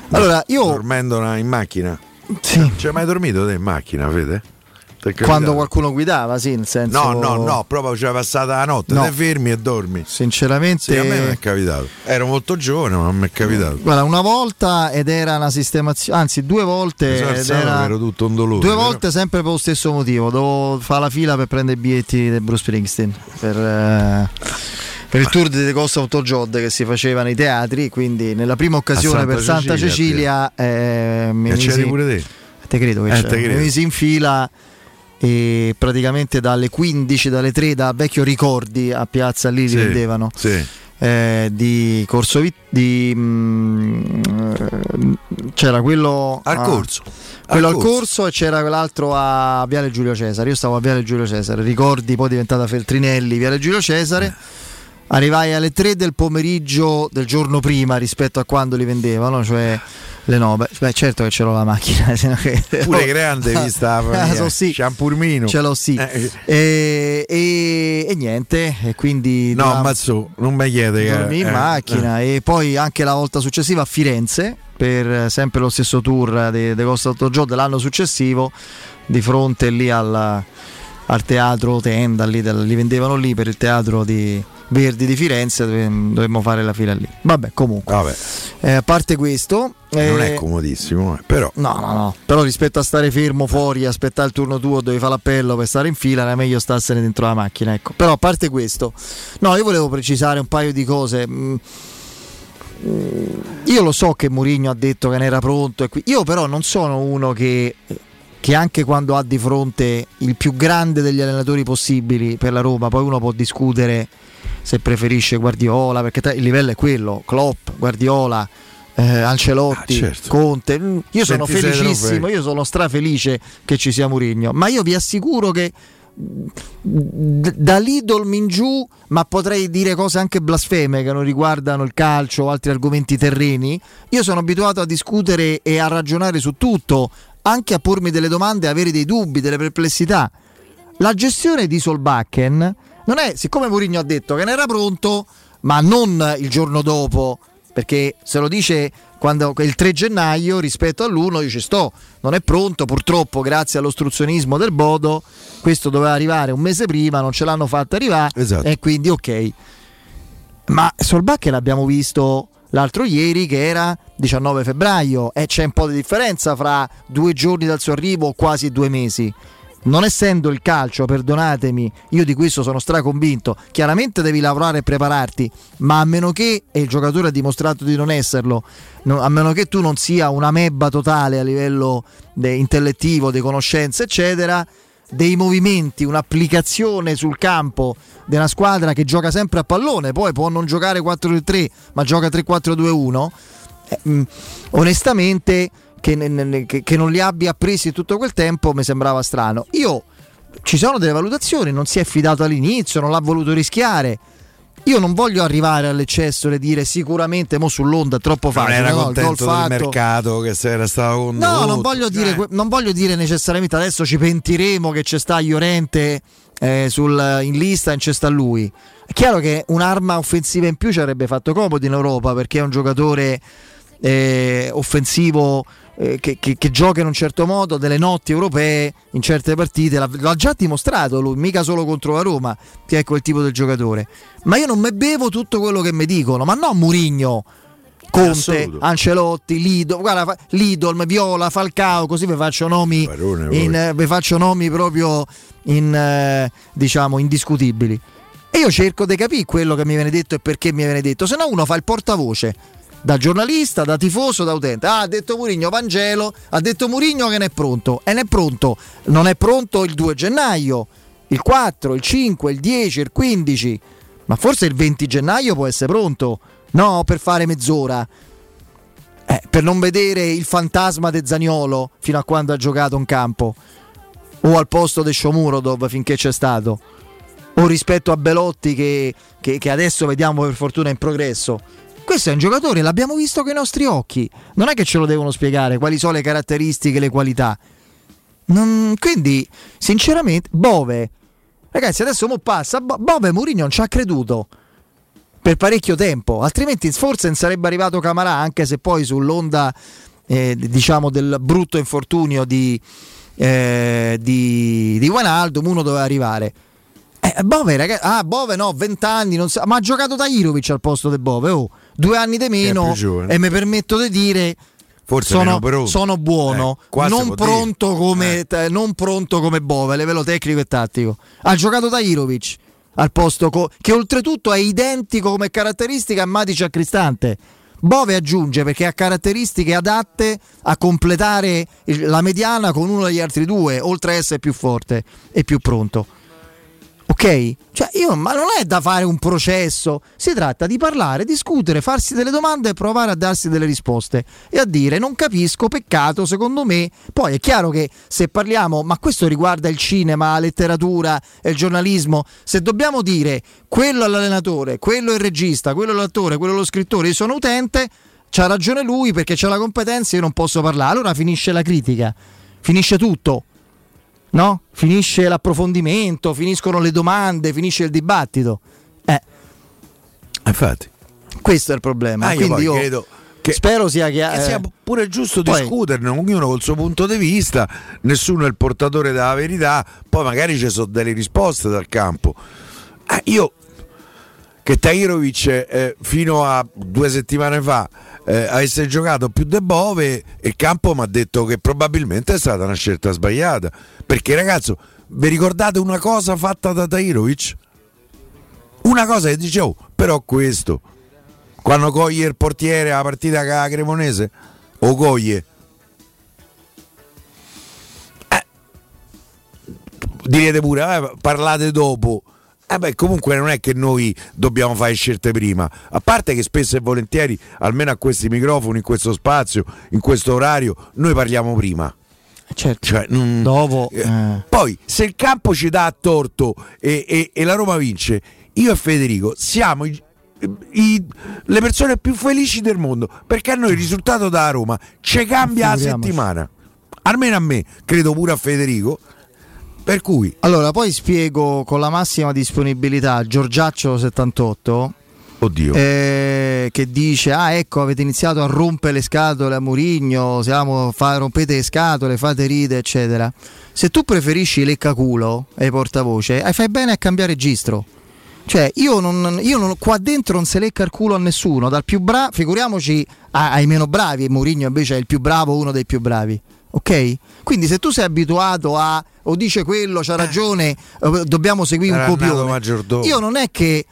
Allora io dormendo in macchina, sì. Non c'è mai dormito in macchina, vede? Quando qualcuno guidava, sì, nel senso no, proprio ci è passata la notte, no. Te fermi e dormi. Sinceramente sì, a me non è capitato. Ero molto giovane, ma mi è capitato. Guarda, una volta ed era una sistemazione, anzi due volte ed era tutto un dolore. Due volte sempre per lo stesso motivo, dovevo fare la fila per prendere i biglietti del Bruce Springsteen per per il tour di Costa Autojod che si faceva nei teatri, quindi nella prima occasione Santa per Santa Cecilia, mi misi, pure te. Te credo che te credo. Mi misi in fila e praticamente dalle 15, dalle 3 da Vecchio Ricordi a Piazza lì li vendevano. Sì. Di Corso c'era quello al corso, quello al corso, e c'era quell'altro a Viale Giulio Cesare. Io stavo a Viale Giulio Cesare, Ricordi, poi diventata Feltrinelli, Viale Giulio Cesare. Arrivai alle 3 del pomeriggio del giorno prima rispetto a quando li vendevano, cioè le 9. Beh, certo che ce l'ho la macchina, sennò che... pure grande vista Ciampurmino ce l'ho e niente, e quindi no, ma su, non mi chiede, dormì in macchina. E poi anche la volta successiva a Firenze per sempre lo stesso tour di Costa Autojod, l'anno successivo di fronte lì al teatro Tenda, lì li vendevano lì per il teatro di Verdi di Firenze, dovremmo fare la fila lì. Vabbè, comunque, a parte questo, non è comodissimo, però no. Però rispetto a stare fermo fuori, aspettare il turno tuo dove fa l'appello per stare in fila, era meglio starsene dentro la macchina, ecco. Però a parte questo, no, io volevo precisare un paio di cose. Io lo so che Mourinho ha detto che ne era pronto e io però non sono uno che anche quando ha di fronte il più grande degli allenatori possibili per la Roma, poi uno può discutere se preferisce Guardiola, perché il livello è quello, Klopp, Guardiola, Ancelotti, certo. Conte. Io sono felicissimo, io sono strafelice che ci sia Mourinho, ma io vi assicuro che da l'Idol in giù, ma potrei dire cose anche blasfeme che non riguardano il calcio o altri argomenti terreni, io sono abituato a discutere e a ragionare su tutto, anche a pormi delle domande, avere dei dubbi, delle perplessità. La gestione di Solbakken non è, siccome Mourinho ha detto che ne era pronto, ma non il giorno dopo, perché se lo dice quando il 3 gennaio rispetto all'1, io ci sto, non è pronto, purtroppo grazie all'ostruzionismo del Bodo questo doveva arrivare un mese prima, non ce l'hanno fatta arrivare, esatto. E quindi ok, ma Solbakken l'abbiamo visto l'altro ieri che era 19 febbraio e c'è un po' di differenza fra 2 giorni dal suo arrivo, quasi 2 mesi. Non essendo il calcio, perdonatemi, io di questo sono straconvinto, chiaramente devi lavorare e prepararti, ma a meno che, e il giocatore ha dimostrato di non esserlo, a meno che tu non sia una mebba totale a livello intellettivo, di conoscenze eccetera, dei movimenti, un'applicazione sul campo di una squadra che gioca sempre a pallone, poi può non giocare 4-3 ma gioca 3-4-2-1, onestamente che non li abbia appresi tutto quel tempo mi sembrava strano. Io, ci sono delle valutazioni, non si è fidato all'inizio, non l'ha voluto rischiare. Io non voglio arrivare all'eccesso e dire sicuramente mo sull'onda è troppo facile, non era contento del mercato che era stato non voglio dire necessariamente adesso ci pentiremo che c'è sta Llorente in lista e c'è sta lui. È chiaro che un'arma offensiva in più ci avrebbe fatto comodo in Europa, perché è un giocatore offensivo che gioca in un certo modo, delle notti europee in certe partite, l'ha già dimostrato lui, mica solo contro la Roma che è quel tipo del giocatore. Ma io non me bevo tutto quello che mi dicono, ma no, Mourinho, Conte, assoluto. Ancelotti, Lido, guarda, Lidl, Viola, Falcao, così vi faccio nomi proprio diciamo indiscutibili, e io cerco di capire quello che mi viene detto e perché mi viene detto, se no uno fa il portavoce da giornalista, da tifoso, da utente. Ha detto Mourinho Vangelo, ha detto Mourinho che ne è pronto, e ne è pronto, non è pronto il 2 gennaio, il 4, il 5, il 10, il 15, ma forse il 20 gennaio può essere pronto, no, per fare mezz'ora, per non vedere il fantasma di Zaniolo fino a quando ha giocato in campo, o al posto di Shomurodov finché c'è stato, o rispetto a Belotti che adesso vediamo per fortuna in progresso. Questo è un giocatore, l'abbiamo visto con i nostri occhi, non è che ce lo devono spiegare quali sono le caratteristiche, le qualità. Quindi sinceramente Bove, ragazzi, adesso mo passa Bove, Mourinho non ci ha creduto per parecchio tempo, altrimenti forse non sarebbe arrivato Camarà, anche se poi sull'onda diciamo del brutto infortunio di Wijnaldum uno doveva arrivare. Bove, ragazzi, Bove no, 20 anni, non so, ma ha giocato Tahirović al posto di Bove, 2 anni di meno, e mi permetto di dire forse sono buono, non pronto come Bove a livello tecnico e tattico. Ha giocato Tahirović, al posto che oltretutto è identico come caratteristica a Matic e a Cristante. Bove aggiunge perché ha caratteristiche adatte a completare la mediana con uno degli altri due, oltre a essere più forte e più pronto. Ok? Cioè ma non è da fare un processo, si tratta di parlare, discutere, farsi delle domande e provare a darsi delle risposte e a dire non capisco, peccato, secondo me. Poi è chiaro che se parliamo, ma questo riguarda il cinema, la letteratura e il giornalismo, se dobbiamo dire quello all'allenatore, quello il regista, quello l'attore, quello lo scrittore, io sono utente, c'ha ragione lui perché c'ha la competenza, io non posso parlare, allora finisce la critica, finisce tutto. No? Finisce l'approfondimento, finiscono le domande, finisce il dibattito. Infatti, questo è il problema. Quindi io credo che spero sia chiaro. Sia pure giusto poi discuterne, ognuno col suo punto di vista, nessuno è il portatore della verità. Poi magari ci sono delle risposte dal campo. Io che Tahirovic fino a 2 settimane fa a essere giocato più de Bove, il campo mi ha detto che probabilmente è stata una scelta sbagliata, perché ragazzo, vi ricordate una cosa fatta da Tahirovic? Una cosa che dicevo, però questo quando coglie il portiere alla partita con la Cremonese o coglie direte pure parlate dopo. Comunque non è che noi dobbiamo fare scelte prima, a parte che spesso e volentieri, almeno a questi microfoni, in questo spazio, in questo orario, noi parliamo prima. Certo. Cioè, dopo. Poi se il campo ci dà a torto e la Roma vince, io e Federico siamo le persone più felici del mondo, perché a noi il risultato da Roma ci cambia la settimana, almeno a me, credo pure a Federico. Per cui allora poi spiego con la massima disponibilità Giorgiaccio 78, oddio, che dice ecco avete iniziato a rompere le scatole a Mourinho, rompete le scatole, fate ride eccetera. Se tu preferisci leccaculo e portavoce, fai bene a cambiare registro. Cioè io non qua dentro non se lecca il culo a nessuno, dal più bravo figuriamoci ai meno bravi, e Mourinho invece è il più bravo, uno dei più bravi. Ok? Quindi se tu sei abituato a o dice quello, c'ha ragione, dobbiamo seguire un copione. Io non è che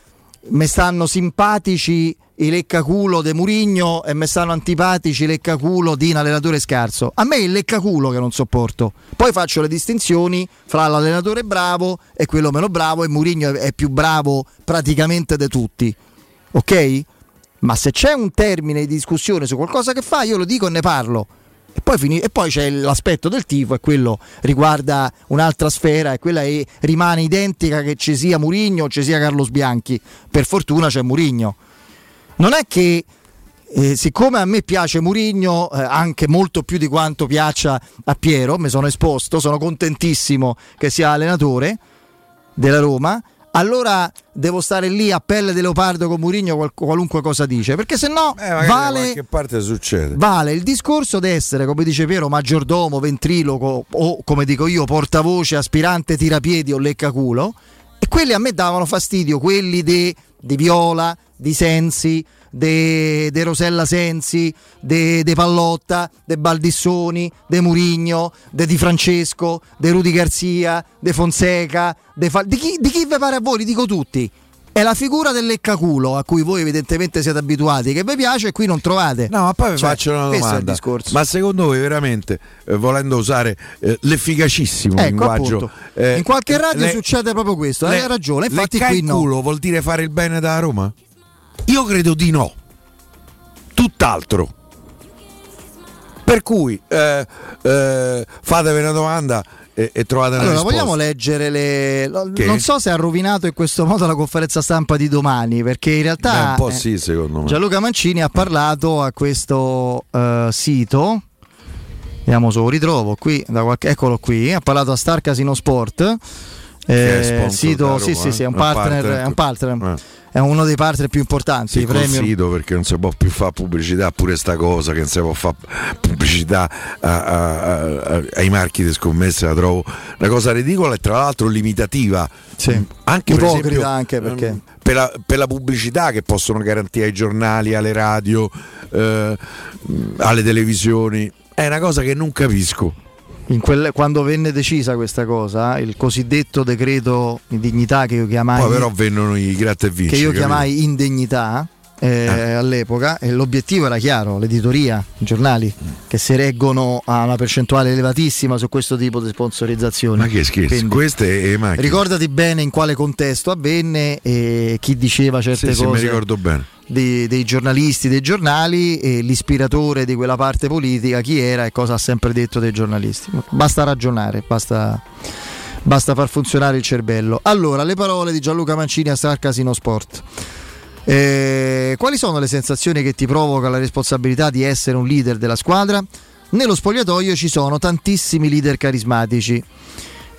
mi stanno simpatici i leccaculo de Mourinho e mi stanno antipatici i leccaculo di un allenatore scarso. A me è il leccaculo che non sopporto. Poi faccio le distinzioni fra l'allenatore bravo e quello meno bravo, e Mourinho è più bravo praticamente di tutti. Ok? Ma se c'è un termine di discussione su qualcosa che fa, io lo dico e ne parlo. E poi c'è l'aspetto del tifo, e quello riguarda un'altra sfera, e quella rimane identica che ci sia Mourinho o ci sia Carlos Bianchi. Per fortuna c'è Mourinho. Non è che siccome a me piace Mourinho anche molto più di quanto piaccia a Piero, mi sono esposto, sono contentissimo che sia allenatore della Roma, allora devo stare lì a pelle di leopardo con Mourinho qualunque cosa dice, perché sennò vale, da qualche parte succede. Vale il discorso di essere, come dice Piero, maggiordomo, ventriloco o come dico io portavoce, aspirante tirapiedi o leccaculo, e quelli a me davano fastidio, quelli di Viola, di Sensi, de Rosella Sensi, de Pallotta, de Baldissoni, de Mourinho, de Di Francesco, de Rudy Garcia, de Fonseca, di chi vi pare a voi, li dico tutti. È la figura del leccaculo a cui voi evidentemente siete abituati, che vi piace e qui non trovate. No, ma poi vi faccio una domanda. Ma secondo voi veramente, volendo usare l'efficacissimo linguaggio, in qualche radio succede proprio questo, hai ragione. Infatti qui no. Leccaculo vuol dire fare il bene da Roma? Io credo di no, tutt'altro. Per cui fatevi una domanda e trovate una risposta. Vogliamo leggere non so se ha rovinato in questo modo la conferenza stampa di domani, perché in realtà un po' sì, secondo me. Gianluca Mancini ha parlato a questo sito, vediamo se lo ritrovo qui, eccolo qui, ha parlato a Star Casino Sport, sito, sì, è un partner. È uno dei partner più importanti. Sì, premium. Sito, perché non si può più fare pubblicità pure sta cosa, che non si può fare pubblicità ai marchi di scommesse, la trovo una cosa ridicola e tra l'altro limitativa. Sì. Anche ipocrita, per esempio, anche perché per la pubblicità che possono garantire ai giornali, alle radio, alle televisioni, è una cosa che non capisco. Quando venne decisa questa cosa, il cosiddetto decreto indignità, che io chiamai, poi però vennero i gratta e vinci, che io chiamai indignità all'epoca, e l'obiettivo era chiaro: l'editoria, i giornali che si reggono a una percentuale elevatissima su questo tipo di sponsorizzazioni. Ma che scherzi, queste macchine. Ricordati bene in quale contesto avvenne e chi diceva certe cose. Sì, mi ricordo bene. Dei giornalisti, dei giornali, e l'ispiratore di quella parte politica chi era e cosa ha sempre detto dei giornalisti. Basta ragionare, basta far funzionare il cervello. Allora, le parole di Gianluca Mancini a Star Casino Sport. Quali sono le sensazioni che ti provoca la responsabilità di essere un leader della squadra? Nello spogliatoio ci sono tantissimi leader carismatici,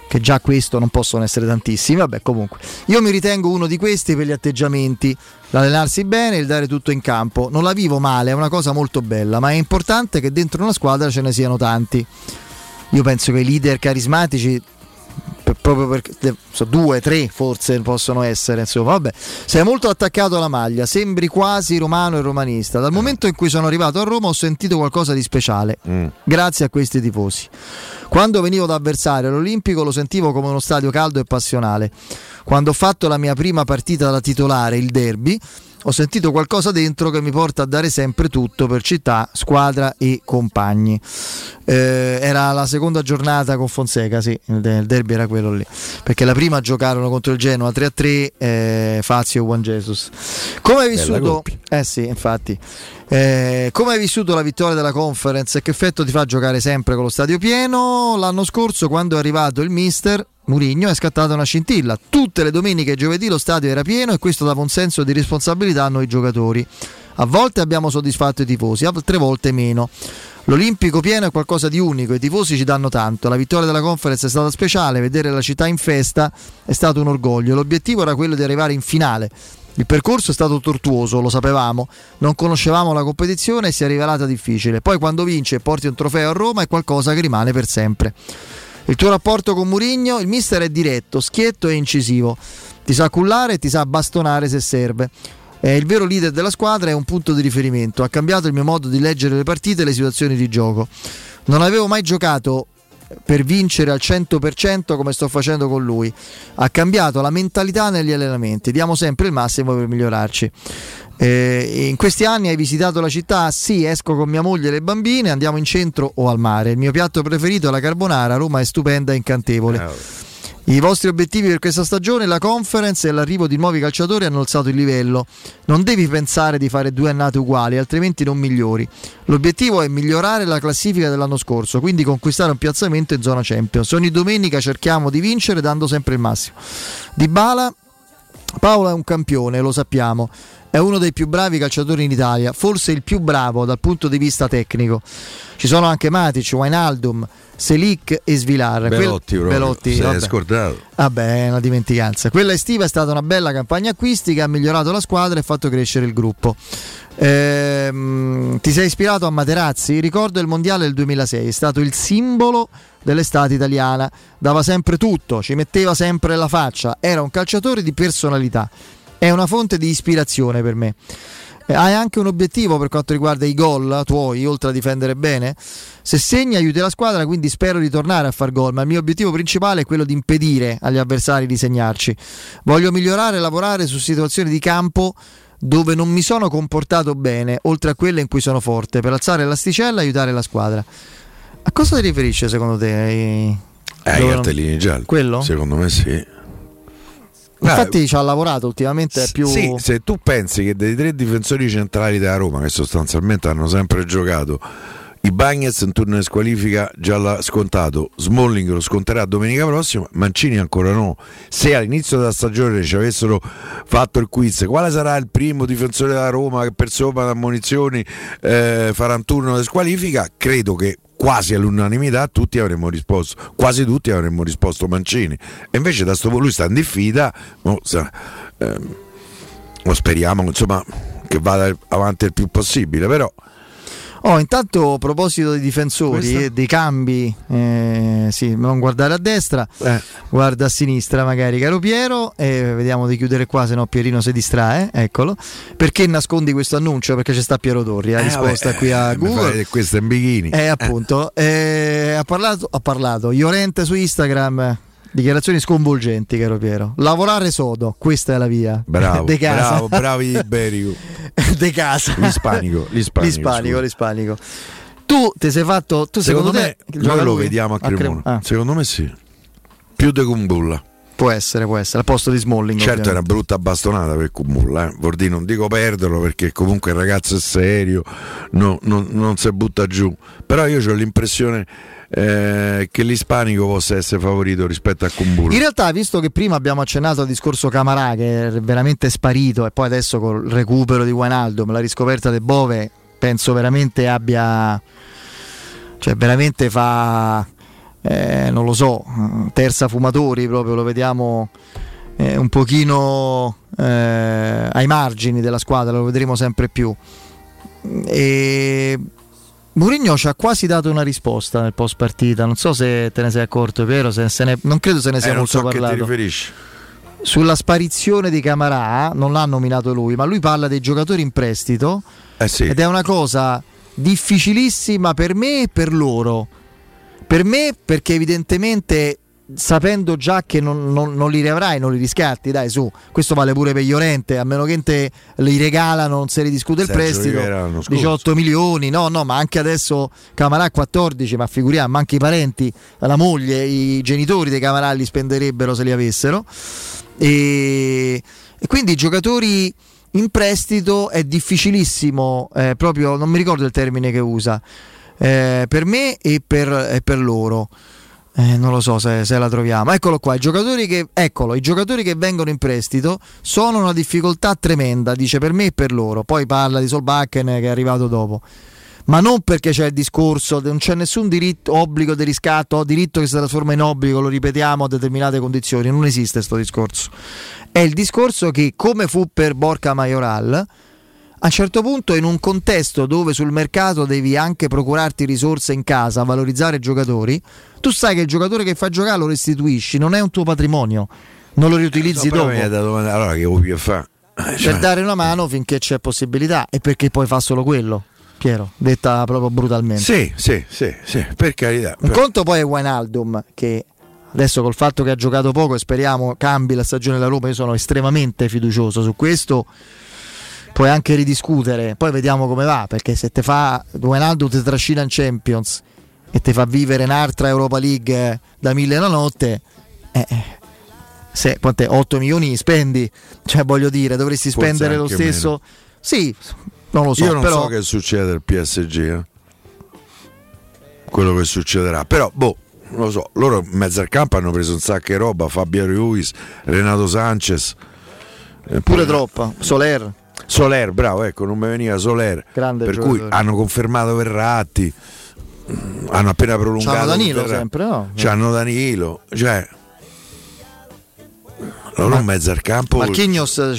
che già questo non possono essere tantissimi, vabbè, comunque io mi ritengo uno di questi per gli atteggiamenti, l'allenarsi bene e il dare tutto in campo. Non la vivo male, è una cosa molto bella, ma è importante che dentro una squadra ce ne siano tanti. Io penso che i leader carismatici, proprio perché so, 2, 3 forse possono essere, insomma, vabbè. Sei molto attaccato alla maglia, sembri quasi romano e romanista. Dal momento in cui sono arrivato a Roma ho sentito qualcosa di speciale, grazie a questi tifosi. Quando venivo da avversario all'Olimpico lo sentivo come uno stadio caldo e passionale. Quando ho fatto la mia prima partita da titolare, il derby, ho sentito qualcosa dentro che mi porta a dare sempre tutto per città, squadra e compagni. Era la seconda giornata con Fonseca, sì, il derby era quello lì, perché la prima giocarono contro il Genoa 3-3, Fazio e Juan Jesus. Come hai vissuto? Sì, infatti. Come hai vissuto la vittoria della Conference? Che effetto ti fa giocare sempre con lo stadio pieno? L'anno scorso, quando è arrivato il mister Mourinho, è scattata una scintilla. Tutte le domeniche e giovedì lo stadio era pieno, e questo dava un senso di responsabilità a noi giocatori. A volte abbiamo soddisfatto i tifosi, altre volte meno. L'Olimpico pieno è qualcosa di unico, i tifosi ci danno tanto. La vittoria della Conference è stata speciale, vedere la città in festa è stato un orgoglio. L'obiettivo era quello di arrivare in finale. Il percorso è stato tortuoso, lo sapevamo, non conoscevamo la competizione e si è rivelata difficile. Poi quando vinci e porti un trofeo a Roma è qualcosa che rimane per sempre. Il tuo rapporto con Mourinho? Il mister è diretto, schietto e incisivo. Ti sa cullare e ti sa bastonare se serve. È il vero leader della squadra, è un punto di riferimento. Ha cambiato il mio modo di leggere le partite e le situazioni di gioco. Non avevo mai giocato per vincere al 100% come sto facendo con lui. Ha cambiato la mentalità negli allenamenti. Diamo sempre il massimo per migliorarci. In questi anni hai visitato la città? Sì, esco con mia moglie e le bambine, andiamo in centro o al mare. Il mio piatto preferito è la carbonara. Roma è stupenda e incantevole. I vostri obiettivi per questa stagione, la Conference e l'arrivo di nuovi calciatori, hanno alzato il livello. Non devi pensare di fare 2 annate uguali, altrimenti non migliori. L'obiettivo è migliorare la classifica dell'anno scorso, quindi conquistare un piazzamento in zona Champions. Ogni domenica cerchiamo di vincere dando sempre il massimo. Dybala, Paolo è un campione, lo sappiamo. È uno dei più bravi calciatori in Italia, forse il più bravo dal punto di vista tecnico. Ci sono anche Matic, Wijnaldum, Selic e Svilar. Belotti, vabbè. Scordato. Vabbè, è una dimenticanza. Quella estiva è stata una bella campagna acquisti che ha migliorato la squadra e fatto crescere il gruppo. Ti sei ispirato a Materazzi? Ricordo il mondiale del 2006, è stato il simbolo dell'estate italiana. Dava sempre tutto, ci metteva sempre la faccia. Era un calciatore di personalità. È una fonte di ispirazione per me. Hai anche un obiettivo per quanto riguarda i gol tuoi, oltre a difendere bene? Se segni aiuti la squadra, quindi spero di tornare a far gol, ma il mio obiettivo principale è quello di impedire agli avversari di segnarci. Voglio migliorare e lavorare su situazioni di campo dove non mi sono comportato bene, oltre a quelle in cui sono forte, per alzare l'asticella e aiutare la squadra. A cosa ti riferisci secondo te? I cartellini gialli. Quello? Secondo me sì. Infatti ci ha lavorato ultimamente, è più... Sì, se tu pensi che dei 3 difensori centrali della Roma, che sostanzialmente hanno sempre giocato, Ibañez in turno di squalifica già l'ha scontato, Smalling lo sconterà domenica prossima, Mancini ancora no. Se all'inizio della stagione ci avessero fatto il quiz: quale sarà il primo difensore della Roma che per sopra da ammonizioni farà un turno di squalifica, credo che quasi all'unanimità tutti avremmo risposto, quasi tutti avremmo risposto Mancini, e invece da lui sta in diffida. Speriamo, insomma, che vada avanti il più possibile, però Oh, intanto a proposito dei difensori, dei cambi, sì, non guardare a destra, guarda a sinistra magari, caro Piero, vediamo di chiudere qua, se no Pierino si distrae, eccolo. Perché nascondi questo annuncio? Perché ci sta Piero Torri, la risposta qui a Google. Questo è in bikini. Appunto, ha parlato Llorente su Instagram. Dichiarazioni sconvolgenti, caro Piero. Lavorare sodo, questa è la via. Bravo, de casa. Bravo, bravi Iberico. De casa. L'ispanico. Tu ti sei fatto, tu secondo te noi lo vediamo a Cremona. Secondo me sì. Più de Kumbulla. Può essere, a posto di Smalling. Certo, ovviamente. È una brutta bastonata per Kumbulla, eh. Vuol dire, non dico perderlo, perché comunque il ragazzo è serio, non si butta giù. Però io ho l'impressione che l'ispanico possa essere favorito rispetto a Kumbulla. In realtà, visto che prima abbiamo accennato al discorso Camarà, che è veramente sparito, e poi adesso col recupero di Wijnaldum, la riscoperta del Bove, penso veramente abbia, cioè veramente fa, non lo so, terza fumatori, proprio lo vediamo un pochino ai margini della squadra, lo vedremo sempre più. E Mourinho ci ha quasi dato una risposta nel post partita, non so se te ne sei accorto, Piero, non credo se ne sia molto parlato. Che ti riferisci? Sulla sparizione di Camarà, non l'ha nominato lui, ma lui parla dei giocatori in prestito, sì. Ed è una cosa difficilissima per me e per loro. Per me, perché evidentemente, sapendo già che non li riavrai, non li riscatti, dai, su, questo vale pure per Llorente, a meno che te li regalano, non se ne discute il prestito, 18 milioni, no, ma anche adesso Camarà 14, ma figuriamo, anche i parenti, la moglie, i genitori dei Camarà li spenderebbero se li avessero, e quindi i giocatori in prestito è difficilissimo, proprio, non mi ricordo il termine che usa, per me e per loro. Non lo so se la troviamo. Eccolo qua, i giocatori che vengono in prestito sono una difficoltà tremenda, dice, per me e per loro. Poi parla di Solbakken che è arrivato dopo, ma non perché c'è il discorso, non c'è nessun diritto, obbligo di riscatto, diritto che si trasforma in obbligo, lo ripetiamo, a determinate condizioni, non esiste sto discorso. È il discorso che, come fu per Borja Mayoral, a un certo punto, in un contesto dove sul mercato devi anche procurarti risorse in casa, valorizzare i giocatori, tu sai che il giocatore che fa giocare lo restituisci, non è un tuo patrimonio, non lo riutilizzi dopo. Allora che vuoi fare? Per dare una mano finché c'è possibilità, e perché poi fa solo quello, Piero, detta proprio brutalmente. Sì, per carità. Un conto poi è Wijnaldum, che adesso col fatto che ha giocato poco, e speriamo cambi la stagione della Roma, io sono estremamente fiducioso su questo. Puoi anche ridiscutere, poi vediamo come va, perché se te fa Wijnaldum, ti trascina in Champions e ti fa vivere un'altra Europa League da 1000 la notte, se 8 milioni spendi, cioè voglio dire, dovresti spendere lo stesso, meno. Sì, non lo so, io non però so che succede al PSG, quello che succederà, però non lo so, loro in mezzo al campo hanno preso un sacco di roba, Fabian Ruiz, Renato Sanchez, pure troppa, Soler, bravo, ecco, non mi veniva Soler. Grande per giocatore. Cui hanno confermato Verratti, hanno appena prolungato. C'hanno Danilo sempre, no? C'hanno Danilo, cioè non mezzo al campo. Marquinhos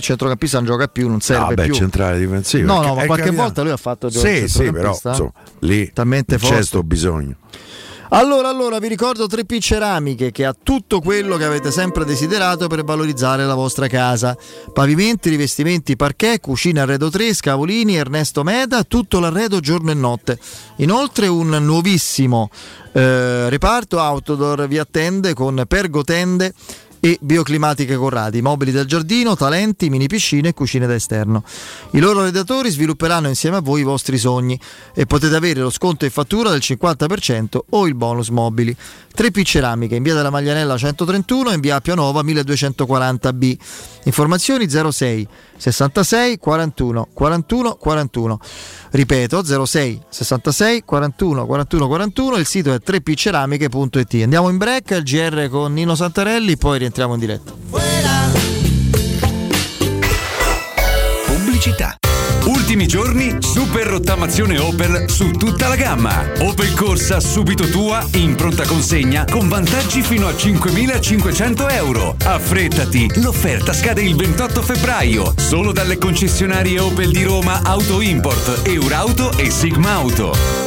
centrocampista non gioca più, non serve più. Centrale difensivo. No, ma qualche volta lui ha fatto giocare. Sì, però insomma, lì talmente c'è sto bisogno. Allora vi ricordo 3P Ceramiche, che ha tutto quello che avete sempre desiderato per valorizzare la vostra casa: pavimenti, rivestimenti, parquet, cucina arredo 3, Scavolini, Ernesto Meda, tutto l'arredo giorno e notte. Inoltre un nuovissimo reparto outdoor vi attende con pergotende e bioclimatiche Corradi, mobili del giardino, talenti, mini piscine e cucine da esterno. I loro redattori svilupperanno insieme a voi i vostri sogni e potete avere lo sconto in fattura del 50% o il bonus mobili. 3P Ceramiche, in via della Maglianella 131 e in via Appia Nuova 1240B. Informazioni 06 66 41 41 41. Ripeto 06 66 41 41 41. Il sito è 3pceramiche.it. Andiamo in break al GR con Nino Santarelli, poi rientriamo in diretta. Pubblicità. ultimi giorni super rottamazione Opel su tutta la gamma. Opel Corsa subito tua in pronta consegna con vantaggi fino a 5.500 euro. Affrettati, l'offerta scade il 28 febbraio solo dalle concessionarie Opel di Roma, Auto Import, Eurauto e Sigma Auto.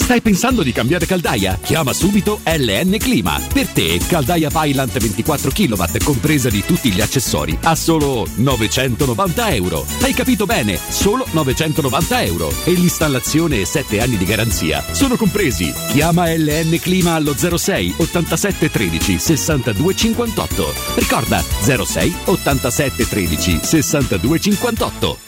Stai pensando di cambiare caldaia? Chiama subito LN Clima. Per te, caldaia Vaillant 24 kW, compresa di tutti gli accessori, a solo 990 euro. Hai capito bene, solo 990 euro. E l'installazione e 7 anni di garanzia sono compresi. Chiama LN Clima allo 06 87 13 62 58. Ricorda, 06 87 13 62 58.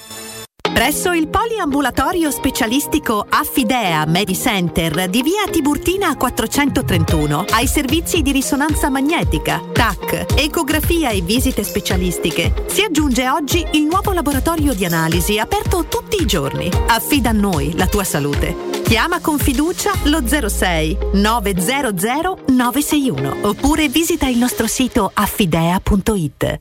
Presso il poliambulatorio specialistico Affidea Medicenter di via Tiburtina 431 hai servizi di risonanza magnetica, TAC, ecografia e visite specialistiche. Si aggiunge oggi il nuovo laboratorio di analisi aperto tutti i giorni. Affida a noi la tua salute. Chiama con fiducia lo 06 900 961 oppure visita il nostro sito affidea.it.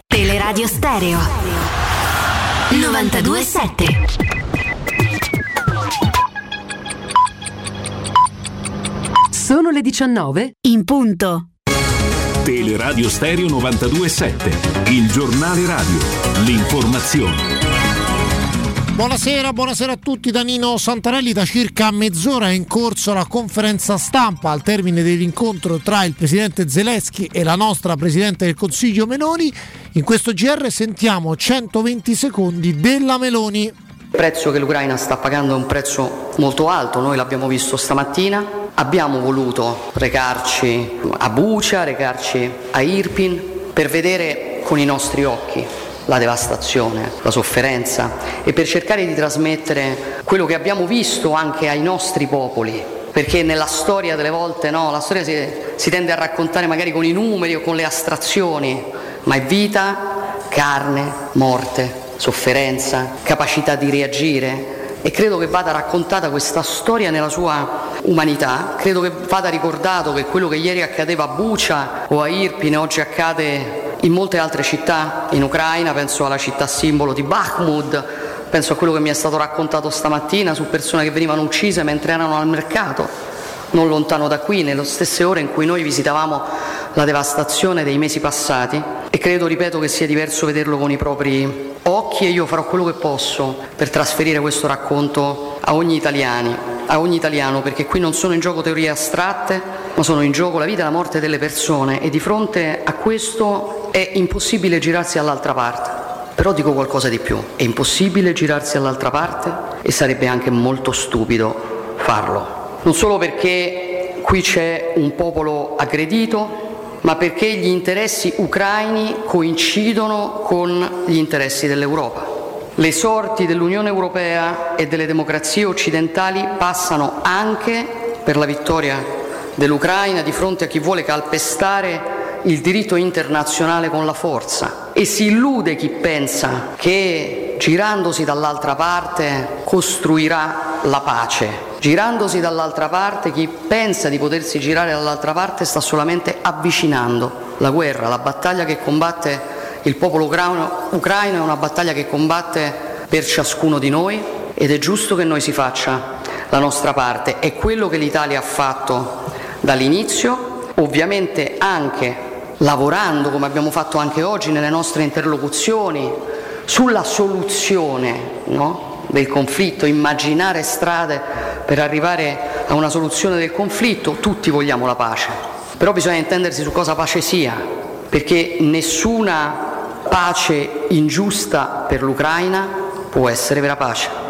Teleradio Stereo 92.7. Sono le 19 in punto. Teleradio Stereo 92.7, il giornale radio, l'informazione. Buonasera a tutti da Nino Santarelli. Da circa mezz'ora è in corso la conferenza stampa al termine dell'incontro tra il presidente Zelensky e la nostra presidente del Consiglio Meloni. In questo GR sentiamo 120 secondi della Meloni. Il prezzo che l'Ucraina sta pagando è un prezzo molto alto, noi l'abbiamo visto stamattina. Abbiamo voluto recarci a Bucha, recarci a Irpin per vedere con i nostri occhi la devastazione, la sofferenza e per cercare di trasmettere quello che abbiamo visto anche ai nostri popoli, perché nella storia delle volte no, la storia si tende a raccontare magari con i numeri o con le astrazioni, ma è vita, carne, morte, sofferenza, capacità di reagire. E credo che vada raccontata questa storia nella sua umanità, credo che vada ricordato che quello che ieri accadeva a Bucha o a Irpin oggi accade in molte altre città in Ucraina, penso alla città simbolo di Bakhmut, penso a quello che mi è stato raccontato stamattina su persone che venivano uccise mentre erano al mercato, non lontano da qui, nelle stesse ore in cui noi visitavamo la devastazione dei mesi passati, e credo, ripeto, che sia diverso vederlo con i propri occhi, e io farò quello che posso per trasferire questo racconto a ogni italiano, perché qui non sono in gioco teorie astratte, ma sono in gioco la vita e la morte delle persone, e di fronte a questo è impossibile girarsi all'altra parte. Però dico qualcosa di più, è impossibile girarsi all'altra parte e sarebbe anche molto stupido farlo, non solo perché qui c'è un popolo aggredito, ma perché gli interessi ucraini coincidono con gli interessi dell'Europa. Le sorti dell'Unione Europea e delle democrazie occidentali passano anche per la vittoria dell'Ucraina di fronte a chi vuole calpestare il diritto internazionale con la forza, e si illude chi pensa che girandosi dall'altra parte costruirà la pace. Girandosi dall'altra parte, chi pensa di potersi girare dall'altra parte sta solamente avvicinando la guerra. La battaglia che combatte il popolo ucraino è una battaglia che combatte per ciascuno di noi, ed è giusto che noi si faccia la nostra parte. È quello che l'Italia ha fatto dall'inizio, ovviamente anche lavorando, come abbiamo fatto anche oggi nelle nostre interlocuzioni, sulla soluzione, no? Del conflitto, immaginare strade per arrivare a una soluzione del conflitto. Tutti vogliamo la pace, però bisogna intendersi su cosa pace sia, perché nessuna pace ingiusta per l'Ucraina può essere vera pace.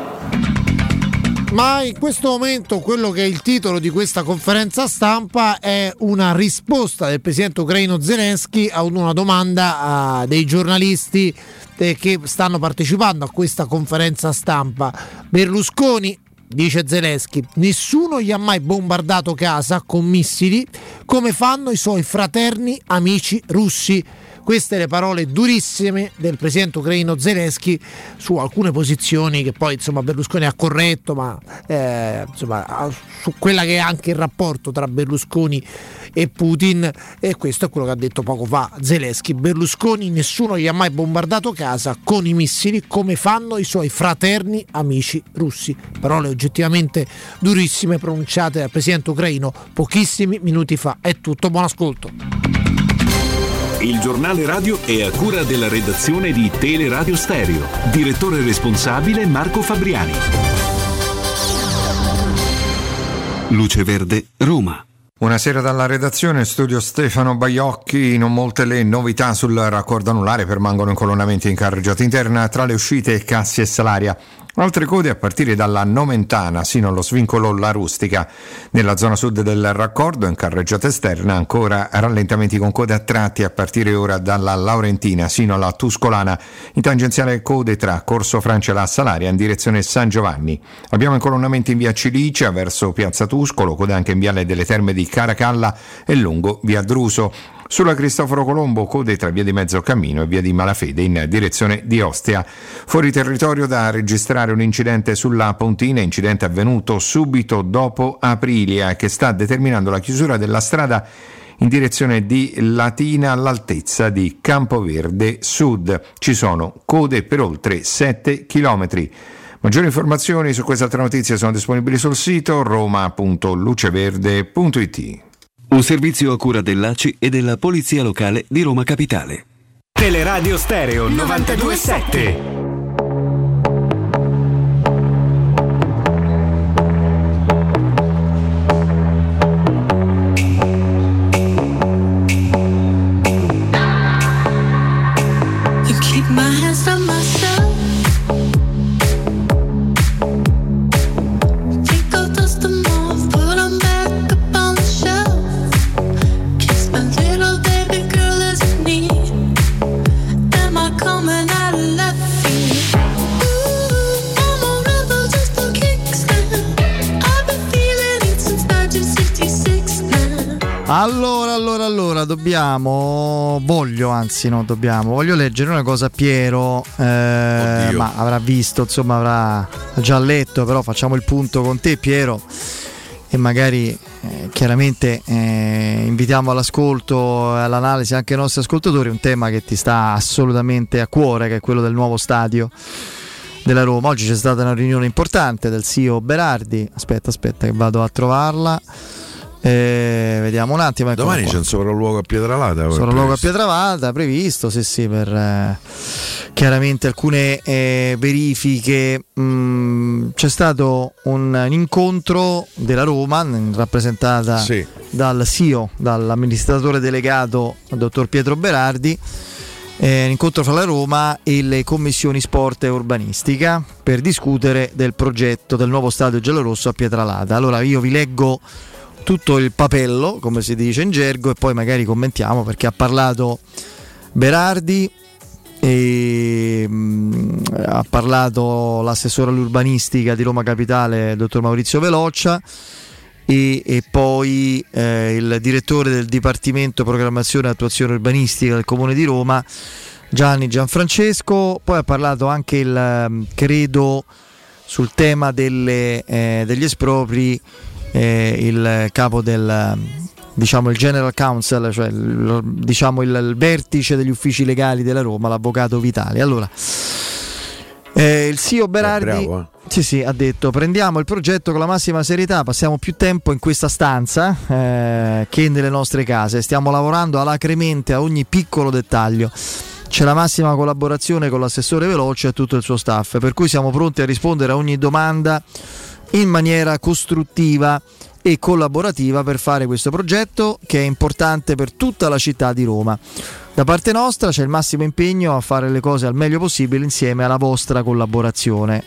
Ma in questo momento quello che è il titolo di questa conferenza stampa è una risposta del presidente ucraino Zelensky a una domanda dei giornalisti che stanno partecipando a questa conferenza stampa. Berlusconi, dice Zelensky, nessuno gli ha mai bombardato casa con missili come fanno i suoi fraterni amici russi. Queste le parole durissime del presidente ucraino Zelensky su alcune posizioni che poi insomma Berlusconi ha corretto, ma su quella che è anche il rapporto tra Berlusconi e Putin, e questo è quello che ha detto poco fa Zelensky. Berlusconi, nessuno gli ha mai bombardato casa con i missili come fanno i suoi fraterni amici russi. Parole oggettivamente durissime pronunciate dal presidente ucraino pochissimi minuti fa. È tutto, buon ascolto. Il giornale radio è a cura della redazione di Teleradio Stereo. Direttore responsabile Marco Fabriani. Luce Verde, Roma. Buonasera dalla redazione, studio Stefano Baiocchi. Non molte le novità sul raccordo anulare, permangono incolonnamenti in carreggiata interna tra le uscite Cassia e Salaria. Altre code a partire dalla Nomentana sino allo svincolo La Rustica. Nella zona sud del raccordo, in carreggiata esterna, ancora rallentamenti con code a tratti a partire ora dalla Laurentina sino alla Tuscolana. In tangenziale code tra Corso Francia e la Salaria in direzione San Giovanni. Abbiamo incolonnamenti in via Cilicia verso piazza Tuscolo, code anche in viale delle Terme di Caracalla e lungo via Druso. Sulla Cristoforo Colombo code tra via di Mezzocammino e via di Malafede in direzione di Ostia. Fuori territorio da registrare un incidente sulla Pontina, incidente avvenuto subito dopo Aprilia, che sta determinando la chiusura della strada in direzione di Latina all'altezza di Campoverde Sud. Ci sono code per oltre 7 chilometri. Maggiori informazioni su quest'altra notizia sono disponibili sul sito roma.luceverde.it. Un servizio a cura dell'ACI e della Polizia Locale di Roma Capitale. Teleradio Stereo 92.7. Allora, voglio leggere una cosa a Piero, ma avrà visto, insomma, avrà già letto, però facciamo il punto con te, Piero, e magari chiaramente invitiamo all'ascolto e all'analisi anche i nostri ascoltatori. Un tema che ti sta assolutamente a cuore, che è quello del nuovo stadio della Roma. Oggi c'è stata una riunione importante del CEO Berardi. Aspetta che vado a trovarla. Vediamo un attimo. Domani c'è un sopralluogo a Pietralata. Previsto, sì, per chiaramente alcune verifiche. C'è stato un incontro della Roma rappresentata dal CEO, dall'amministratore delegato dottor Pietro Berardi. Incontro fra la Roma e le commissioni sport e urbanistica per discutere del progetto del nuovo stadio giallorosso a Pietralata. Allora io vi leggo tutto il papello, come si dice in gergo, e poi magari commentiamo, perché ha parlato Berardi, e ha parlato l'assessore all'urbanistica di Roma Capitale, dottor Maurizio Veloccia, e poi il direttore del Dipartimento Programmazione e Attuazione Urbanistica del Comune di Roma, Gianni Gianfrancesco. Poi ha parlato anche credo sul tema degli espropri, il capo del, diciamo, il General Counsel, cioè il vertice degli uffici legali della Roma, l'avvocato Vitali. Allora il CEO Berardi ha detto: prendiamo il progetto con la massima serietà, passiamo più tempo in questa stanza che nelle nostre case, stiamo lavorando alacremente a ogni piccolo dettaglio, c'è la massima collaborazione con l'assessore Veloce e tutto il suo staff, per cui siamo pronti a rispondere a ogni domanda in maniera costruttiva e collaborativa per fare questo progetto che è importante per tutta la città di Roma. Da parte nostra c'è il massimo impegno a fare le cose al meglio possibile insieme alla vostra collaborazione.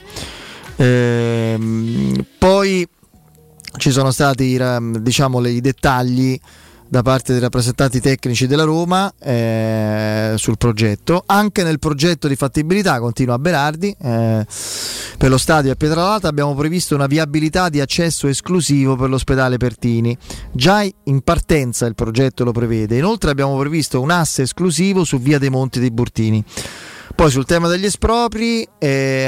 Poi ci sono stati, diciamo, i dettagli da parte dei rappresentanti tecnici della Roma sul progetto. Anche nel progetto di fattibilità, continua Berardi, per lo stadio a Pietralata abbiamo previsto una viabilità di accesso esclusivo per l'ospedale Pertini, già in partenza il progetto lo prevede. Inoltre abbiamo previsto un asse esclusivo su via dei Monti dei Burtini. Poi sul tema degli espropri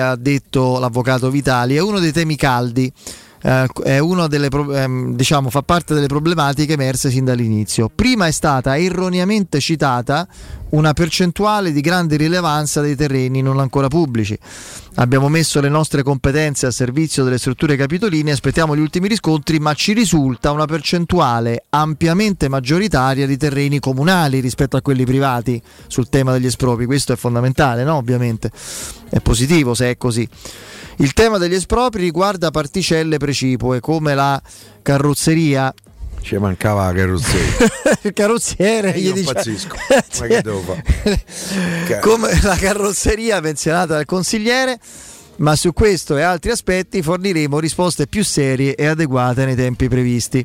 ha detto l'avvocato Vitali: è uno dei temi caldi, è una delle, diciamo, fa parte delle problematiche emerse sin dall'inizio. Prima è stata erroneamente citata una percentuale di grande rilevanza dei terreni non ancora pubblici. Abbiamo messo le nostre competenze a servizio delle strutture capitoline, aspettiamo gli ultimi riscontri, ma ci risulta una percentuale ampiamente maggioritaria di terreni comunali rispetto a quelli privati sul tema degli espropri. Questo è fondamentale, no? Ovviamente è positivo se è così. Il tema degli espropri riguarda particelle precipue come la carrozzeria. Ci mancava la carrozzeria. Il carrozziere io dice... pazzisco. Ma che devo fare? Come la carrozzeria menzionata dal consigliere, ma su questo e altri aspetti forniremo risposte più serie e adeguate nei tempi previsti.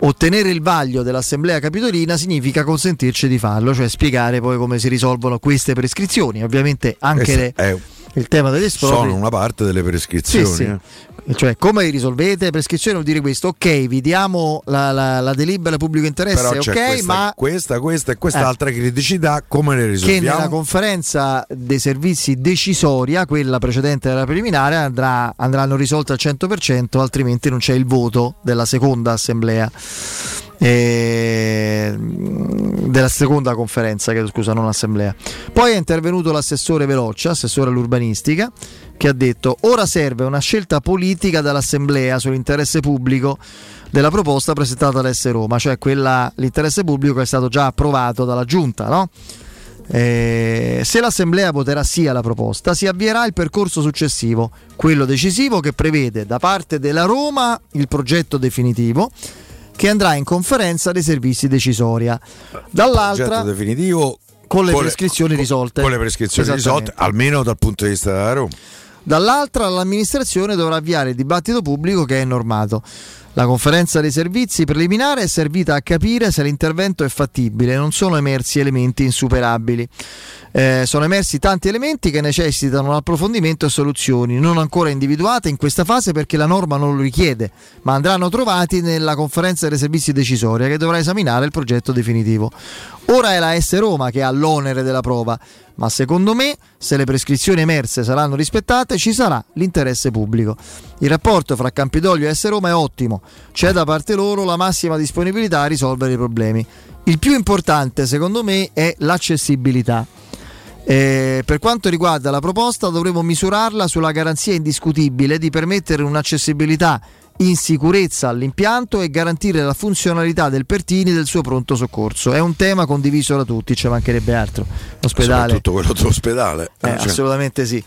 Ottenere il vaglio dell'Assemblea Capitolina significa consentirci di farlo, cioè spiegare poi come si risolvono queste prescrizioni. Ovviamente anche il tema degli espropri sono una parte delle prescrizioni, cioè come risolvete prescrizioni, vuol dire questo: ok, vi diamo la delibera del pubblico interesse, però ok, questa, ma questa e quest'altra criticità come le risolviamo? Che nella conferenza dei servizi decisoria, quella precedente alla preliminare, andranno risolte al 100%, altrimenti non c'è il voto della seconda assemblea, della seconda conferenza, non assemblea. Poi è intervenuto l'assessore Veloccia, assessore all'urbanistica, che ha detto: ora serve una scelta politica dall'assemblea sull'interesse pubblico della proposta presentata da S Roma, cioè quella, l'interesse pubblico è stato già approvato dalla giunta, no? Se l'assemblea voterà sì alla proposta, si avvierà il percorso successivo, quello decisivo, che prevede da parte della Roma il progetto definitivo, che andrà in conferenza dei servizi decisoria, dall'altra definitivo con le prescrizioni risolte. Con le prescrizioni risolte, almeno dal punto di vista della Roma. Dall'altra l'amministrazione dovrà avviare il dibattito pubblico che è normato. La conferenza dei servizi preliminare è servita a capire se l'intervento è fattibile, non sono emersi elementi insuperabili. Sono emersi tanti elementi che necessitano un approfondimento e soluzioni, non ancora individuate in questa fase perché la norma non lo richiede, ma andranno trovati nella conferenza dei servizi decisoria che dovrà esaminare il progetto definitivo. Ora è la AS Roma che ha l'onere della prova, ma secondo me, se le prescrizioni emerse saranno rispettate, ci sarà l'interesse pubblico. Il rapporto fra Campidoglio e AS Roma è ottimo, c'è da parte loro la massima disponibilità a risolvere i problemi. Il più importante, secondo me, è l'accessibilità. Per quanto riguarda la proposta, dovremo misurarla sulla garanzia indiscutibile di permettere un'accessibilità in sicurezza all'impianto e garantire la funzionalità del Pertini e del suo pronto soccorso. È un tema condiviso da tutti, ci mancherebbe altro. L'ospedale, soprattutto quello dell'ospedale, assolutamente sì.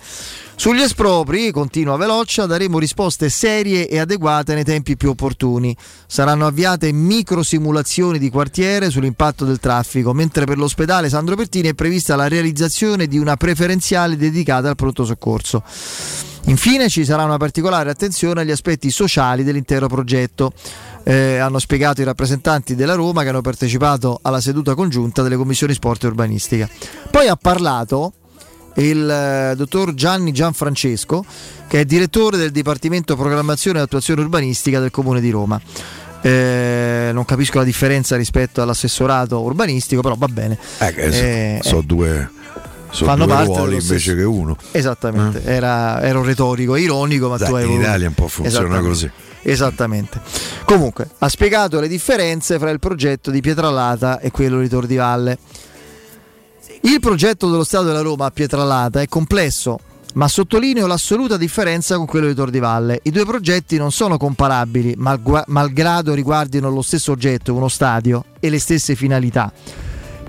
Sugli espropri, continua Veloccia, daremo risposte serie e adeguate nei tempi più opportuni. Saranno avviate micro simulazioni di quartiere sull'impatto del traffico, mentre per l'ospedale Sandro Pertini è prevista la realizzazione di una preferenziale dedicata al pronto soccorso. Infine ci sarà una particolare attenzione agli aspetti sociali dell'intero progetto, hanno spiegato i rappresentanti della Roma che hanno partecipato alla seduta congiunta delle commissioni sport e urbanistica. Poi ha parlato il dottor Gianni Gianfrancesco, che è direttore del Dipartimento Programmazione e Attuazione Urbanistica del Comune di Roma. Non capisco la differenza rispetto all'assessorato urbanistico, però va bene. Due... fanno due parte ruoli invece che uno, esattamente. Era un retorico ironico, ma tu hai in Italia un po' funziona così, esattamente. Comunque ha spiegato le differenze fra il progetto di Pietralata e quello di Tor di Valle. Il progetto dello Stato della Roma a Pietralata è complesso, ma sottolineo l'assoluta differenza con quello di Tor di Valle. I due progetti non sono comparabili malgrado riguardino lo stesso oggetto, uno stadio, e le stesse finalità,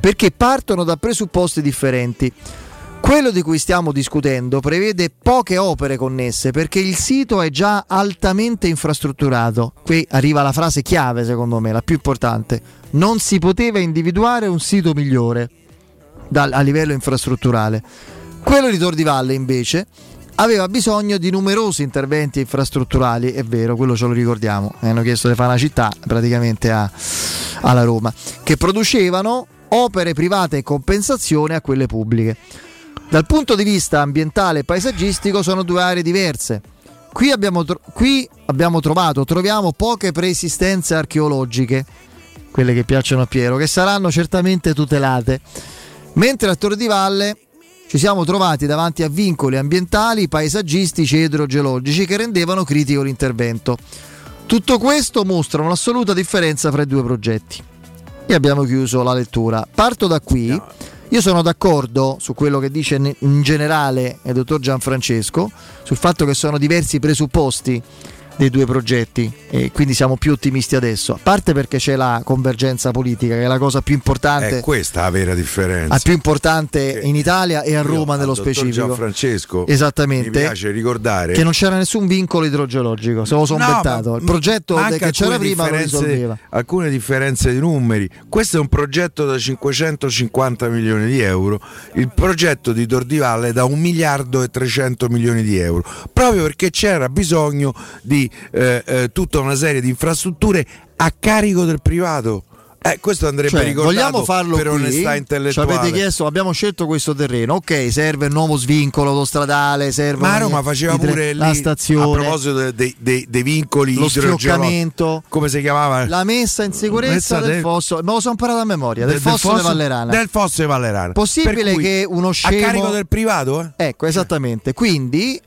perché partono da presupposti differenti. Quello di cui stiamo discutendo prevede poche opere connesse perché il sito è già altamente infrastrutturato. Qui arriva la frase chiave, secondo me, la più importante. Non si poteva individuare un sito migliore a livello infrastrutturale. Quello di Tor di Valle, invece, aveva bisogno di numerosi interventi infrastrutturali, è vero, quello ce lo ricordiamo. Hanno chiesto di fare una città praticamente alla Roma, che producevano opere private e compensazione a quelle pubbliche. Dal punto di vista ambientale e paesaggistico sono due aree diverse. Qui troviamo poche preesistenze archeologiche, quelle che piacciono a Piero, che saranno certamente tutelate, mentre a Tor di Valle ci siamo trovati davanti a vincoli ambientali, paesaggistici e idrogeologici che rendevano critico l'intervento. Tutto questo mostra un'assoluta differenza fra i due progetti. E abbiamo chiuso la lettura. Parto da qui. Io sono d'accordo su quello che dice in generale il dottor Gianfrancesco sul fatto che sono diversi presupposti dei due progetti e quindi siamo più ottimisti adesso, a parte perché c'è la convergenza politica, che è la cosa più importante, è questa la vera differenza, la più importante in Italia e a Roma nello specifico. Gianfrancesco, esattamente, mi piace ricordare che non c'era nessun vincolo idrogeologico, se lo sono inventato il progetto che c'era prima lo risolveva. Alcune differenze di numeri. Questo è un progetto da 550 milioni di euro, il progetto di Tor di Valle da 1.300 milioni di euro, proprio perché c'era bisogno di tutta una serie di infrastrutture a carico del privato. Questo andrebbe ricordato, vogliamo farlo per qui, onestà intellettuale. Ci avete chiesto, abbiamo scelto questo terreno, ok, serve il nuovo svincolo autostradale, serve ma Roma faceva pure la lì, stazione, a proposito dei vincoli, lo sfioccamento, come si chiamava? La messa in sicurezza del fosso, ma lo sono imparato a memoria, del fosso e Vallerana. Possibile che uno scemo a carico del privato? Ecco, esattamente. Quindi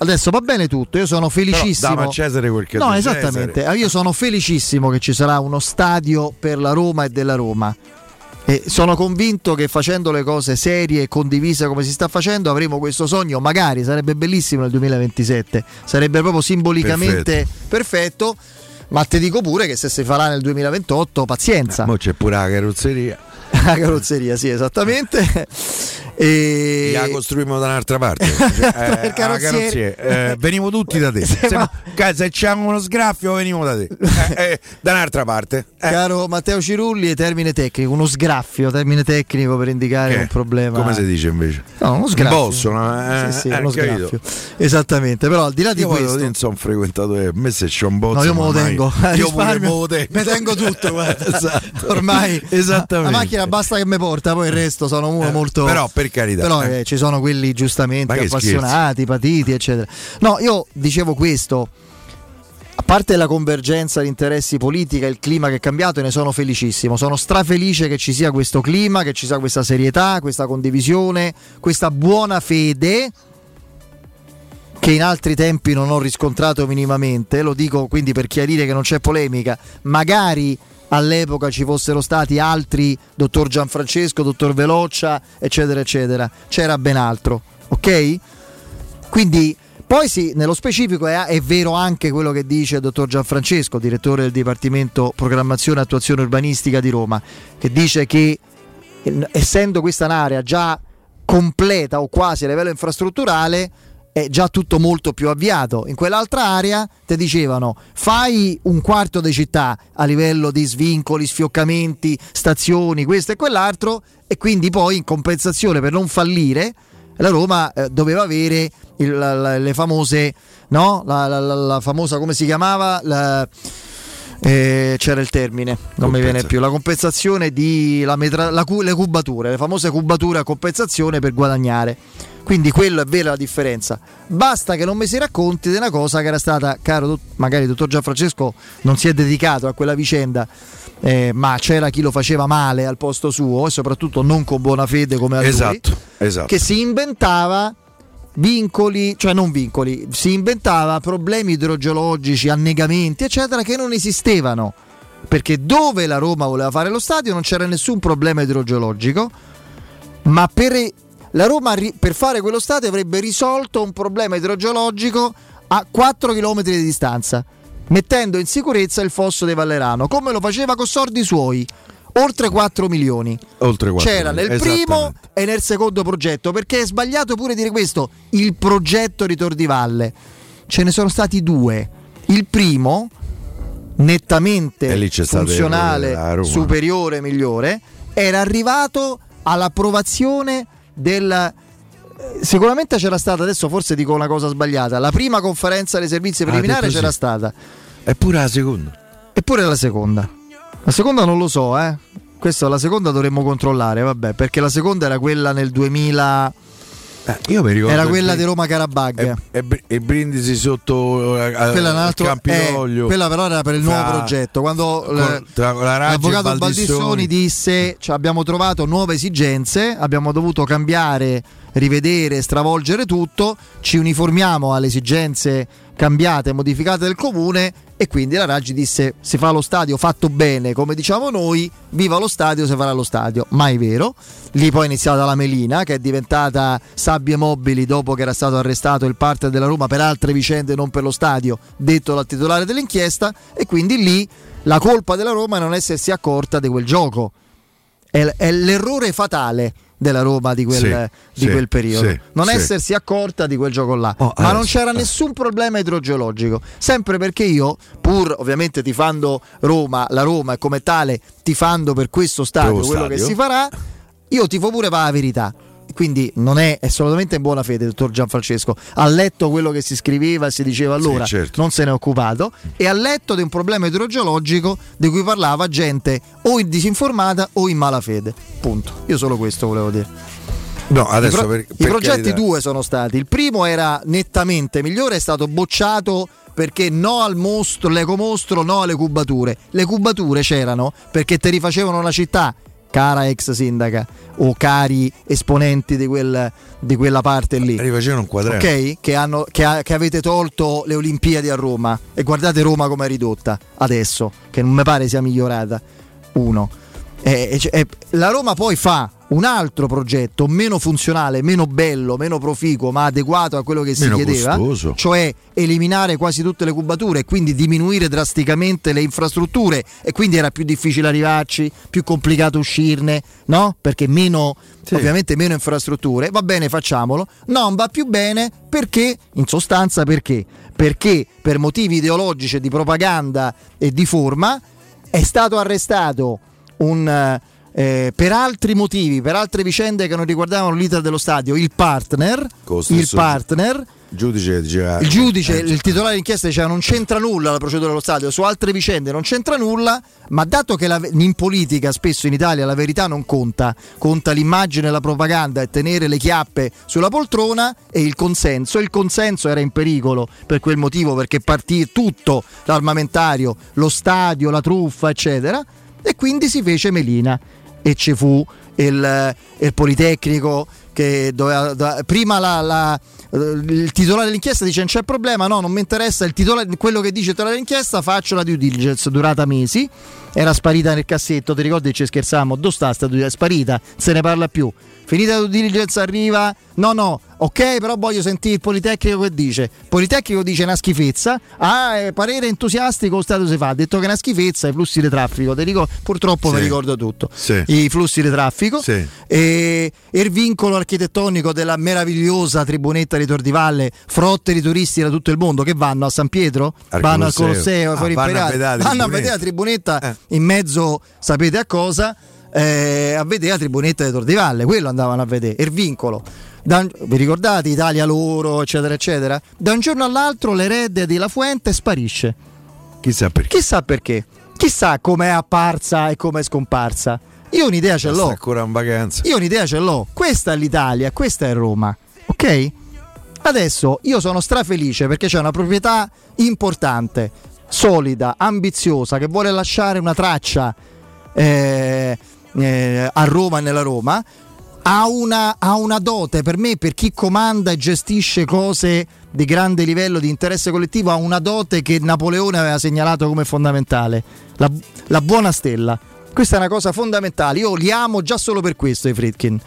adesso va bene tutto, io sono felicissimo. Dava a Cesare quel che no, esattamente. Cesare. Io sono felicissimo che ci sarà uno stadio per la Roma e della Roma e sono convinto che facendo le cose serie e condivise come si sta facendo avremo questo sogno, magari sarebbe bellissimo nel 2027, sarebbe proprio simbolicamente perfetto. Ma ti dico pure che se si farà nel 2028 pazienza, ma c'è pure la carrozzeria sì, esattamente e la costruimmo da un'altra parte. Cioè, venivo tutti da te. Se c'è uno sgraffio, venivo da te. Da un'altra parte. Caro Matteo Cirulli, termine tecnico, uno sgraffio, termine tecnico per indicare un problema. Come si dice invece? No, uno sgraffio. Uno sgraffio. Esattamente, però al di là di questo, io non sono un frequentatore, a me se c'è un bozzo. No, io me lo tengo. Io pure me lo tengo. Me tengo tutto, guarda. Esatto. Ormai la macchina basta che mi porta, poi il resto sono uno molto. Però per carità. Però ci sono quelli giustamente appassionati, scherzi, patiti, eccetera. No, io dicevo questo. A parte la convergenza di interessi politica, il clima che è cambiato, e ne sono felicissimo. Sono strafelice che ci sia questo clima, che ci sia questa serietà, questa condivisione, questa buona fede che in altri tempi non ho riscontrato minimamente. Lo dico quindi per chiarire che non c'è polemica. Magari all'epoca ci fossero stati altri, dottor Gianfrancesco, dottor Veloccia, eccetera eccetera. C'era ben altro, ok? Quindi poi sì, nello specifico è vero anche quello che dice il dottor Gianfrancesco, direttore del Dipartimento Programmazione e Attuazione Urbanistica di Roma, che dice che essendo questa un'area già completa o quasi a livello infrastrutturale è già tutto molto più avviato. In quell'altra area ti dicevano fai un quarto di città a livello di svincoli, sfioccamenti, stazioni, questo e quell'altro, e quindi poi in compensazione per non fallire la Roma doveva avere le famose, no? La famosa, come si chiamava? C'era il termine, non mi viene più, la compensazione di le cubature, le famose cubature a compensazione per guadagnare. Quindi quello è vera la differenza. Basta che non mi si racconti di una cosa che era stata, caro, magari il dottor Gianfrancesco non si è dedicato a quella vicenda, ma c'era chi lo faceva male al posto suo e soprattutto non con buona fede come a lui, esatto. Che si inventava vincoli, cioè non vincoli, si inventava problemi idrogeologici, annegamenti, eccetera, che non esistevano, perché dove la Roma voleva fare lo stadio non c'era nessun problema idrogeologico, ma la Roma per fare quello stadio avrebbe risolto un problema idrogeologico a 4 km di distanza, mettendo in sicurezza il fosso di Vallerano, come lo faceva con sordi suoi, oltre 4 milioni. C'era nel primo e nel secondo progetto, perché è sbagliato pure dire questo, il progetto di Tor di Valle. Ce ne sono stati due. Il primo, nettamente funzionale, superiore, migliore, era arrivato all'approvazione del, sicuramente c'era stata, adesso forse dico una cosa sbagliata, la prima conferenza dei servizi preliminare c'era stata, eppure la seconda non lo so, questa la seconda dovremmo controllare, vabbè, perché la seconda era quella nel 2000, io mi ricordo era quella di Roma Carabaglia e Brindisi sotto Campidoglio, quella però era per il nuovo progetto, quando l'avvocato Baldissoni disse abbiamo trovato nuove esigenze, abbiamo dovuto cambiare, rivedere, stravolgere tutto, ci uniformiamo alle esigenze cambiate, modificate del comune, e quindi la Raggi disse si fa lo stadio fatto bene, come diciamo noi, viva lo stadio, si farà lo stadio, mai vero. Lì poi è iniziata la melina che è diventata sabbie mobili dopo che era stato arrestato il partner della Roma per altre vicende, non per lo stadio, detto dal titolare dell'inchiesta, e quindi lì la colpa della Roma è non essersi accorta di quel gioco, è l'errore fatale della Roma di quel periodo, non essersi accorta di quel gioco là, ma non c'era nessun problema idrogeologico, sempre perché io, pur ovviamente tifando Roma, la Roma, e come tale tifando per questo stadio, quello che si farà, io tifo pure va la verità, quindi non è assolutamente in buona fede. Il dottor Gianfrancesco ha letto quello che si scriveva e si diceva allora, non se ne è occupato, e ha letto di un problema idrogeologico di cui parlava gente o in disinformata o in malafede, punto. Io solo questo volevo dire. No, adesso i progetti carità. Due sono stati, il primo era nettamente migliore, è stato bocciato perché no al mostro, l'ecomostro, no alle cubature. Le cubature c'erano perché te rifacevano la città, cara ex sindaca o cari esponenti di quella parte lì, rifacevano un quaderno, ok? Che avete tolto le Olimpiadi a Roma e guardate Roma com'è ridotta adesso, che non mi pare sia migliorata. La Roma poi fa un altro progetto meno funzionale, meno bello, meno proficuo, ma adeguato a quello che si chiedeva, cioè eliminare quasi tutte le cubature e quindi diminuire drasticamente le infrastrutture, e quindi era più difficile arrivarci, più complicato uscirne, no? Perché meno, sì, ovviamente meno infrastrutture. Va bene, facciamolo. Non va più bene perché, in sostanza, perché per motivi ideologici, di propaganda e di forma è stato arrestato un per altri motivi, per altre vicende che non riguardavano l'iter dello stadio, il partner, il giudice, il titolare dell'inchiesta diceva non c'entra nulla la procedura dello stadio, su altre vicende non c'entra nulla, ma dato che in politica spesso in Italia la verità non conta l'immagine, la propaganda e tenere le chiappe sulla poltrona, e il consenso era in pericolo per quel motivo, perché partì tutto l'armamentario, lo stadio, la truffa, eccetera, e quindi si fece melina e ci fu il Politecnico che doveva, prima il titolare dell'inchiesta dice non c'è problema, no, non mi interessa quello che dice il titolare dell'inchiesta, faccio la due diligence durata mesi, era sparita nel cassetto, ti ricordi che ci scherziamo, dove sta sta è sparita, se ne parla più, finita la due diligence arriva, no ok, però voglio sentire il Politecnico che dice. Politecnico dice una schifezza, parere entusiastico, lo stato si fa, ha detto che è una schifezza, i flussi di traffico, ti dico, purtroppo sì, mi ricordo tutto, sì, i flussi di traffico, sì, e il vincolo architettonico della meravigliosa tribunetta di Tor di Valle, frotte di turisti da tutto il mondo che vanno a San Pietro, vanno al Colosseo, vanno a vedere la tribunetta in mezzo, sapete a cosa? A vedere la tribunetta di Tor di Valle, quello andavano a vedere, il vincolo. Vi ricordate Italia loro, eccetera, eccetera? Da un giorno all'altro l'erede di La Fuente sparisce. Chissà perché. Chissà com'è apparsa e com'è scomparsa. Io un'idea ce l'ho. Sta ancora in vacanza. Questa è l'Italia, questa è Roma. Ok? Adesso io sono strafelice perché c'è una proprietà importante, solida, ambiziosa, che vuole lasciare una traccia a Roma e nella Roma. Ha una dote, per me, per chi comanda e gestisce cose di grande livello di interesse collettivo, ha una dote che Napoleone aveva segnalato come fondamentale, la buona stella. Questa è una cosa fondamentale, io li amo già solo per questo i Friedkin,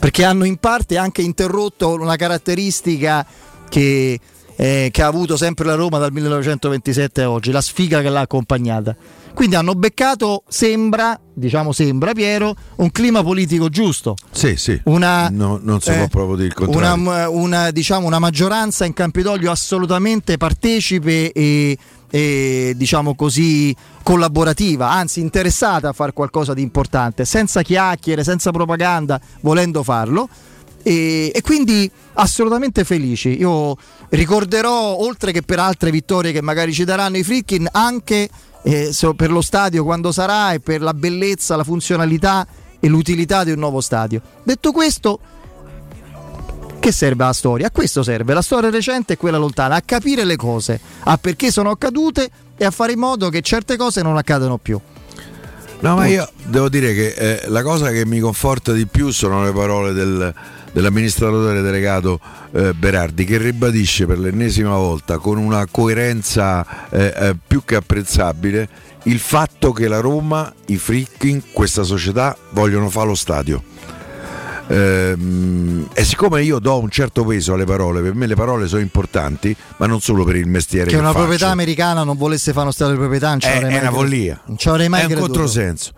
perché hanno in parte anche interrotto una caratteristica che ha avuto sempre la Roma dal 1927 a oggi, la sfiga che l'ha accompagnata. Quindi hanno beccato, sembra Piero, un clima politico giusto. Sì. Non si può proprio dire il contrario. Una maggioranza in Campidoglio assolutamente partecipe e diciamo così collaborativa, anzi interessata a fare qualcosa di importante, senza chiacchiere, senza propaganda, volendo farlo. E quindi assolutamente felici. Io ricorderò, oltre che per altre vittorie che magari ci daranno i Friedkin, anche per lo stadio quando sarà e per la bellezza, la funzionalità e l'utilità di un nuovo stadio. Detto questo, che serve la storia? A questo serve la storia recente e quella lontana, a capire le cose, a perché sono accadute e a fare in modo che certe cose non accadano più. No, ma io devo dire che la cosa che mi conforta di più sono le parole dell'amministratore delegato Berardi, che ribadisce per l'ennesima volta con una coerenza più che apprezzabile il fatto che la Roma, i Friedkin, questa società vogliono fare lo stadio. E siccome io do un certo peso alle parole, per me le parole sono importanti, ma non solo per il mestiere che una faccio. Proprietà americana non volesse fare uno stato di proprietà, non è una follia, è un controsenso,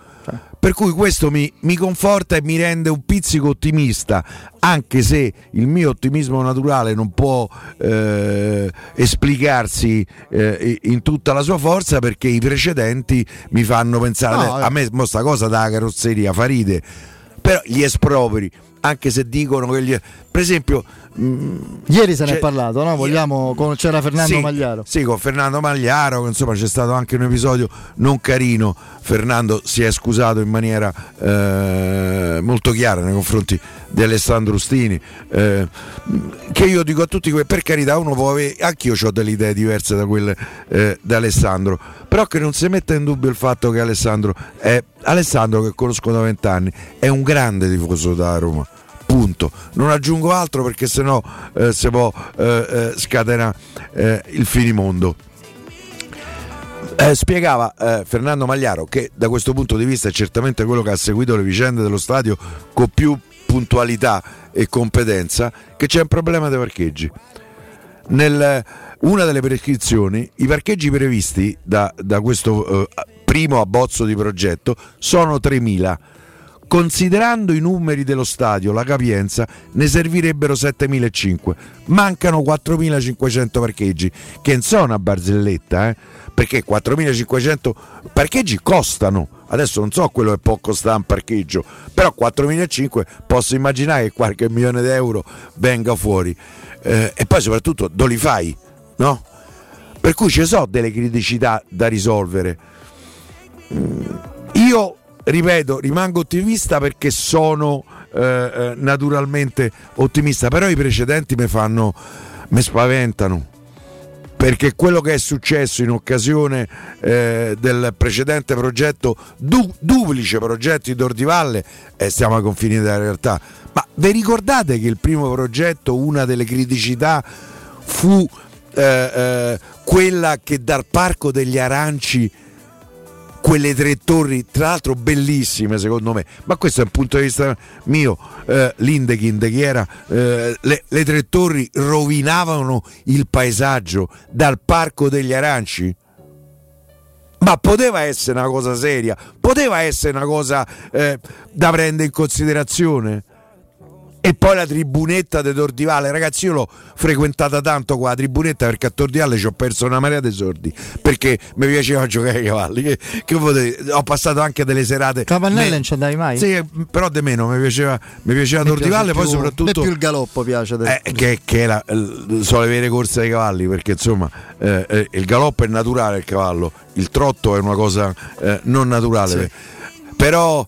per cui questo mi conforta e mi rende un pizzico ottimista, anche se il mio ottimismo naturale non può esplicarsi in tutta la sua forza, perché i precedenti mi fanno pensare a me sta cosa da carrozzeria Faride, però gli esproperi, anche se dicono che per esempio ieri se ne è parlato, no? C'era Fernando Magliaro. Sì, con Fernando Magliaro, insomma, c'è stato anche un episodio non carino. Fernando si è scusato in maniera molto chiara nei confronti di Alessandro Ustini, che io dico a tutti, per carità, uno può avere, anch'io ho delle idee diverse da quelle di Alessandro, però che non si metta in dubbio il fatto che Alessandro, che conosco da 20 anni, è un grande tifoso da Roma, punto, non aggiungo altro, perché sennò si può scatenare il finimondo. spiegava Fernando Magliaro, che da questo punto di vista è certamente quello che ha seguito le vicende dello stadio con più puntualità e competenza, che c'è un problema dei parcheggi. Nel una delle prescrizioni, i parcheggi previsti da questo primo abbozzo di progetto sono 3.000. Considerando i numeri dello stadio, la capienza, ne servirebbero 7.500. Mancano 4.500 parcheggi, che non sono una barzelletta, perché 4.500 parcheggi costano. Adesso non so quello che può costare un parcheggio, però 4.500 posso immaginare che qualche milione di euro venga fuori, e poi soprattutto dove li fai, no? Per cui ci sono delle criticità da risolvere. Io ripeto, rimango ottimista perché sono naturalmente ottimista, però i precedenti mi spaventano, perché quello che è successo in occasione del precedente progetto, duplice progetto di Ordivalle, siamo ai confini della realtà. Ma vi ricordate che il primo progetto, una delle criticità fu quella che dal Parco degli Aranci, quelle tre torri, tra l'altro bellissime secondo me, ma questo è un punto di vista mio, l'Indekind che era, le tre torri rovinavano il paesaggio dal Parco degli Aranci. Ma poteva essere una cosa seria, poteva essere una cosa da prendere in considerazione. E poi la tribunetta di Tordivale, ragazzi, io l'ho frequentata tanto qua la tribunetta, perché a Tordivale ci ho perso una marea di sordi, perché mi piaceva giocare ai cavalli, che ho passato anche delle serate. Capannella non ci andavi mai? Sì, però di meno, mi piaceva Tordivale, poi soprattutto più il galoppo piace adesso. Che sono le vere corse dei cavalli, perché insomma il galoppo è naturale, il cavallo, il trotto è una cosa non naturale, sì. Però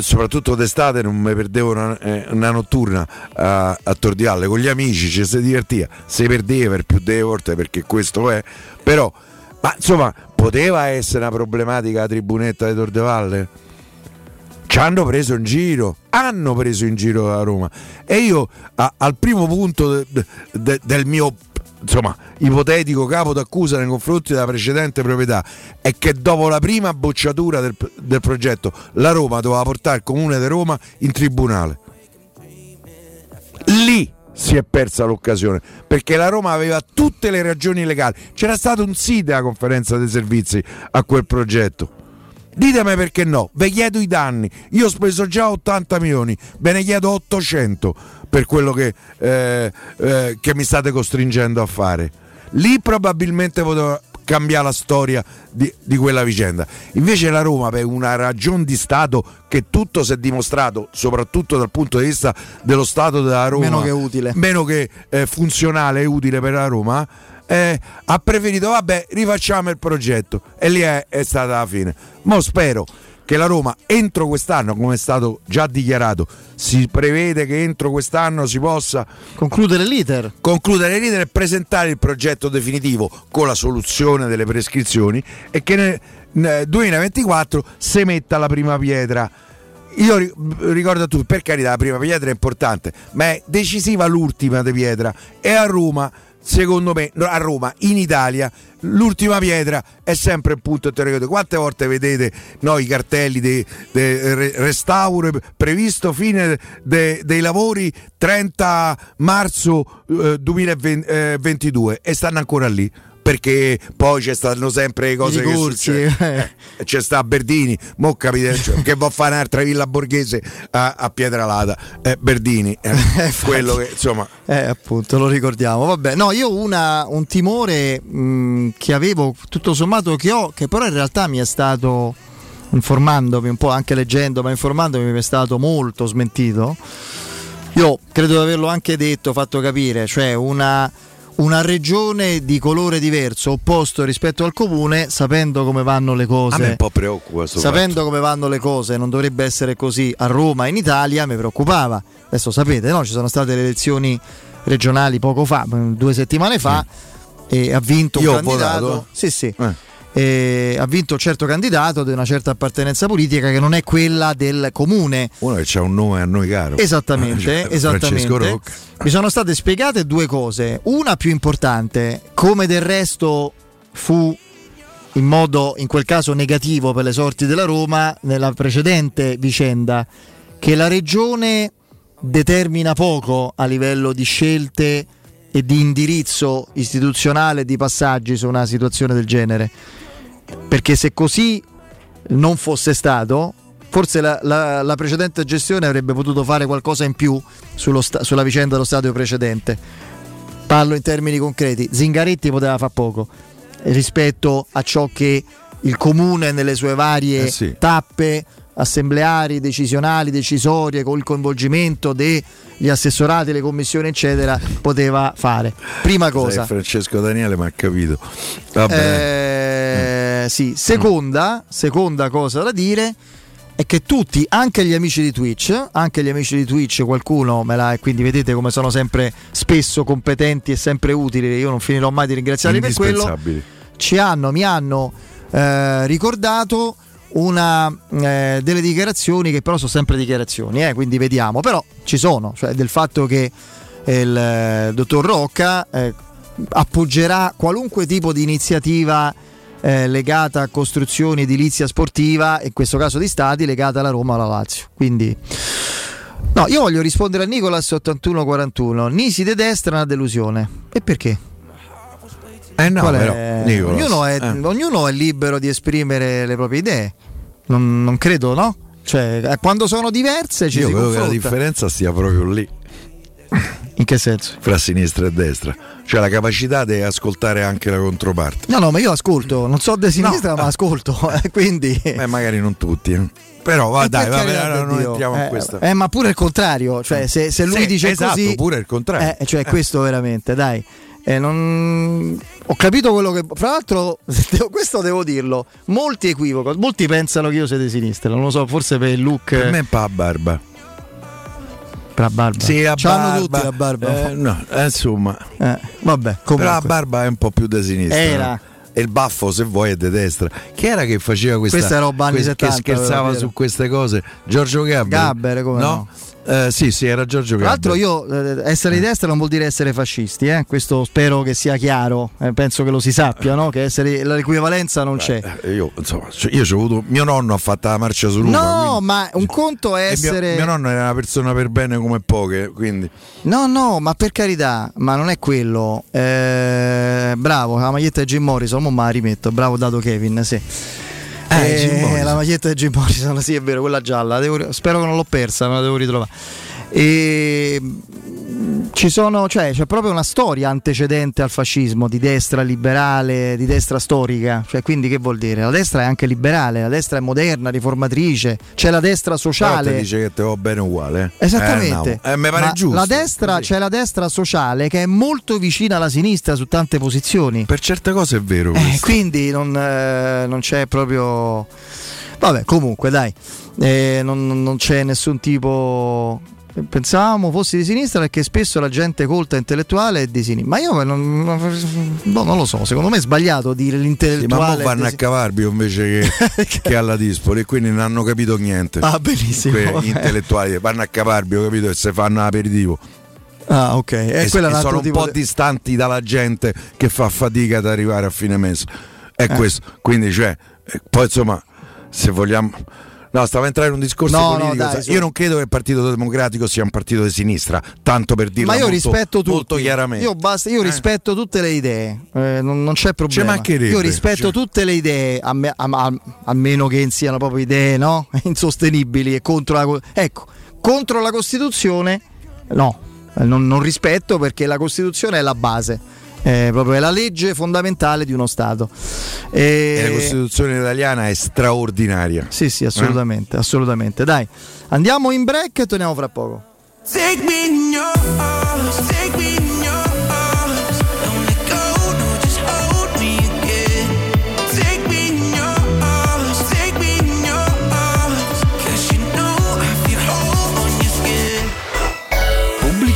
soprattutto d'estate non mi perdevo una notturna a Tordialle con gli amici, ci si divertia, si perdeva per più delle volte, perché questo è. Però ma insomma, poteva essere una problematica la tribunetta di Tordivalle? Ci hanno preso in giro la Roma, e io al primo punto del mio, insomma, ipotetico capo d'accusa nei confronti della precedente proprietà è che dopo la prima bocciatura del progetto la Roma doveva portare il Comune di Roma in tribunale. Lì si è persa l'occasione, perché la Roma aveva tutte le ragioni legali, c'era stato un sì della conferenza dei servizi a quel progetto. Ditemi perché no, ve chiedo i danni, io ho speso già 80 milioni, ve ne chiedo 800 per quello che mi state costringendo a fare. Lì probabilmente poteva cambiare la storia di quella vicenda. Invece la Roma, per una ragione di Stato che tutto si è dimostrato, soprattutto dal punto di vista dello Stato della Roma, meno che utile, meno che funzionale e utile per la Roma, ha preferito rifacciamo il progetto, e lì è stata la fine. Ma spero che la Roma entro quest'anno, come è stato già dichiarato, si prevede che entro quest'anno si possa concludere l'iter e presentare il progetto definitivo con la soluzione delle prescrizioni, e che nel 2024 si metta la prima pietra. Io ricordo a tutti, per carità, la prima pietra è importante, ma è decisiva l'ultima di pietra, e a Roma, secondo me, a Roma, in Italia, l'ultima pietra è sempre il punto interrogativo. Quante volte vedete i cartelli di restauro previsto fine dei lavori 30 marzo 2022, e stanno ancora lì, perché poi ci stanno sempre le cose che succedono. C'è sta Berdini, mo capite, che va a fare un'altra villa borghese a Pietralata, Berdini, quello che insomma, appunto, lo ricordiamo. Vabbè, no, io un timore che avevo, tutto sommato, che ho, che però in realtà mi è stato, informandomi un po', anche leggendo, ma informandomi, mi è stato molto smentito. Io credo di averlo anche detto, fatto capire, cioè una regione di colore diverso, opposto rispetto al comune, sapendo come vanno le cose. A me un po' preoccupa, sapendo come vanno le cose, non dovrebbe essere così a Roma, in Italia, mi preoccupava. Adesso sapete, no? Ci sono state le elezioni regionali poco fa, 2 settimane fa, e ha vinto un candidato. Ho votato. Sì. Ha vinto un certo candidato di una certa appartenenza politica che non è quella del comune, uno che c'ha un nome a noi caro. Esattamente. Francesco Rocca. Mi sono state spiegate 2 cose, una più importante, come del resto fu in modo in quel caso negativo per le sorti della Roma nella precedente vicenda, che la regione determina poco a livello di scelte e di indirizzo istituzionale, di passaggi su una situazione del genere, perché se così non fosse stato forse la precedente gestione avrebbe potuto fare qualcosa in più sulla vicenda dello stadio precedente. Parlo in termini concreti: Zingaretti poteva far poco rispetto a ciò che il comune nelle sue varie tappe assembleari, decisionali, decisorie, col coinvolgimento degli assessorati, le commissioni eccetera, poteva fare. Prima cosa, Francesco Daniele mi ha capito. Sì. Seconda cosa da dire è che tutti, anche gli amici di Twitch, qualcuno me l'ha, e quindi vedete come sono sempre spesso competenti e sempre utili, io non finirò mai di ringraziarli per quello, mi hanno ricordato una delle dichiarazioni, che però sono sempre dichiarazioni, quindi vediamo, però ci sono, cioè del fatto che il dottor Rocca appoggerà qualunque tipo di iniziativa legata a costruzioni edilizia sportiva, in questo caso di stadi, legata alla Roma o alla Lazio. Quindi no, io voglio rispondere a Nicolas 8141. Nisi de destra è una delusione. E perché? No, però, Nicolas, ognuno è libero di esprimere le proprie idee. Non credo, no? Cioè, quando sono diverse ci si confronta. Io credo che la differenza stia proprio lì. In che senso? Fra sinistra e destra, cioè la capacità di ascoltare anche la controparte. No, ma io ascolto, non so di sinistra, ma ascolto, quindi. Magari non tutti, però dai, non entriamo in questo. Ma pure il contrario, cioè se lui dice esatto, così, pure il contrario. Cioè questo veramente, dai. Ho capito quello che. Fra l'altro, questo devo dirlo, molti equivocano, molti pensano che io sia di sinistra, non lo so, forse per il look. Per me è pa' barba. La barba. Sì, la barba. Tutti la barba. No, insomma. Vabbè, però la barba è un po' più da sinistra. Era. E il baffo, se vuoi, è di destra. Chi era che faceva questa roba anni 70, che scherzava su queste cose? Giorgio Gaber, come no? Sì, era Giorgio Gaber. Tra l'altro io essere di destra non vuol dire essere fascisti, questo spero che sia chiaro, penso che lo si sappia, no? Che essere l'equivalenza non c'è. Io ho avuto, mio nonno ha fatto la marcia su Roma. No, quindi, ma un conto è essere. Mio nonno era una persona per bene come poche, quindi. No, ma per carità, ma non è quello. Bravo, la maglietta di Jim Morrison, ma la rimetto, bravo dato Kevin, sì. La maglietta di Jim Morrison, sì, è vero, quella gialla, spero che non l'ho persa, ma la devo ritrovare. C'è proprio una storia antecedente al fascismo, di destra liberale, di destra storica, cioè, quindi che vuol dire? La destra è anche liberale, la destra è moderna, riformatrice, c'è la destra sociale. Però te dice che te va bene uguale. Esattamente. No. Mi pare giusto. La destra, sì. C'è la destra sociale che è molto vicina alla sinistra su tante posizioni. Per certe cose è vero. Quindi non c'è proprio. Vabbè, comunque dai, non c'è nessun tipo. Pensavamo fossi di sinistra perché spesso la gente colta intellettuale è di sinistra, ma io non lo so, secondo me è sbagliato dire l'intellettuale. Sì, ma vanno a Cavarbio invece che alla Dispoli, e quindi non hanno capito niente. Ah, benissimo. Gli intellettuali vanno a Cavarbio, capito, e se fanno aperitivo. Ah, ok. E sono un po' distanti dalla gente che fa fatica ad arrivare a fine mese. È questo. Quindi poi insomma, se vogliamo. No, stavo entrando in un discorso politico. No, dai, io non credo che il Partito Democratico sia un partito di sinistra, tanto per dirlo. Ma io rispetto tutti, molto chiaramente. Io rispetto tutte le idee, non c'è problema. Io rispetto tutte le idee, a meno che siano proprio idee, no? Insostenibili e contro la Costituzione. No, non rispetto, perché la Costituzione è la base. Proprio è la legge fondamentale di uno Stato, e la Costituzione italiana è straordinaria. Sì, assolutamente, assolutamente. Dai, andiamo in break e torniamo fra poco.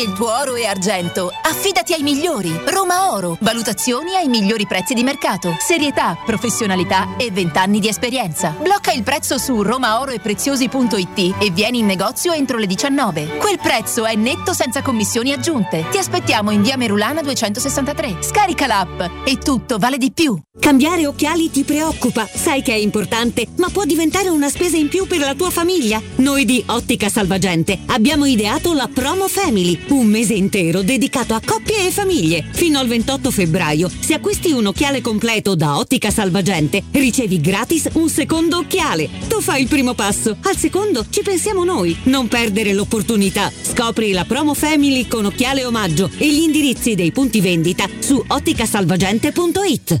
il tuo oro e argento, affidati ai migliori. Roma Oro. Valutazioni ai migliori prezzi di mercato. Serietà, professionalità e 20 anni di esperienza. Blocca il prezzo su romaoroepreziosi.it e vieni in negozio entro le 19. Quel prezzo è netto senza commissioni aggiunte. Ti aspettiamo in via Merulana 263. Scarica l'app e tutto vale di più. Cambiare occhiali ti preoccupa, sai che è importante, ma può diventare una spesa in più per la tua famiglia. Noi di Ottica Salvagente abbiamo ideato la Promo Family, un mese intero dedicato a coppie e famiglie. Fino al 28 febbraio, se acquisti un occhiale completo da Ottica Salvagente, ricevi gratis un secondo occhiale. Tu fai il primo passo, al secondo ci pensiamo noi. Non perdere l'opportunità. Scopri la Promo Family con occhiale omaggio e gli indirizzi dei punti vendita su otticasalvagente.it.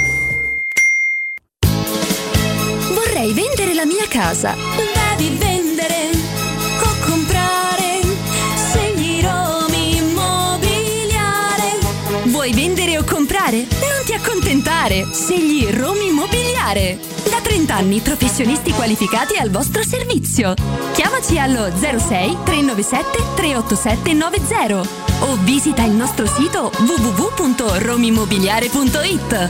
Vendere la mia casa. Devi vendere o comprare. Scegli Romi Immobiliare. Vuoi vendere o comprare? Non ti accontentare. Scegli Romi Immobiliare. Da 30 anni professionisti qualificati al vostro servizio. Chiamaci allo 06 397 387 90 o visita il nostro sito www.romimmobiliare.it.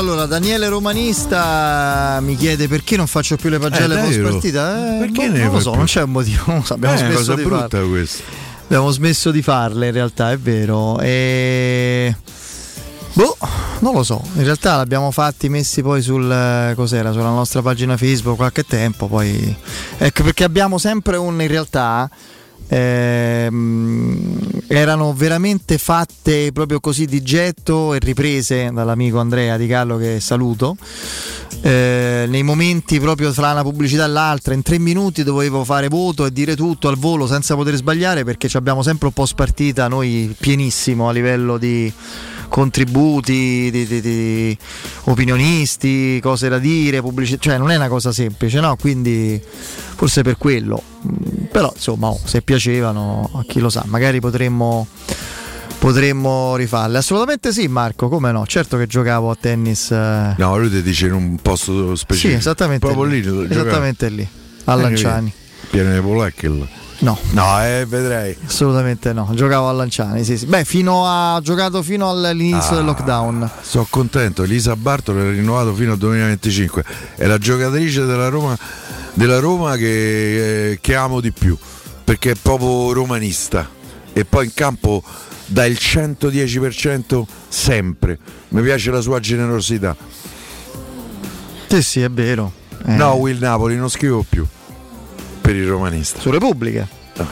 Allora, Daniele Romanista mi chiede perché non faccio più le pagelle post partita. Non lo so, non c'è un motivo. Abbiamo smesso di farle. Abbiamo smesso di farle, in realtà, è vero. Non lo so, in realtà l'abbiamo fatti messi poi sulla nostra pagina Facebook qualche tempo. Poi ecco perché abbiamo sempre in realtà. Erano veramente fatte proprio così di getto e riprese dall'amico Andrea Di Carlo, che saluto, nei momenti proprio tra una pubblicità e l'altra. In 3 minuti dovevo fare voto e dire tutto al volo senza poter sbagliare, perché ci abbiamo sempre un po' spartita noi pienissimo a livello di contributi, di opinionisti, cose da dire, pubblicità, cioè non è una cosa semplice, no? Quindi forse per quello, però insomma se piacevano, a chi lo sa, magari potremmo rifarle. Assolutamente sì, Marco, come no? Certo che giocavo a tennis. No, lui ti dice in un posto specifico. Sì, esattamente. Proprio lì esattamente lì, a Lanciani. Pieno di Polacchi. No, vedrei. Assolutamente no, giocavo a Lanciani, sì. Beh, ho giocato fino all'inizio del lockdown. Sono contento, Elisa Bartolo è rinnovato fino al 2025. È la giocatrice della Roma che amo di più, perché è proprio romanista. E poi in campo dà il 110% sempre. Mi piace la sua generosità. Sì, è vero. No, Will Napoli, non scrivo più per il romanista su Repubblica.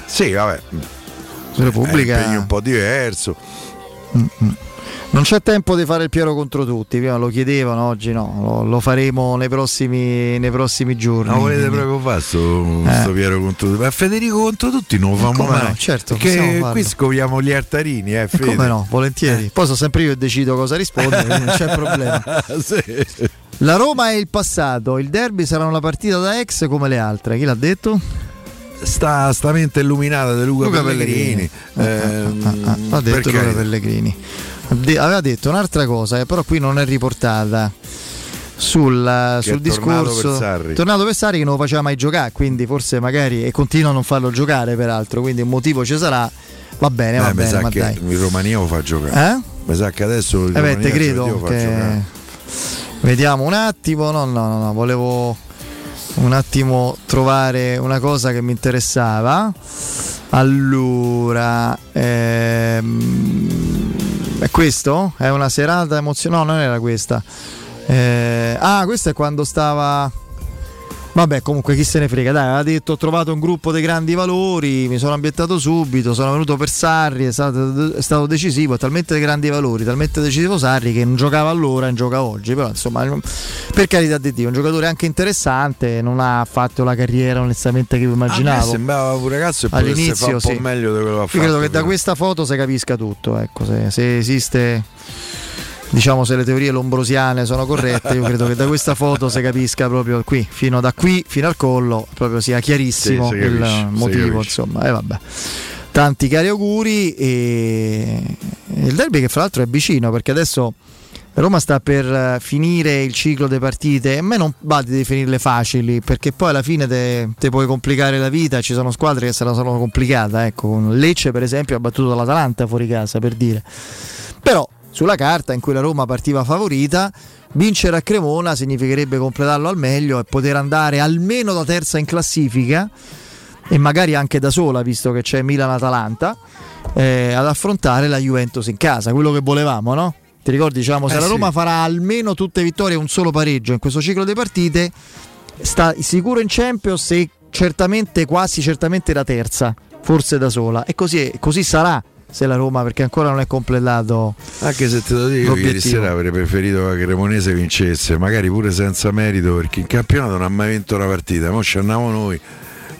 Sì, vabbè, su Repubblica è un impegno un po' diverso. Non c'è tempo di fare il Piero contro tutti, prima lo chiedevano, oggi no, lo faremo nei prossimi giorni. No, volete proprio fare sto Piero contro tutti? Ma Federico contro tutti non lo famo mai, no, certo, perché qui scopriamo gli altarini, Fede. Come no, volentieri. Poi sono sempre io che decido cosa rispondere, non c'è problema. Sì. La Roma è il passato, il derby sarà una partita da ex come le altre. Chi l'ha detto? Sta mente illuminata di Luca Pellegrini. Ha detto Luca Pellegrini. Aveva detto un'altra cosa, però qui non è riportata. Sul discorso tornato per Sarri, che non lo faceva mai giocare, quindi forse magari, e continua a non farlo giocare peraltro, quindi un motivo ci sarà. Va bene, va bene. Ma dai, il Romania lo fa giocare. Mi sa che adesso il Romania te credo lo fa giocare. Vediamo un attimo, no, volevo un attimo trovare una cosa che mi interessava. Allora, è questo? È una serata emozionante? No, non era questa. Questa è quando stava... Vabbè, comunque chi se ne frega, dai, ha detto ho trovato un gruppo dei grandi valori, mi sono ambientato subito, sono venuto per Sarri, è stato decisivo, è talmente dei grandi valori, talmente decisivo Sarri che non giocava allora e non gioca oggi, però insomma, per carità di Dio, è un giocatore anche interessante, non ha fatto la carriera onestamente che immaginavo. A me sembrava un ragazzo e potesse fare un po' meglio di quello che ha fatto. Io credo che da questa foto si capisca tutto, ecco, se esiste... Diciamo, se le teorie lombrosiane sono corrette, io credo che da questa foto si capisca proprio fino al collo, proprio sia chiarissimo il motivo, insomma. Vabbè. Tanti cari auguri, e il derby che fra l'altro è vicino, perché adesso Roma sta per finire il ciclo delle partite, e a me non va di definirle facili, perché poi alla fine te puoi complicare la vita, ci sono squadre che se la sono complicata, ecco, Lecce per esempio ha battuto l'Atalanta fuori casa, per dire. Però sulla carta in cui la Roma partiva favorita, vincere a Cremona significherebbe completarlo al meglio e poter andare almeno da terza in classifica, e magari anche da sola, visto che c'è Milan-Atalanta, ad affrontare la Juventus in casa, quello che volevamo, no? Ti ricordi, diciamo, se la Roma farà almeno tutte vittorie e un solo pareggio in questo ciclo di partite, sta sicuro in Champions e certamente, quasi certamente la terza, forse da sola, e così sarà se la Roma, perché ancora non è completato. Anche se te lo dico, l'obiettivo. Ieri sera avrei preferito che Cremonese vincesse, magari pure senza merito, perché in campionato non ha mai vinto una partita, mo ci andiamo noi.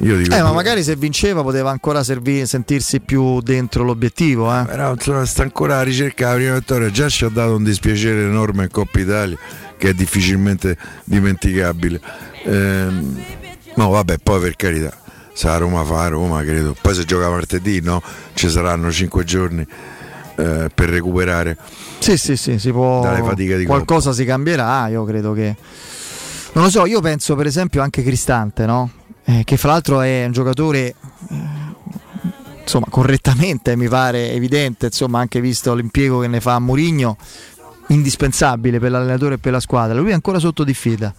Io dico, ma magari se vinceva poteva ancora sentirsi più dentro l'obiettivo, eh? Però sta ancora a ricerca la prima vittoria. Già ci ha dato un dispiacere enorme in Coppa Italia che è difficilmente dimenticabile, no vabbè, poi per carità, se la Roma fa, Roma credo, poi se gioca martedì, no? Ci saranno 5 giorni per recuperare. Sì, si può, dalle fatiche di qualcosa si cambierà, io credo che, non lo so, io penso per esempio anche Cristante, no? Che fra l'altro è un giocatore, insomma, correttamente mi pare evidente, insomma, anche visto l'impiego che ne fa a Mourinho, indispensabile per l'allenatore e per la squadra. Lui è ancora sotto diffida,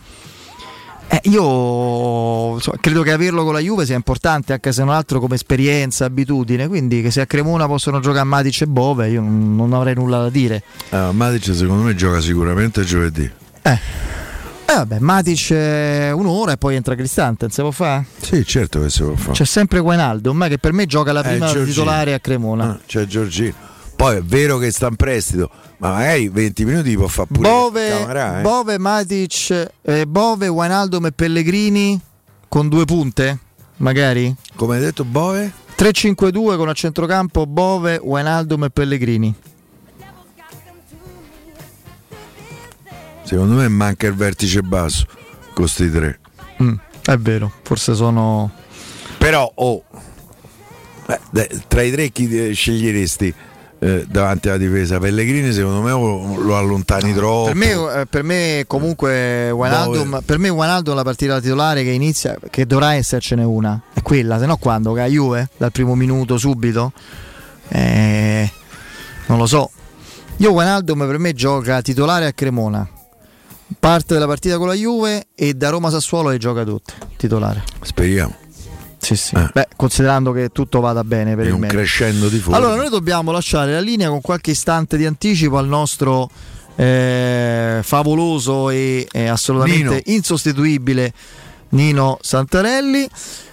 io insomma, credo che averlo con la Juve sia importante, anche se non altro come esperienza, abitudine, quindi che se a Cremona possono giocare Matic e Bove io non avrei nulla da dire. Matic secondo me gioca sicuramente giovedì. Vabbè, Matic un'ora e poi entra Cristante, non si può fare? Sì, certo che si può fare. C'è sempre Guainaldo, ma che per me gioca la prima titolare a Cremona. C'è Giorgino. Poi è vero che sta in prestito, ma magari 20 minuti può fare pure Camarà, eh? Bove, Matic, Bove, Guainaldo e Pellegrini con due punte, magari? Come hai detto, Bove? 3-5-2 con a centrocampo Bove, Guainaldo e Pellegrini. Secondo me manca il vertice basso con questi tre. È vero, forse sono. Però tra i tre chi sceglieresti davanti alla difesa? Pellegrini secondo me lo allontani troppo. Per me comunque Wijnaldum, per me Wijnaldum la partita da titolare che inizia, che dovrà essercene una, è quella, se no quando? Che la Juve dal primo minuto subito? Non lo so. Io Wijnaldum per me gioca titolare a Cremona, parte della partita con la Juve e da Roma Sassuolo le gioca tutte titolare. Speriamo. Sì. Beh, considerando che tutto vada bene per il crescendo di fuori. Allora noi dobbiamo lasciare la linea con qualche istante di anticipo al nostro favoloso e assolutamente insostituibile Nino Santarelli.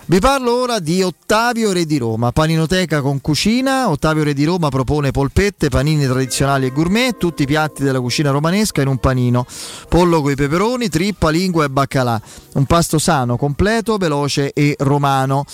Vi parlo ora di Ottavio Re di Roma, paninoteca con cucina. Ottavio Re di Roma propone polpette, panini tradizionali e gourmet, tutti i piatti della cucina romanesca in un panino, pollo coi peperoni, trippa, lingua e baccalà. Un pasto sano, completo, veloce e romano.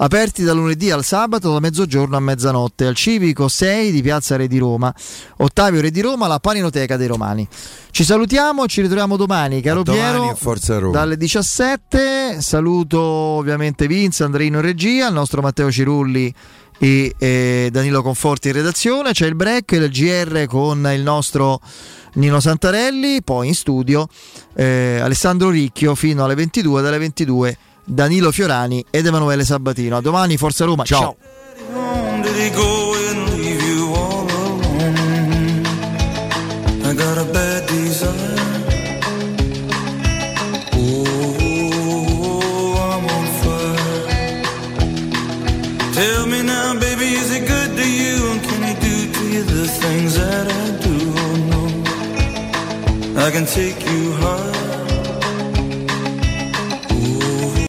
Aperti da lunedì al sabato da mezzogiorno a mezzanotte al Civico 6 di Piazza Re di Roma. Ottavio Re di Roma, la paninoteca dei romani. Ci salutiamo, ci ritroviamo domani, caro Piero, Forza Roma, dalle 17. Saluto ovviamente Vince, Andreino in regia, il nostro Matteo Cirulli e Danilo Conforti in redazione. C'è il break, il GR con il nostro Nino Santarelli, poi in studio Alessandro Ricchio fino alle 22, dalle 22 Danilo Fiorani ed Emanuele Sabatino. A domani, Forza Roma, ciao. I can take you high.